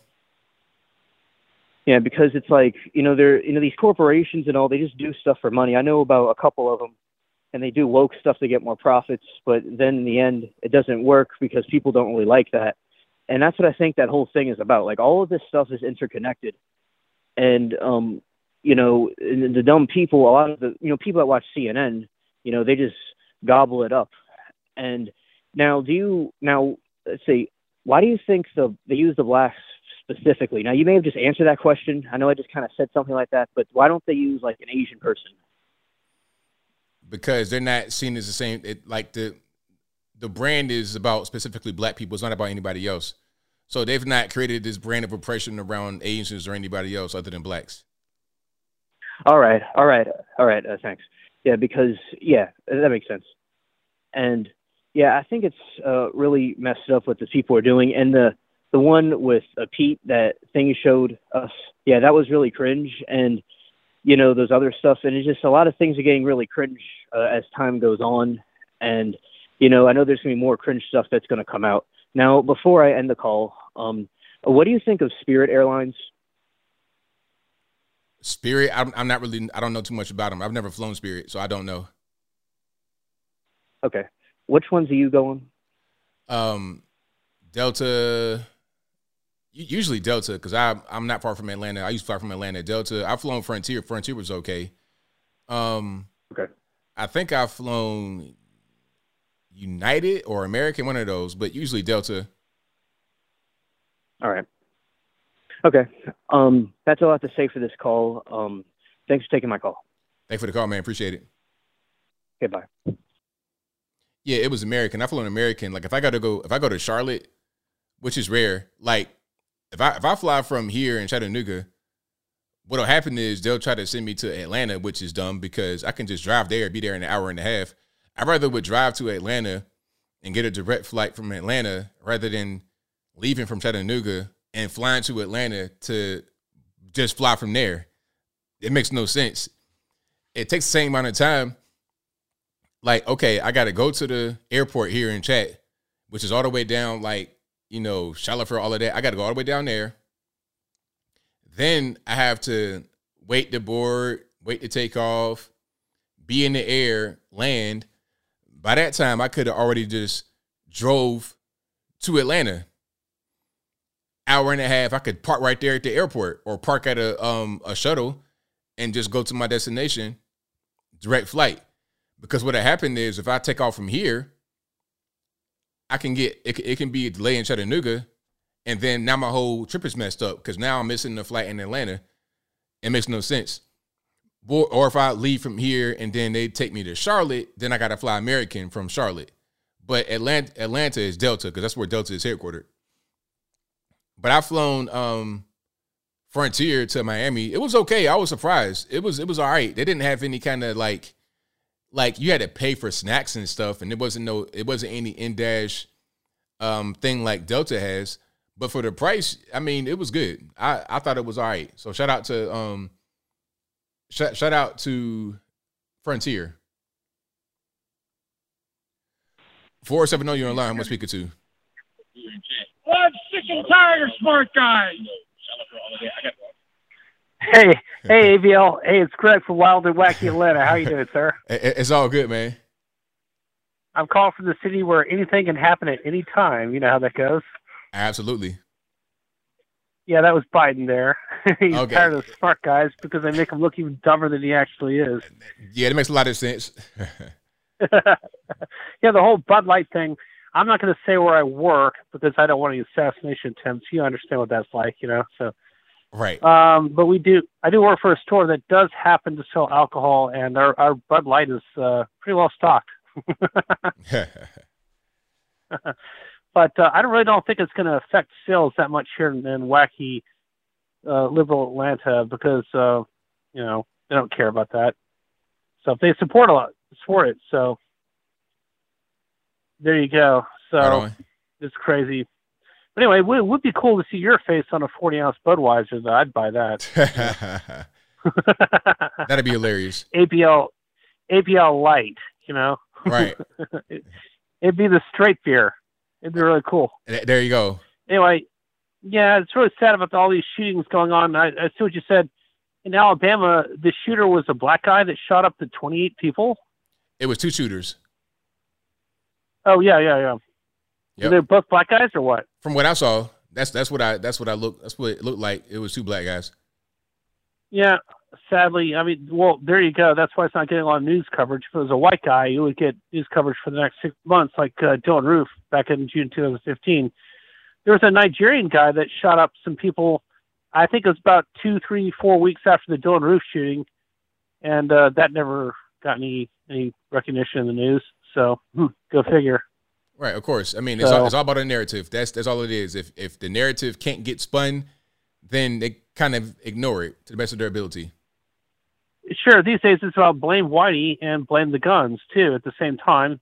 Yeah. Because it's like, they're, these corporations and all, they just do stuff for money. I know about a couple of them, and they do woke stuff to get more profits, but then in the end it doesn't work because people don't really like that. And that's what I think that whole thing is about. Like, all of this stuff is interconnected. And, the dumb people, a lot of the, people that watch CNN, they just gobble it up. And now let's see, why do you think they use the blacks specifically? Now, you may have just answered that question. I know I just kind of said something like that, but why don't they use like an Asian person? Because they're not seen as the same. The brand is about specifically black people. It's not about anybody else. So they've not created this brand of oppression around Asians or anybody else other than blacks. All right. Thanks. Yeah, because, yeah, that makes sense. And, yeah, I think it's really messed up what the people are doing. And the one with Pete, that thing you showed us, yeah, that was really cringe. And, those other stuff. And it's just a lot of things are getting really cringe as time goes on. And, I know there's going to be more cringe stuff that's going to come out. Now, before I end the call, what do you think of Spirit Airlines? Spirit? I'm not really, I don't know too much about them. I've never flown Spirit, so I don't know. Okay. Which ones do you go on? Delta, usually Delta, because I'm not far from Atlanta. I used to fly from Atlanta. Delta, I've flown Frontier. Frontier was okay. Okay. I think I've flown United or American, one of those, but usually Delta. All right. Okay. That's all I have to say for this call. Thanks for taking my call. Thanks for the call, man. Appreciate it. Okay, bye. Yeah, it was American. I flew an American. Like, if I go to Charlotte, which is rare. Like, if I fly from here in Chattanooga, what'll happen is they'll try to send me to Atlanta, which is dumb because I can just drive there, be there in an hour and a half. I rather would drive to Atlanta and get a direct flight from Atlanta rather than leaving from Chattanooga and flying to Atlanta to just fly from there. It makes no sense. It takes the same amount of time. Like, okay, I got to go to the airport here in Chat, which is all the way down, like, you know, Charlotte for all of that. I got to go all the way down there. Then I have to wait to board, wait to take off, be in the air, land. By that time, I could have already just drove to Atlanta. Hour and a half, I could park right there at the airport or park at a shuttle and just go to my destination, direct flight. Because what happened is if I take off from here, I can get, it can be a delay in Chattanooga. And then now my whole trip is messed up because now I'm missing the flight in Atlanta. It makes no sense. Or if I leave from here and then they take me to Charlotte, then I got to fly American from Charlotte. But Atlanta is Delta because that's where Delta is headquartered. But I've flown Frontier to Miami. It was okay. I was surprised. It was all right. They didn't have any kind of like you had to pay for snacks and stuff. And it wasn't any in-dash thing like Delta has. But for the price, I mean, it was good. I thought it was all right. So shout out to Frontier. 470, you're online. I'm speaking to. Well, I'm sick and tired of smart guys. Hey, AVL. Hey, it's Greg from Wild and Wacky Atlanta. How you doing, sir? It's all good, man. I'm calling from the city where anything can happen at any time. You know how that goes. Absolutely. Yeah, that was Biden there. He's okay. Tired of the smart guys because they make him look even dumber than he actually is. Yeah, that makes a lot of sense. Yeah, the whole Bud Light thing. I'm not going to say where I work because I don't want any assassination attempts. You understand what that's like, you know? So, right. But I do work for a store that does happen to sell alcohol, and our Bud Light is pretty well stocked. But I really don't think it's going to affect sales that much here in wacky liberal Atlanta because, you know, they don't care about that. So if they support it. So there you go. So it's crazy. But anyway, it would be cool to see your face on a 40-ounce Budweiser, though. I'd buy that. That'd be hilarious. APL light, you know? Right. It'd be the straight beer. It'd be really cool. There you go. Anyway, yeah, it's really sad about all these shootings going on. I see what you said. In Alabama, the shooter was a black guy that shot up to 28 people. It was two shooters. Oh yeah. Yep. They're both black guys or what? From what I saw, that's what it looked like. It was two black guys. Yeah, sadly, I mean, well, there you go. That's why it's not getting a lot of news coverage. If it was a white guy, you would get news coverage for the next 6 months, like Dylan Roof back in June 2015. There was a Nigerian guy that shot up some people. I think it was about 2, 3, 4 weeks after the Dylan Roof shooting, and that never got any recognition in the news. So go figure. Right, of course. I mean, it's all about a narrative. That's all it is. If the narrative can't get spun, then they kind of ignore it to the best of their ability. Sure. These days it's about blame Whitey and blame the guns too. At the same time,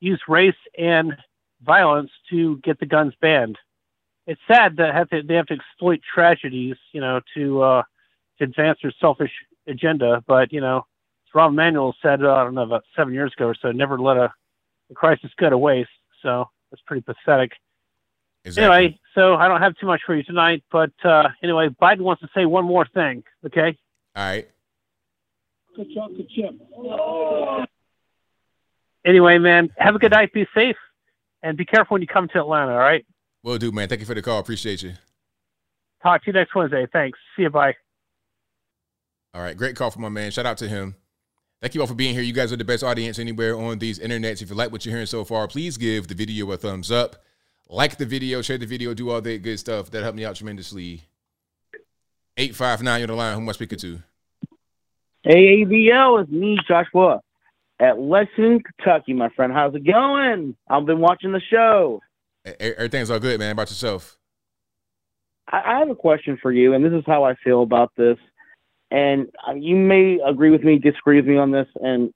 use race and violence to get the guns banned. It's sad that they have to exploit tragedies, you know, to advance their selfish agenda. But you know, Rahm Emanuel said, I don't know, about 7 years ago or so, never let a crisis go to waste. So that's pretty pathetic. Exactly. Anyway, so I don't have too much for you tonight. But anyway, Biden wants to say one more thing, okay? All right. Good chocolate chip. Oh! Anyway, man, have a good night. Be safe. And be careful when you come to Atlanta, all right? Will do, man. Thank you for the call. Appreciate you. Talk to you next Wednesday. Thanks. See you. Bye. All right. Great call from my man. Shout out to him. Thank you all for being here. You guys are the best audience anywhere on these internets. If you like what you're hearing so far, please give the video a thumbs up. Like the video, share the video, do all that good stuff. That helped me out tremendously. 859, you're the line. Who am I speaking to? Hey, ABL, it's me, Joshua, at Lexington, Kentucky, my friend. How's it going? I've been watching the show. Everything's all good, man. About yourself? I have a question for you, and this is how I feel about this. And you may agree with me, disagree with me on this. And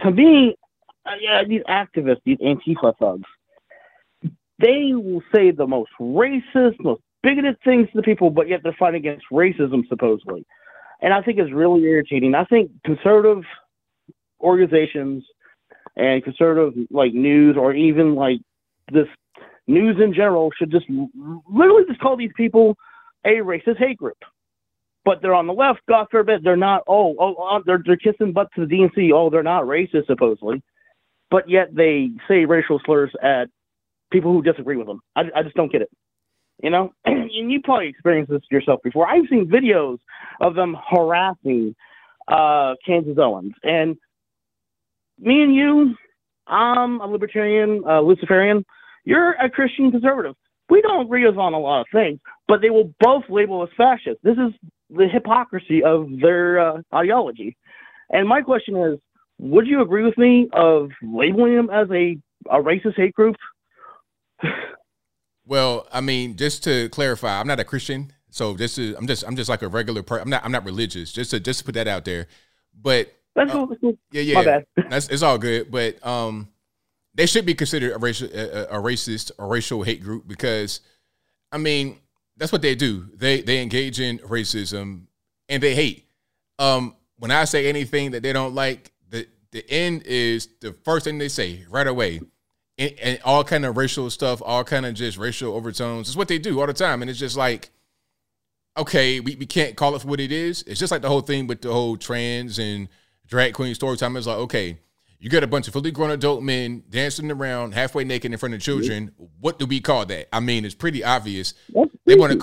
to me, these activists, these Antifa thugs, they will say the most racist, most bigoted things to people, but yet they're fighting against racism, supposedly. And I think it's really irritating. I think conservative organizations and conservative like news, or even like this news in general, should just literally just call these people a racist hate group. But they're on the left, God forbid. They're not. They're kissing butt to the DNC. Oh, they're not racist, supposedly. But yet they say racial slurs at people who disagree with them. I just don't get it. You know, and you probably experienced this yourself before. I've seen videos of them harassing Kansas Owens. And me and you, I'm a libertarian, Luciferian. You're a Christian conservative. We don't agree on a lot of things, but they will both label us fascists. This is the hypocrisy of their ideology. And my question is, would you agree with me of labeling them as a racist hate group? Well, I mean, just to clarify, I'm not a Christian, so I'm just like a regular person. I'm not religious. Just to put that out there, but that's cool. Yeah, my bad. It's all good. But they should be considered a racial hate group, because, I mean, that's what they do. They engage in racism and they hate. When I say anything that they don't like, the end is the first thing they say right away. And all kind of racial stuff, all kind of just racial overtones. It's what they do all the time. And it's just like, okay, we can't call it for what it is. It's just like the whole thing with the whole trans and drag queen story time. It's like, okay, you got a bunch of fully grown adult men dancing around halfway naked in front of children. What do we call that? I mean, it's pretty obvious. They want to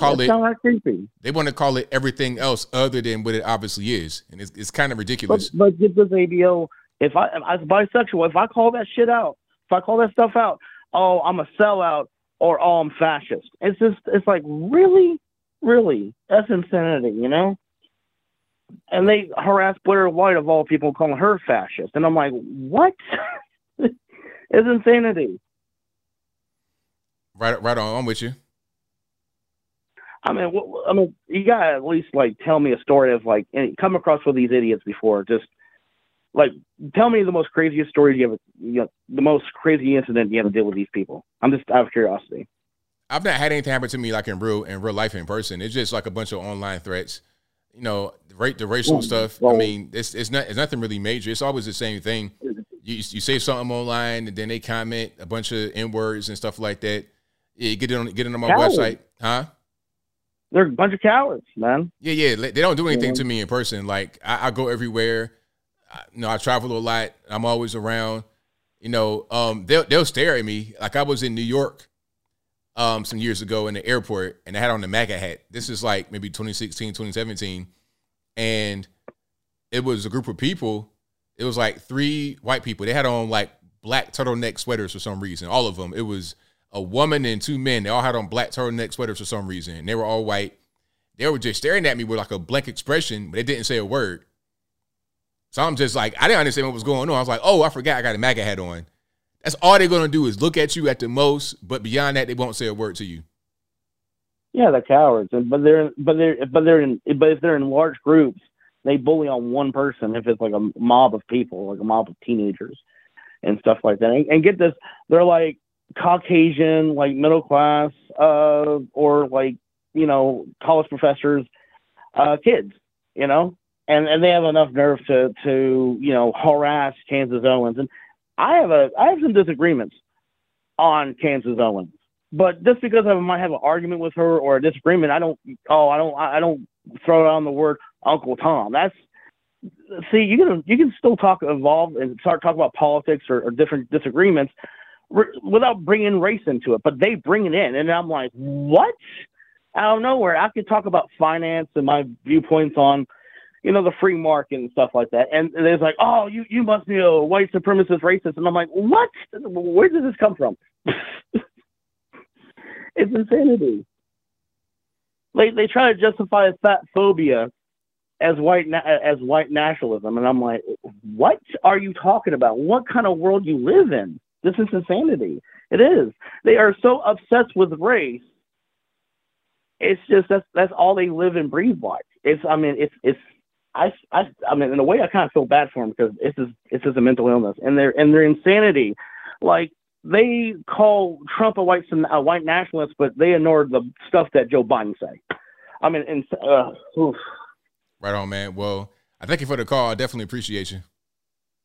call it everything else other than what it obviously is. And it's kind of ridiculous. But just as ABO, if I was bisexual, if I call that shit out, if I call that stuff out, oh, I'm a sellout, or oh, I'm fascist. It's just, it's like, really? Really? That's insanity, you know? And they harass Blair White, of all people, calling her fascist. And I'm like, what? It's insanity. Right on. I'm with you. I mean, you got to at least, like, tell me a story of, like, and come across with these idiots before, just, like, tell me the most craziest story you ever, the most crazy incident you ever deal with these people. I'm just out of curiosity. I've not had anything happen to me like in real life in person. It's just like a bunch of online threats, you know, the racial stuff. Well, I mean, it's nothing really major. It's always the same thing. You say something online and then they comment a bunch of N-words and stuff like that. Yeah, you get it on my website, huh? They're a bunch of cowards, man. Yeah. They don't do anything to me in person. Like I go everywhere. You know, I travel a lot. I'm always around. You know, they'll stare at me. Like I was in New York some years ago in the airport, and I had on the MAGA hat. This is like maybe 2016, 2017. And it was a group of people. It was like three white people. They had on like black turtleneck sweaters for some reason. All of them. It was a woman and two men. They all had on black turtleneck sweaters for some reason. And they were all white. They were just staring at me with like a blank expression, but they didn't say a word. So I'm just like, I didn't understand what was going on. I was like, oh, I forgot I got a MAGA hat on. That's all they're going to do is look at you at the most, but beyond that, they won't say a word to you. Yeah, they're cowards. But if they're in large groups, they bully on one person. If it's like a mob of people, like a mob of teenagers and stuff like that. And get this, they're like Caucasian, like middle class, or like, you know, college professors, kids, you know. And they have enough nerve to you know, harass Kansas Owens. And I have some disagreements on Kansas Owens, but just because I might have an argument with her or a disagreement, I don't throw down the word Uncle Tom. You can still talk involved and start talking about politics or different disagreements without bringing race into it. But they bring it in, and I'm like, what? Out of nowhere, I could talk about finance and my viewpoints on, you know, the free market and stuff like that. And there's like, oh, you must be a white supremacist racist. And I'm like, what? Where does this come from? It's insanity. They try to justify fat phobia as white nationalism. And I'm like, what are you talking about? What kind of world you live in? This is insanity. It is. They are so obsessed with race. It's just that's all they live and breathe like. I mean, in a way, I kind of feel bad for them because it's just a mental illness and their insanity. Like, they call Trump a white nationalist, but they ignored the stuff that Joe Biden said. I mean, right on, man. Well, I thank you for the call. I definitely appreciate you.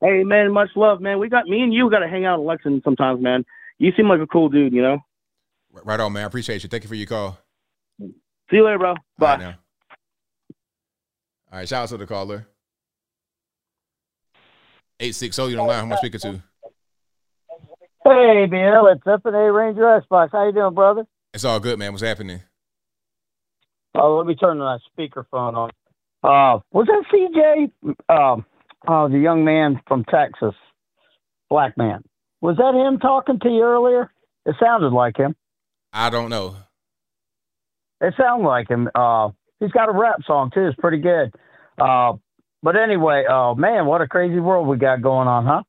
Hey, man, much love, man. Me and you got to hang out at Lexington sometimes, man. You seem like a cool dude, you know? Right on, man. I appreciate you. Thank you for your call. See you later, bro. Bye. All right, shout out to the caller. 860, you don't lie. Who am I speaking to? Hey, Bill. It's up in A Ranger Icebox. How you doing, brother? It's all good, man. What's happening? Oh, let me turn my speakerphone on. Was that CJ? The young man from Texas, black man. Was that him talking to you earlier? It sounded like him. I don't know. It sounded like him. He's got a rap song, too. It's pretty good. But anyway, man, what a crazy world we got going on, huh?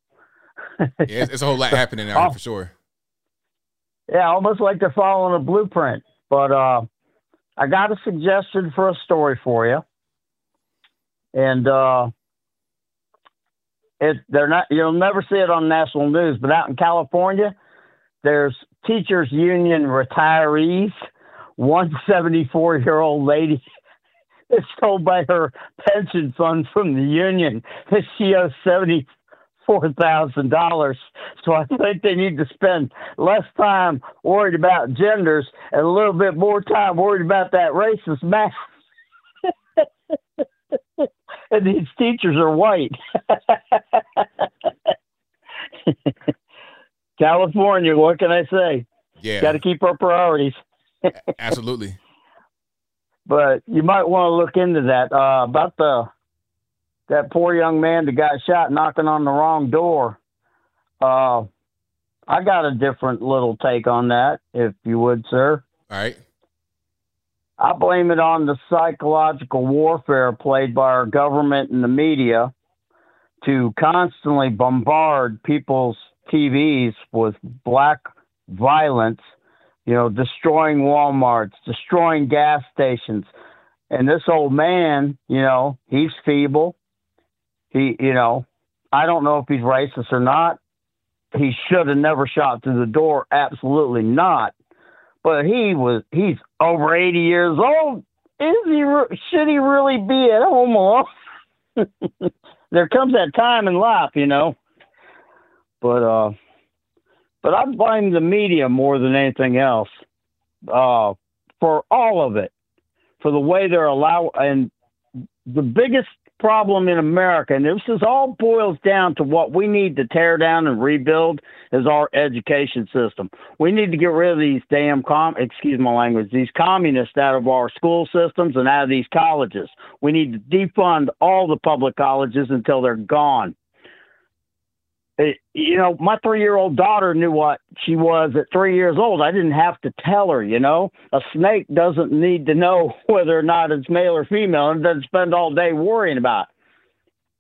Yeah, it's a whole lot happening now, for sure. Yeah, almost like they're following a blueprint. But I got a suggestion for a story for you. And you'll never see it on national news, but out in California, there's teachers union retirees. 174-year-old lady is told by her pension fund from the union that she owes $74,000. So I think they need to spend less time worried about genders and a little bit more time worried about that racist math. And these teachers are white. California, what can I say? Yeah. Got to keep our priorities. Absolutely. But you might want to look into that about that poor young man that got shot knocking on the wrong door. I got a different little take on that, if you would, sir. All right. I blame it on the psychological warfare played by our government and the media to constantly bombard people's TVs with black violence. You know, destroying Walmarts, destroying gas stations. And this old man, you know, he's feeble. I don't know if he's racist or not. He should have never shot through the door. Absolutely not. But he's over 80 years old. Should he really be at home alone? There comes that time in life, you know. But I blame the media more than anything else for all of it, for the way they're allowed. And the biggest problem in America, and this is all boils down to what we need to tear down and rebuild, is our education system. We need to get rid of these damn, excuse my language, these communists out of our school systems and out of these colleges. We need to defund all the public colleges until they're gone. You know, my 3-year-old daughter knew what she was at 3 years old. I didn't have to tell her, you know. A snake doesn't need to know whether or not it's male or female and doesn't spend all day worrying about it.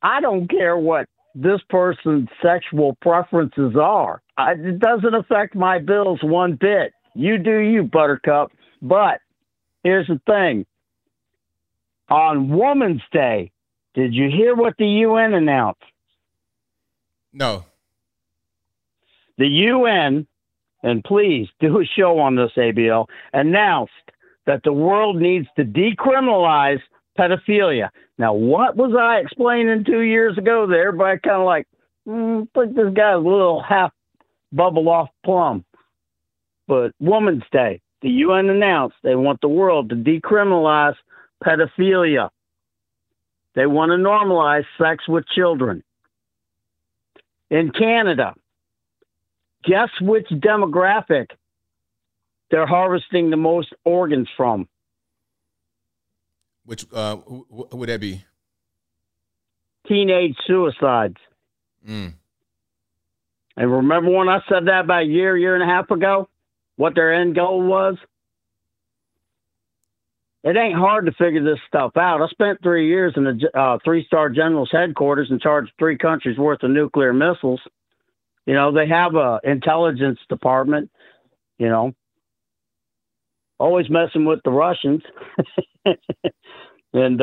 I don't care what this person's sexual preferences are. It doesn't affect my bills one bit. You do you, buttercup. But here's the thing. On Woman's Day, did you hear what the UN announced? No. The UN, and please do a show on this, ABL, announced that the world needs to decriminalize pedophilia. Now, what was I explaining 2 years ago that everybody kind of like, think this guy's a little half bubble off plum. But Woman's Day, the UN announced they want the world to decriminalize pedophilia. They want to normalize sex with children. In Canada, guess which demographic they're harvesting the most organs from? Which who would that be? Teenage suicides. Mm. And remember when I said that about a year and a half ago? What their end goal was? It ain't hard to figure this stuff out. I spent 3 years in the three-star general's headquarters in charge of 3 countries worth of nuclear missiles. You know, they have a intelligence department, you know, always messing with the Russians. And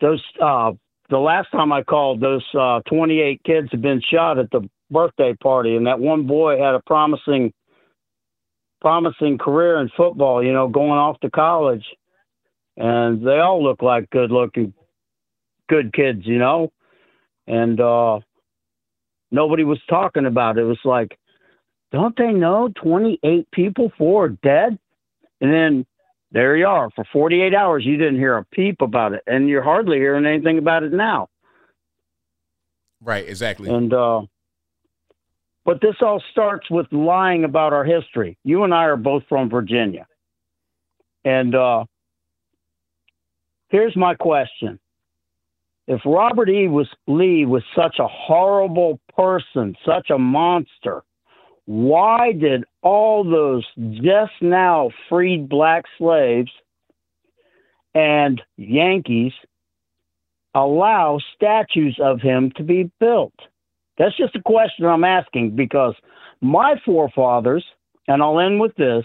those the last time I called, those 28 kids had been shot at the birthday party, and that one boy had a promising career in football, you know, going off to college. And they all look like good-looking, good kids, you know. And nobody was talking about it. It was like, don't they know 28 people, 4 are dead? And then there you are. For 48 hours, you didn't hear a peep about it. And you're hardly hearing anything about it now. Right, exactly. And but this all starts with lying about our history. You and I are both from Virginia. And here's my question. If Robert E. Lee was such a horrible person, such a monster, why did all those just now freed black slaves and Yankees allow statues of him to be built? That's just a question I'm asking, because my forefathers, and I'll end with this,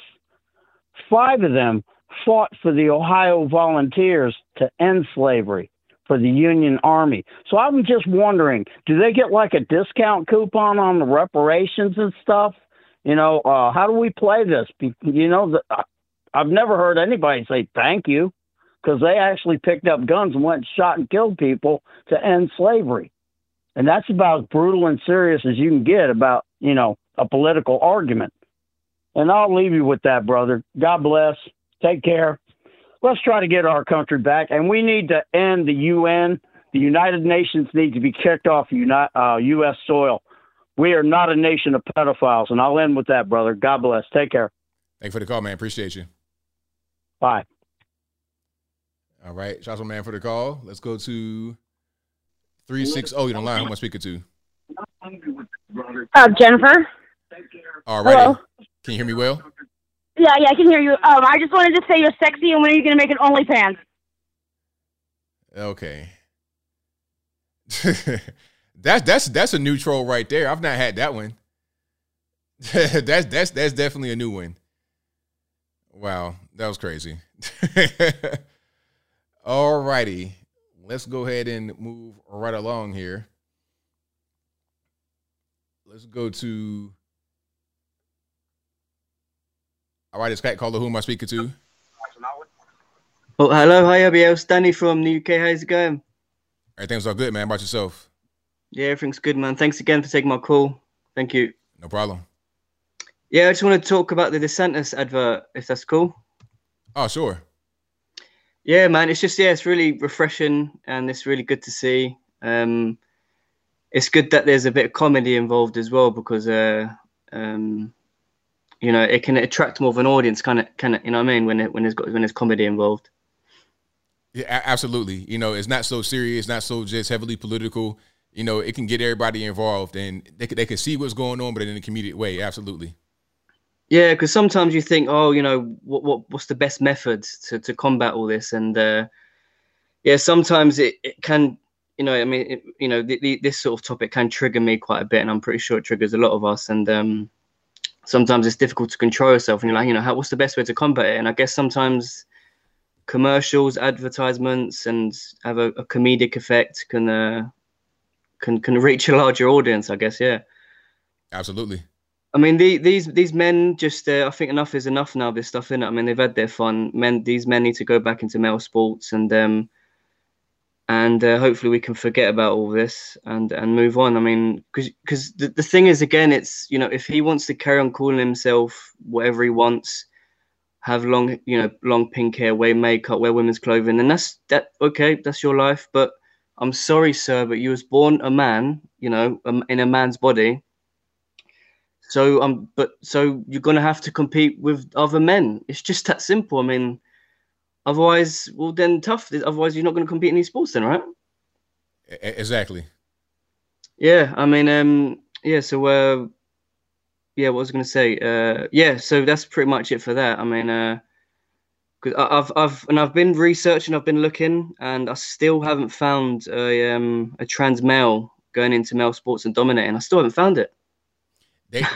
5 of them fought for the Ohio Volunteers to end slavery, for the Union Army. So I'm just wondering, do they get like a discount coupon on the reparations and stuff? You know, how do we play this? You know, I've never heard anybody say thank you, because they actually picked up guns and went and shot and killed people to end slavery. And that's about as brutal and serious as you can get about, you know, a political argument. And I'll leave you with that, brother. God bless. Take care. Let's try to get our country back, and we need to end the UN. The United Nations needs to be kicked off U.S. soil. We are not a nation of pedophiles, and I'll end with that, brother. God bless. Take care. Thanks for the call, man. Appreciate you. Bye. All right. Shout out to man for the call. Let's go to 360. Oh, you're on the line. Who am I speaking to? Jennifer. All right. Hello. Can you hear me well? Yeah, I can hear you. I just wanted to say you're sexy, and when are you going to make an OnlyFans? Okay. That's a new troll right there. I've not had that one. That's definitely a new one. Wow, that was crazy. All righty. Let's go ahead and move right along here. Let's go to... All right, it's Cat Caller. Who am I speaking to? Oh, hello. Hi, Abiel. Stanley from the UK. How's it going? Everything's all good, man. About yourself? Yeah, everything's good, man. Thanks again for taking my call. Thank you. No problem. Yeah, I just want to talk about the DeSantis advert, if that's cool. Oh, sure. Yeah, man. It's just, yeah, it's really refreshing, and it's really good to see. It's good that there's a bit of comedy involved as well, because... you know, it can attract more of an audience, kind of, you know what I mean, when there's comedy involved. Yeah, absolutely. You know, it's not so serious, not so just heavily political. You know, it can get everybody involved, and they can see what's going on, but in a comedic way. Absolutely. Yeah, because sometimes you think, oh, you know, what's the best method to combat all this, and yeah, sometimes it can, you know, I mean, you know, this sort of topic can trigger me quite a bit, and I'm pretty sure it triggers a lot of us, and sometimes it's difficult to control yourself, and you're like, you know, what's the best way to combat it? And I guess sometimes commercials, advertisements, and have a comedic effect can reach a larger audience, I guess. Yeah, absolutely. I mean, these men just, I think enough is enough now. This stuff, innit? I mean, they've had their fun. These men need to go back into male sports, and hopefully we can forget about all this and move on. I mean, because the thing is, again, it's, you know, if he wants to carry on calling himself whatever he wants, have long, you know, long pink hair, wear makeup, wear women's clothing, and that's okay, that's your life. But I'm sorry, sir, but you was born a man, you know, in a man's body. So so you're gonna have to compete with other men. It's just that simple. I mean. Otherwise, well, then tough. Otherwise, you're not going to compete in these sports then, right? Exactly. Yeah, I mean, yeah, so, yeah, what was I going to say? Yeah, so that's pretty much it for that. I mean, cause I've been researching, I've been looking, and I still haven't found a trans male going into male sports and dominating. I still haven't found it.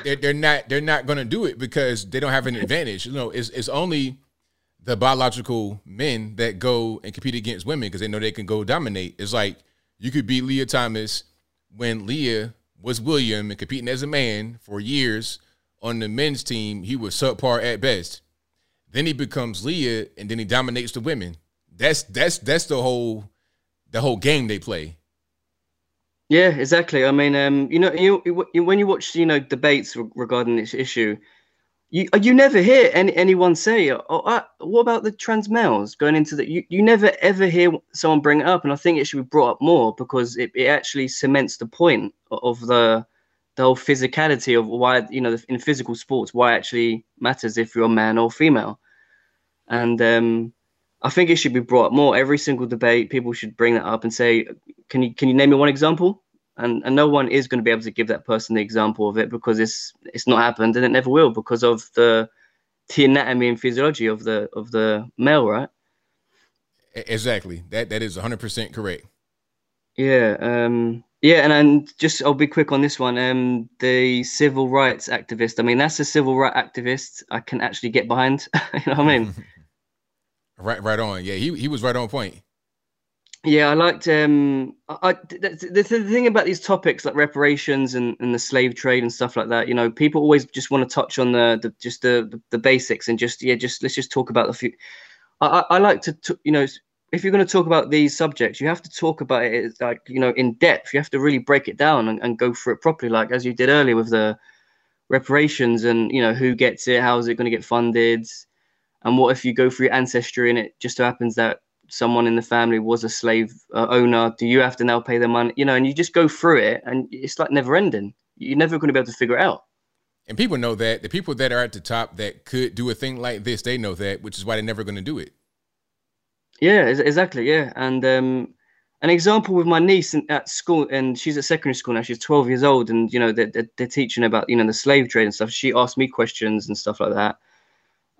They're not going to do it because they don't have an advantage. You know, it's only the biological men that go and compete against women because they know they can go dominate. It's like you could be Leah Thomas when Leah was William and competing as a man for years on the men's team. He was subpar at best. Then he becomes Leah and then he dominates the women. That's the whole game they play. Yeah, exactly. I mean, when you watch, debates regarding this issue, you never hear anyone say, "Oh, what about the trans males going into the?" You never ever hear someone bring it up, and I think it should be brought up more because it actually cements the point of the whole physicality of why in physical sports why it actually matters if you're a man or female, and I think it should be brought up more. Every single debate, people should bring that up and say, Can you name me one example? And no one is going to be able to give that person the example of it because it's not happened and it never will because of the anatomy and physiology of the male, right? Exactly. That is 100% correct. Yeah. And just I'll be quick on this one. The civil rights activist. I mean, that's a civil right activist I can actually get behind. You know what I mean? Right on. Yeah, he was right on point. Yeah, I liked the thing about these topics like reparations and the slave trade and stuff like that. You know, people always just want to touch on the basics and just let's just talk about the few. I like to if you're going to talk about these subjects, you have to talk about it like in depth. You have to really break it down and go through it properly, like as you did earlier with the reparations and who gets it, how is it going to get funded, and what if you go through your ancestry and it just so happens that someone in the family was a slave owner. Do you have to now pay their money? And you just go through it and it's like never ending. You're never going to be able to figure it out. And people know that the people that are at the top that could do a thing like this, they know that, which is why they're never going to do it. Yeah, exactly. Yeah. And, an example with my niece at school, and she's at secondary school now, she's 12 years old. And, they're teaching about, the slave trade and stuff. She asked me questions and stuff like that.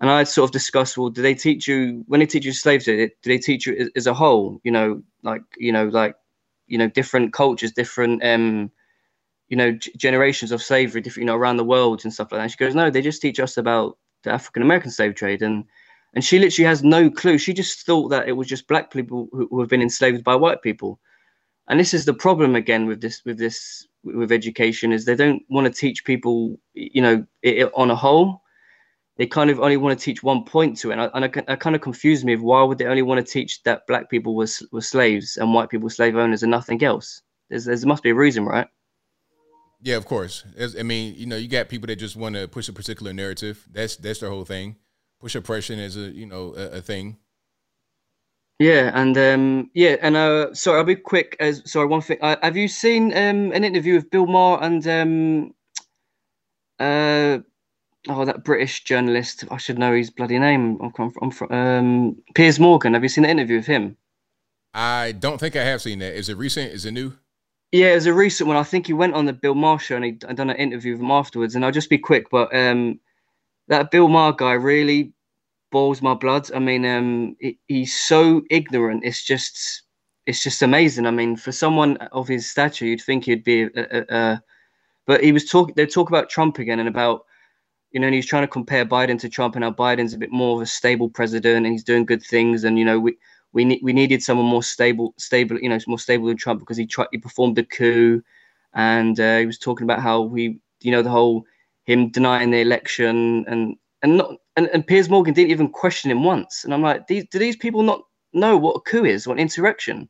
And I sort of discussed, well, do they teach you when they teach you slaves? Do they teach you as a whole? Different cultures, different, generations of slavery, different, around the world and stuff like that. And she goes, no, they just teach us about the African American slave trade, and she literally has no clue. She just thought that it was just black people who have been enslaved by white people. And this is the problem again with education is they don't want to teach people, on a whole. They kind of only want to teach one point to it. And I kind of confused me of why would they only want to teach that black people were slaves and white people slave owners and nothing else? There must be a reason, right? Yeah, of course. You got people that just want to push a particular narrative. That's their whole thing. Push oppression is a thing. Yeah. And sorry, I'll be quick. One thing. Have you seen an interview with Bill Maher and that British journalist, I should know his bloody name. Piers Morgan. Have you seen the interview with him? I don't think I have seen that. Is it recent? Is it new? Yeah, it was a recent one. I think he went on the Bill Maher show and he done an interview with him afterwards. And I'll just be quick, but that Bill Maher guy really boils my blood. I mean, he's so ignorant. It's just amazing. I mean, for someone of his stature, you'd think he'd be but he was talking. They talk about Trump again and about. And he's trying to compare Biden to Trump and how Biden's a bit more of a stable president and he's doing good things. And, we needed someone more stable, more stable than Trump because he performed a coup. And he was talking about how the whole him denying the election and Piers Morgan didn't even question him once. And I'm like, do these people not know what a coup is, what an insurrection?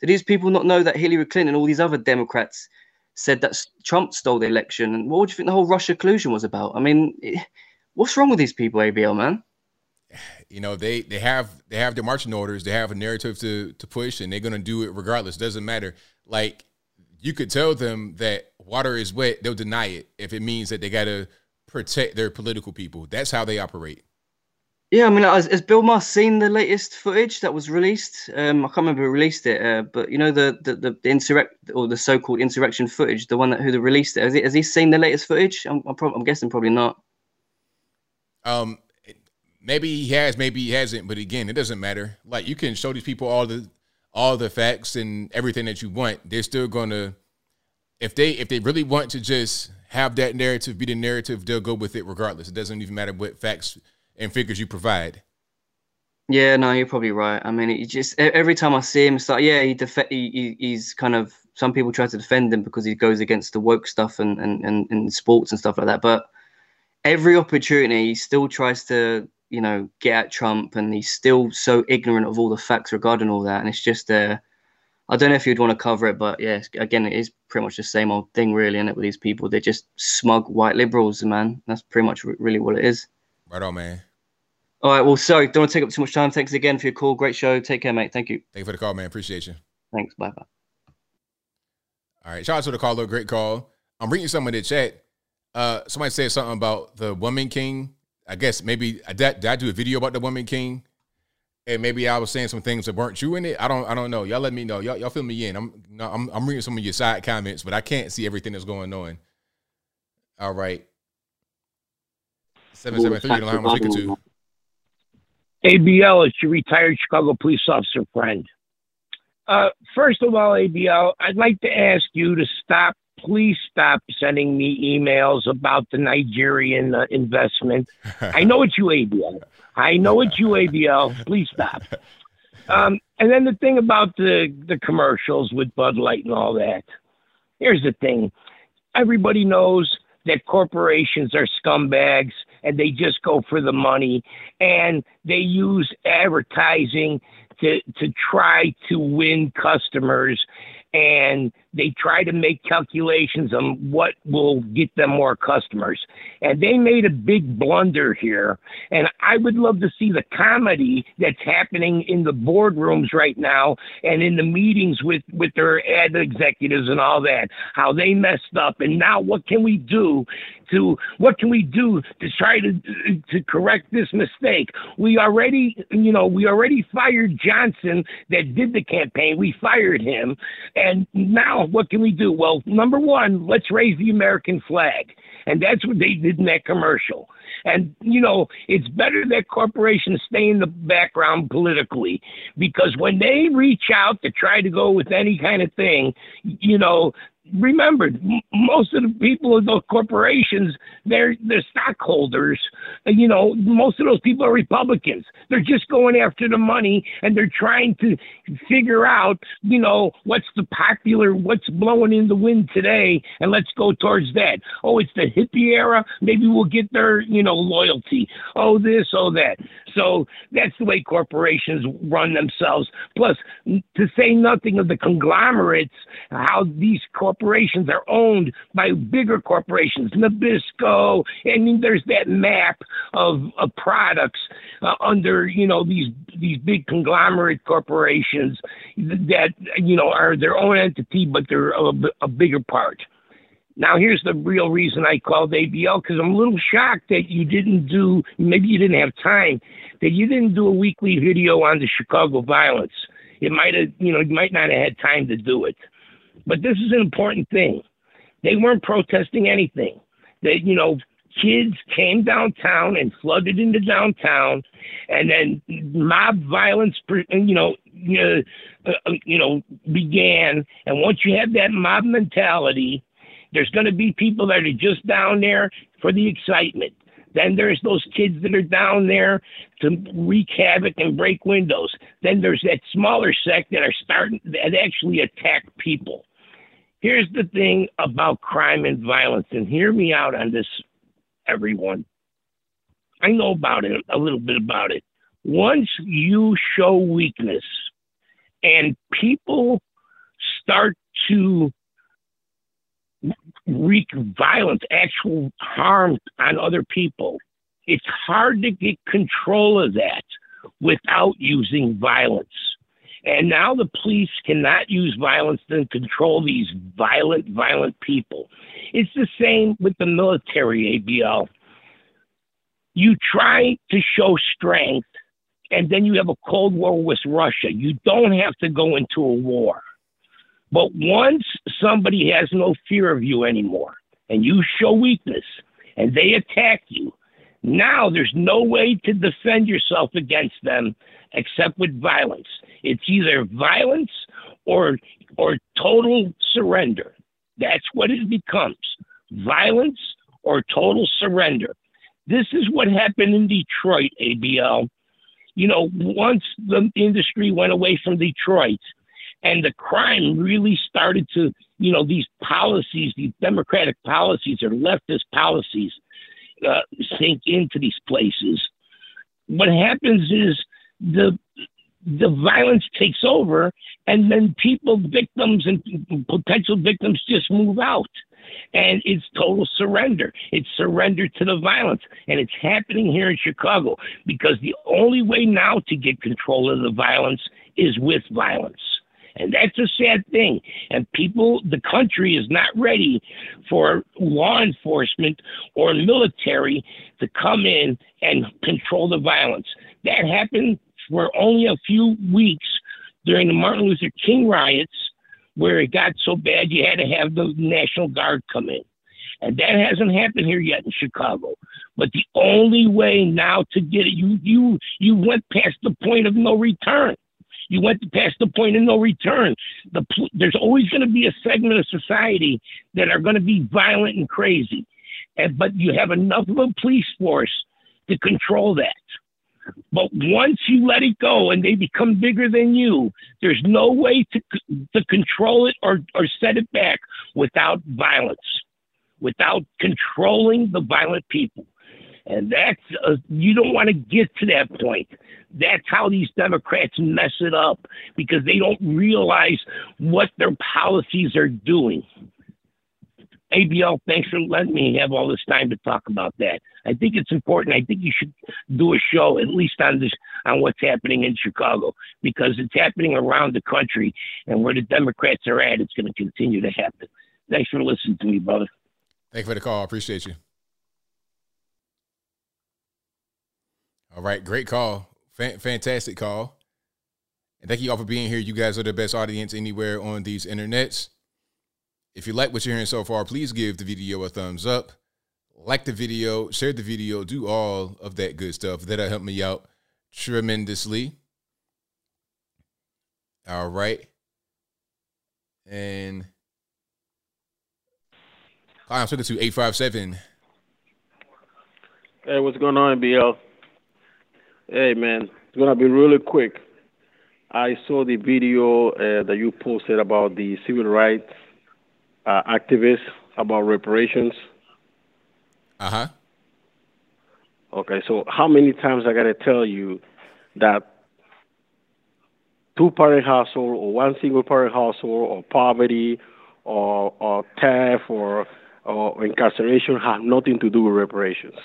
Do these people not know that Hillary Clinton and all these other Democrats said that Trump stole the election? And what would you think the whole Russia collusion was about? I mean, what's wrong with these people, ABL, man? They have their marching orders. They have a narrative to push, and they're going to do it regardless. Doesn't matter. Like, you could tell them that water is wet. They'll deny it if it means that they got to protect their political people. That's how they operate. Yeah, I mean, has Bill Maher seen the latest footage that was released? I can't remember who released it, but the so-called insurrection footage, the one that who released it. Has he seen the latest footage? I'm guessing probably not. Maybe he has, maybe he hasn't. But again, it doesn't matter. Like, you can show these people all the facts and everything that you want. They're still gonna if they really want to just have that narrative be the narrative, they'll go with it regardless. It doesn't even matter what facts and figures you provide. Yeah, no, you're probably right. I mean, it just every time I see him, it's like, yeah, he's kind of, some people try to defend him because he goes against the woke stuff and sports and stuff like that. But every opportunity, he still tries to, you know, get at Trump, and he's still so ignorant of all the facts regarding all that. And it's just, I don't know if you'd want to cover it, but yeah, again, it is pretty much the same old thing, really, isn't it, with these people? They're just smug white liberals, man. That's pretty much really what it is. Right on, man. All right, well, sorry, don't want to take up too much time. Thanks again for your call. Great show. Take care, mate. Thank you. Thank you for the call, man. Appreciate you. Thanks. Bye-bye. All right, shout out to the caller. Great call. I'm reading some in the chat. Somebody said something about the Woman King. I guess maybe did I do a video about the Woman King? And maybe I was saying some things that weren't true in it. I don't know. Y'all let me know. Y'all fill me in. I'm reading some of your side comments, but I can't see everything that's going on. All right. 773 the line. I'm speaking to. ABL, it's your retired Chicago police officer friend. First of all, ABL, I'd like to ask you to stop, please stop sending me emails about the Nigerian investment. I know it's you, ABL. I know it's you, ABL. Please stop. And then the thing about the commercials with Bud Light and all that. Here's the thing. Everybody knows that corporations are scumbags, and they just go for the money, and they use advertising to try to win customers, and they try to make calculations on what will get them more customers. And they made a big blunder here, and I would love to see the comedy that's happening in the boardrooms right now and in the meetings with their ad executives and all that, how they messed up. And now what can we do to try to correct this mistake? We already fired Johnson that did the campaign. We fired him. And now what can we do? Well, number one, let's raise the American flag. And that's what they did in that commercial. And, you know, it's better that corporations stay in the background politically, because when they reach out to try to go with any kind of thing, you know, remember, most of the people of those corporations, they're stockholders. You know, most of those people are Republicans. They're just going after the money, and they're trying to figure out, you know, what's blowing in the wind today, and let's go towards that. Oh, it's the hippie era. Maybe we'll get their, you know, loyalty. Oh, this, oh, that. So that's the way corporations run themselves. Plus, to say nothing of the conglomerates, how these corporations are owned by bigger corporations, Nabisco, and there's that map of products under, you know, these big conglomerate corporations that, you know, are their own entity, but they're a bigger part. Now, here's the real reason I called ABL, because I'm a little shocked that you didn't do a weekly video on the Chicago violence. You might not have had time to do it. But this is an important thing. They weren't protesting anything. They, you know, kids came downtown and flooded into downtown, and then mob violence, began. And once you have that mob mentality, there's going to be people that are just down there for the excitement. Then there's those kids that are down there to wreak havoc and break windows. Then there's that smaller sect that actually attack people. Here's the thing about crime and violence, and hear me out on this, everyone. I know about it, a little bit about it. Once you show weakness and people start to wreak violence, actual harm on other people, it's hard to get control of that without using violence. And now the police cannot use violence to control these violent people. It's the same with the military, ABL. You try to show strength, and then you have a Cold War with Russia. You don't have to go into a war. But once somebody has no fear of you anymore, and you show weakness, and they attack you, now there's no way to defend yourself against them except with violence. It's either violence or total surrender. That's what it becomes. Violence or total surrender. This is what happened in Detroit, ABL. You know, once the industry went away from Detroit and the crime really started to, you know, these policies, these democratic policies or leftist policies sink into these places. What happens is the violence takes over, and then people, victims and potential victims, just move out. And it's total surrender. It's surrender to the violence. And it's happening here in Chicago because the only way now to get control of the violence is with violence. And that's a sad thing. And people, the country is not ready for law enforcement or military to come in and control the violence. That happened for only a few weeks during the Martin Luther King riots, where it got so bad you had to have the National Guard come in. And that hasn't happened here yet in Chicago. But the only way now to get it, you went past the point of no return. You went past the point of no return. There's always going to be a segment of society that are going to be violent and crazy. But you have enough of a police force to control that. But once you let it go and they become bigger than you, there's no way to control it or set it back without violence, without controlling the violent people. And you don't want to get to that point. That's how these Democrats mess it up, because they don't realize what their policies are doing. ABL, thanks for letting me have all this time to talk about that. I think it's important. I think you should do a show, at least on what's happening in Chicago, because it's happening around the country, and where the Democrats are at, it's going to continue to happen. Thanks for listening to me, brother. Thank you for the call. I appreciate you. All right, great call. Fantastic call. And thank you all for being here. You guys are the best audience anywhere on these internets. If you like what you're hearing so far, please give the video a thumbs up, like the video, share the video, do all of that good stuff. That'll help me out tremendously. All right. And I'm talking to 857. Hey, what's going on, BL? Hey, man, it's going to be really quick. I saw the video that you posted about the civil rights activists, about reparations. Uh-huh. Okay, so how many times I got to tell you that two-parent household or one single-parent household or poverty or theft or incarceration have nothing to do with reparations?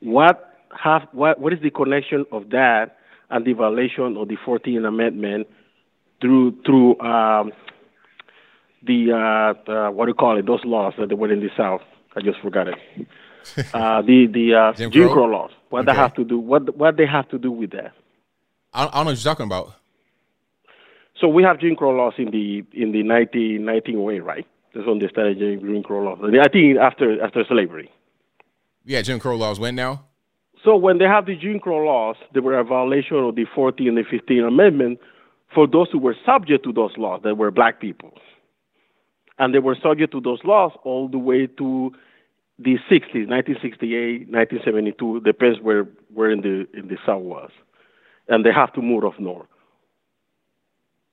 What is the connection of that and the violation of the 14th Amendment through those laws that were in the South? I just forgot it. The Jim Crow laws. What they have to do? What they have to do with that? I don't know what you're talking about. So we have Jim Crow laws in the 1919 way, right? That's when they started Jim Crow laws. I think after slavery. Yeah, Jim Crow laws when now? So when they have the Jim Crow laws, they were a violation of the 14th and the 15th Amendment for those who were subject to those laws, that were black people. And they were subject to those laws all the way to the 60s, 1968, 1972, depends where in the South was. And they have to move off north.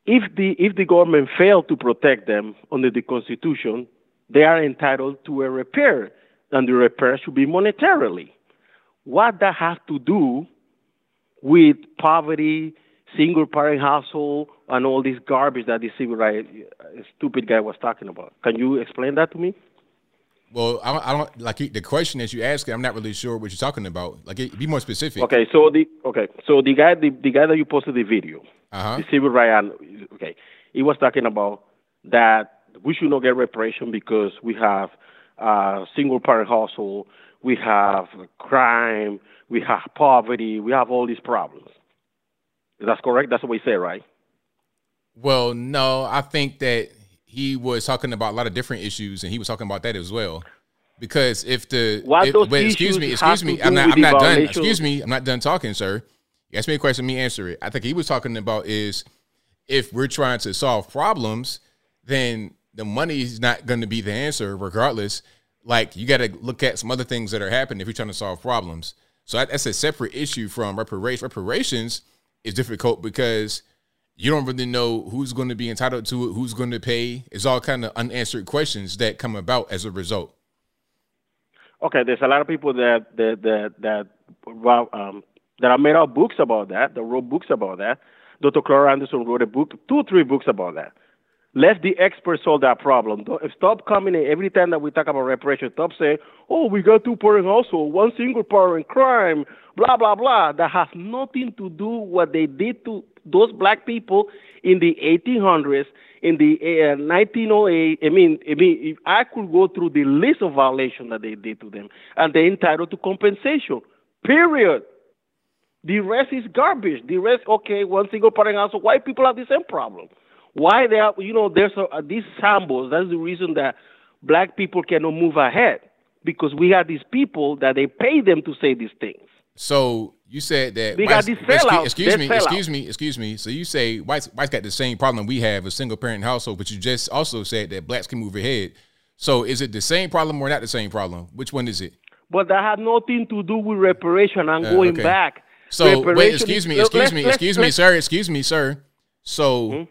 If the government failed to protect them under the Constitution, they are entitled to a repair, and the repair should be monetarily. What that has to do with poverty, single-parent household, and all this garbage that the civil rights stupid guy was talking about? Can you explain that to me? Well, I don't like the question that you asked. I'm not really sure what you're talking about. Like, be more specific. Okay, so the guy that you posted the video, the civil rights, okay, he was talking about that we should not get reparation because we have single-parent household, we have crime, we have poverty, we have all these problems. That's correct? That's what we say, right? Well, no, I think that he was talking about a lot of different issues, and he was talking about that as well. Because I'm not done talking, sir. You asked me a question, me answer it. I think he was talking about is if we're trying to solve problems, then the money is not going to be the answer regardless. Like, you got to look at some other things that are happening if you're trying to solve problems. So that's a separate issue from reparations. Reparations is difficult because you don't really know who's going to be entitled to it, who's going to pay. It's all kind of unanswered questions that come about as a result. Okay, there's a lot of people that have made out books about that, that wrote books about that. Dr. Clara Anderson wrote a book, 2 or 3 books about that. Let the experts solve that problem. Stop coming in every time that we talk about reparations. Stop saying, oh, we got 2 parents also, 1 single parent crime, blah, blah, blah. That has nothing to do with what they did to those black people in the 1800s, in the 1908. I mean, if I could go through the list of violations that they did to them, and they're entitled to compensation, period. The rest is garbage. The rest, okay, 1 single parent also, white people have the same problem. Why they are, you know, there's these symbols. That's the reason that black people cannot move ahead, because we have these people that they pay them to say these things. So you said that we got these sellouts. Excuse me. So you say whites got the same problem we have, a single parent household, but you just also said that blacks can move ahead. So is it the same problem or not the same problem? Which one is it? But that had nothing to do with reparation. I'm going back. So wait, excuse me, sir. So. Mm-hmm.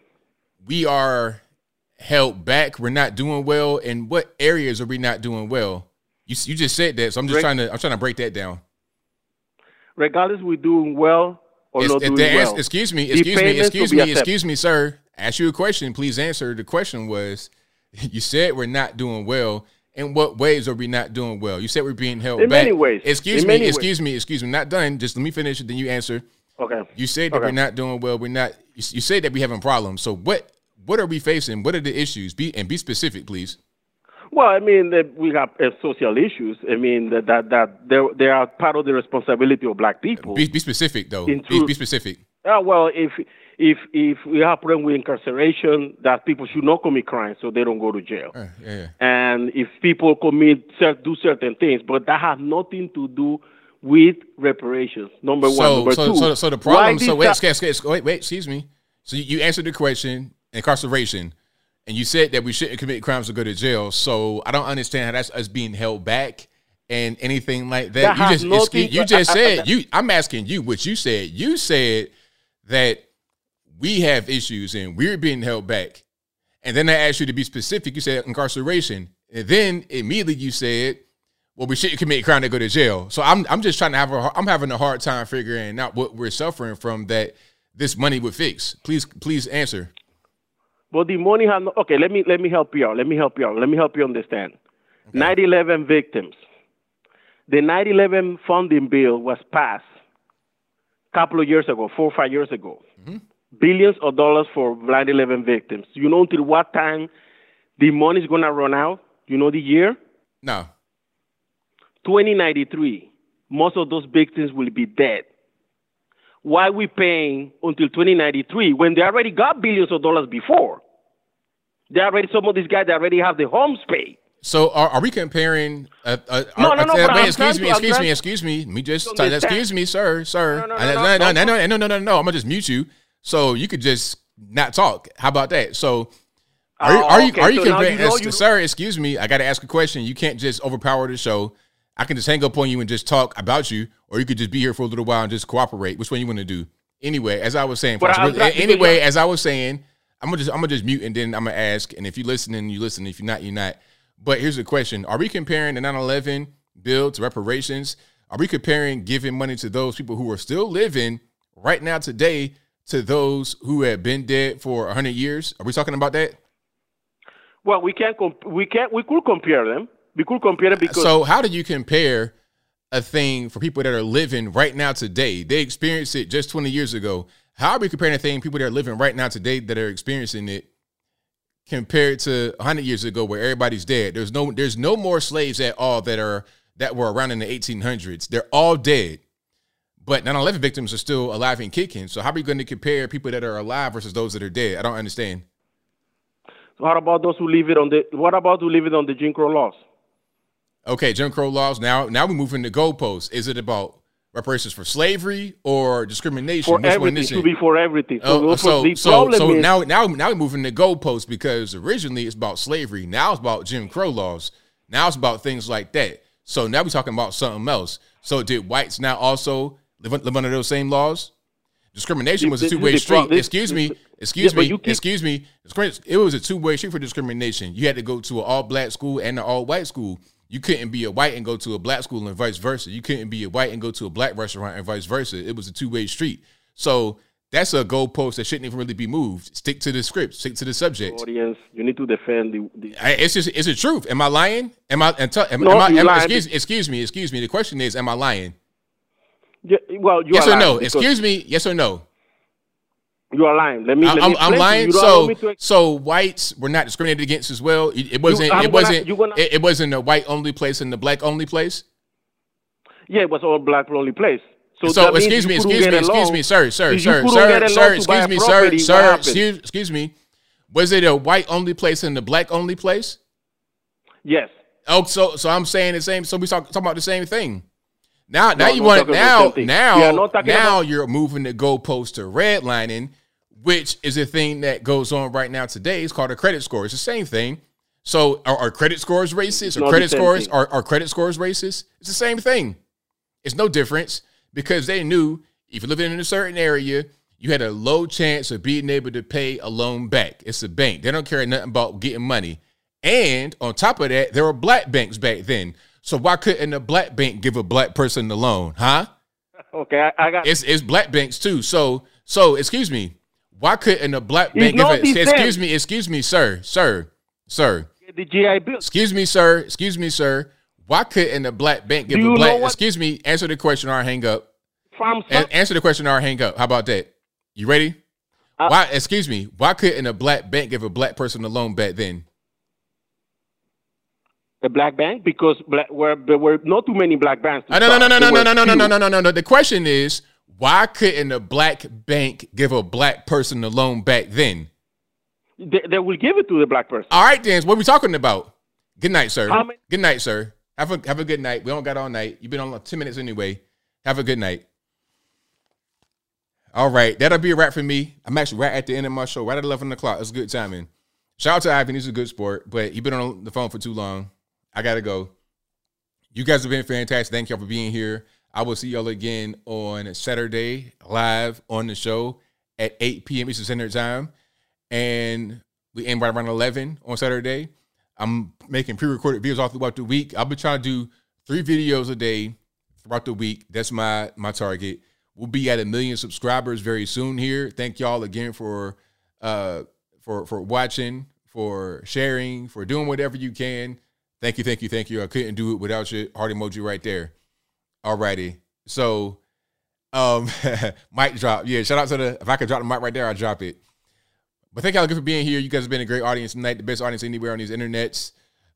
We are held back. We're not doing well. And what areas are we not doing well? You just said that, so I'm trying to break that down. Regardless, we're doing well or not doing well. Excuse me, sir. Ask you a question. Please answer. The question was, you said we're not doing well. In what ways are we not doing well? You said we're being held back. In many ways. Excuse me. Not done. Just let me finish it. Then you answer. Okay. You say that we're not doing well. We're not. You say that we're having problems. So what are we facing? What are the issues? Be specific, please. Well, I mean, we have social issues. I mean, they are part of the responsibility of black people. Be specific, though. Be specific. Well, if we have a problem with incarceration, that people should not commit crimes so they don't go to jail. Yeah. And if people do certain things, but that has nothing to do with reparations, number 1. Number 2. So the problem. So wait, excuse me. So you answered the question, incarceration, and you said that we shouldn't commit crimes or go to jail. So I don't understand how that's us being held back and anything like that. I'm asking you what you said. You said that we have issues and we're being held back, and then I asked you to be specific. You said incarceration, and then immediately you said, well, we shouldn't commit a crime to go to jail. So I'm just trying to I'm having a hard time figuring out what we're suffering from that this money would fix. Please answer. Well, the money has no, okay. Let me help you out. Let me help you understand. Okay. 9/11 victims. The 9/11 funding bill was passed a couple of years ago, 4 or 5 years ago. Mm-hmm. Billions of dollars for 9/11 victims. You know until what time the money's gonna run out? You know the year? No. 2093, most of those victims will be dead. Why are we paying until 2093 when they already got billions of dollars before? Some of these guys already have their homes paid. So are we comparing? Excuse me. Let me just start, excuse me, sir. No. I'm gonna just mute you so you could just not talk. How about that? So. Sir, excuse me, I got to ask a question. You can't just overpower the show. I can just hang up on you and just talk about you, or you could just be here for a little while and just cooperate. Which one you want to do? Anyway, as I was saying, I'm going to just mute and then I'm going to ask. And if you're listening, you listen. If you're not, you're not. But here's the question. Are we comparing the 9/11 bill to reparations? Are we comparing giving money to those people who are still living right now today to those who have been dead for 100 years? Are we talking about that? Well, we could compare them. We could compare them because. So, how do you compare a thing for people that are living right now today? They experienced it just 20 years ago. How are we comparing a thing people that are living right now today that are experiencing it compared to 100 years ago, where everybody's dead? There's no more slaves at all that were around in the 1800s. They're all dead, but 9/11 victims are still alive and kicking. So, how are we going to compare people that are alive versus those that are dead? I don't understand. What about those who leave it on the? What about who leave it on the Jim Crow laws? Okay, Jim Crow laws. Now we're moving to goalposts. Is it about reparations for slavery or discrimination? For everything. It should be for everything. So now we're moving the goalposts, because originally it's about slavery. Now it's about Jim Crow laws. Now it's about things like that. So now we're talking about something else. So did whites now also live under those same laws? Discrimination was a two-way street. Excuse me. It was a two-way street for discrimination. You had to go to an all-black school and an all-white school. You couldn't be a white and go to a black school and vice versa. You couldn't be a white and go to a black restaurant and vice versa. It was a two-way street. So that's a goalpost that shouldn't even really be moved. Stick to the script. Stick to the subject. Audience, you need to defend the it's the truth. Am I lying? Excuse me. The question is, am I lying? Yeah, well, you yes are or lying, no? Excuse me. Yes or no? You are lying. I'm lying. So whites were not discriminated against as well. It wasn't a white only place and a black only place. Yeah, it was all black only place. So excuse me, sir. Was it a white only place and a black only place? Yes. Oh, so I'm saying the same. So we talking about the same thing. Now you're moving the goalpost to redlining, which is a thing that goes on right now today. It's called a credit score. It's the same thing. So are credit scores racist? Are credit scores racist? It's the same thing. It's no difference, because they knew if you're living in a certain area, you had a low chance of being able to pay a loan back. It's a bank. They don't care nothing about getting money. And on top of that, there were black banks back then. So why couldn't a black bank give a black person the loan, huh? Okay, I got it's black banks too. So excuse me, why couldn't a black bank give a excuse me, sir. The GI Bill. Excuse me, sir. Why couldn't a black bank give a black? Excuse me. Answer the question or hang up. Answer the question or hang up. How about that? You ready? Why couldn't a black bank give a black person the loan back then? The black bank, because there were not too many black banks. No. The question is, why couldn't a black bank give a black person the loan back then? They will give it to the black person. All right, then. What are we talking about? Good night, sir. Good night, sir. Have a good night. We don't got all night. You've been on like 10 minutes anyway. Have a good night. All right. That'll be a wrap for me. I'm actually right at the end of my show, right at 11 o'clock. It's good timing. Shout out to Ivan. He's a good sport, but he's been on the phone for too long. I got to go. You guys have been fantastic. Thank y'all for being here. I will see y'all again on Saturday live on the show at 8 p.m. Eastern Standard Time. And we end right around 11 on Saturday. I'm making pre-recorded videos all throughout the week. I'll be trying to do 3 videos a day throughout the week. That's my target. We'll be at 1 million subscribers very soon here. Thank y'all again for watching, for sharing, for doing whatever you can. Thank you. I couldn't do it without your heart emoji right there. Alrighty. So, mic drop. Yeah, shout out to if I could drop the mic right there, I'll drop it. But thank y'all again for being here. You guys have been a great audience tonight, the best audience anywhere on these internets.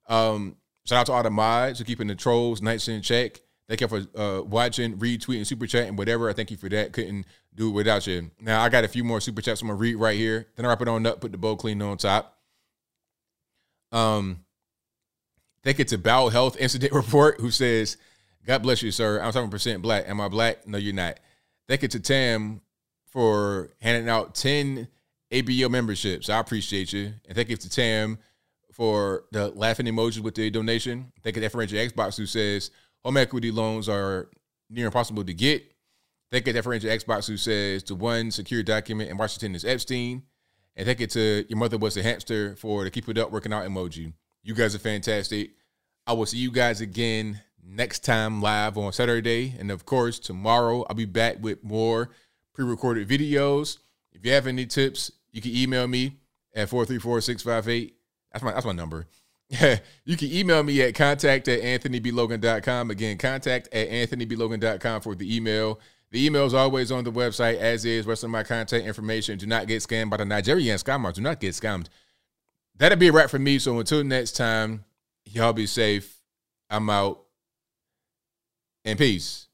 Shout out to all the mods who keeping the trolls nice in check. Thank y'all for watching, retweeting, super chat, and whatever. I thank you for that. Couldn't do it without you. Now, I got a few more super chats I'm going to read right here. Then I wrap it on up, put the bowl clean on top. Think it's a bowel health incident report who says, God bless you, sir. I'm 7% black. Am I black? No, you're not. Thank you to Tam for handing out 10 ABO memberships. I appreciate you. And thank you to Tam for the laughing emojis with the donation. Thank you to Differential Xbox who says, home equity loans are near impossible to get. Thank you to Differential Xbox who says, the one secure document in Washington is Epstein. And thank you to your mother was a hamster for the keep it up working out emoji. You guys are fantastic. I will see you guys again next time live on Saturday. And, of course, tomorrow I'll be back with more pre-recorded videos. If you have any tips, you can email me at 434-658. That's my number. You can email me at contact@anthonyblogan.com. Again, contact@anthonyblogan.com for the email. The email is always on the website, as is rest of my contact information. Do not get scammed by the Nigerian scammers. Do not get scammed. That'll be a wrap for me. So until next time, y'all be safe. I'm out. And peace.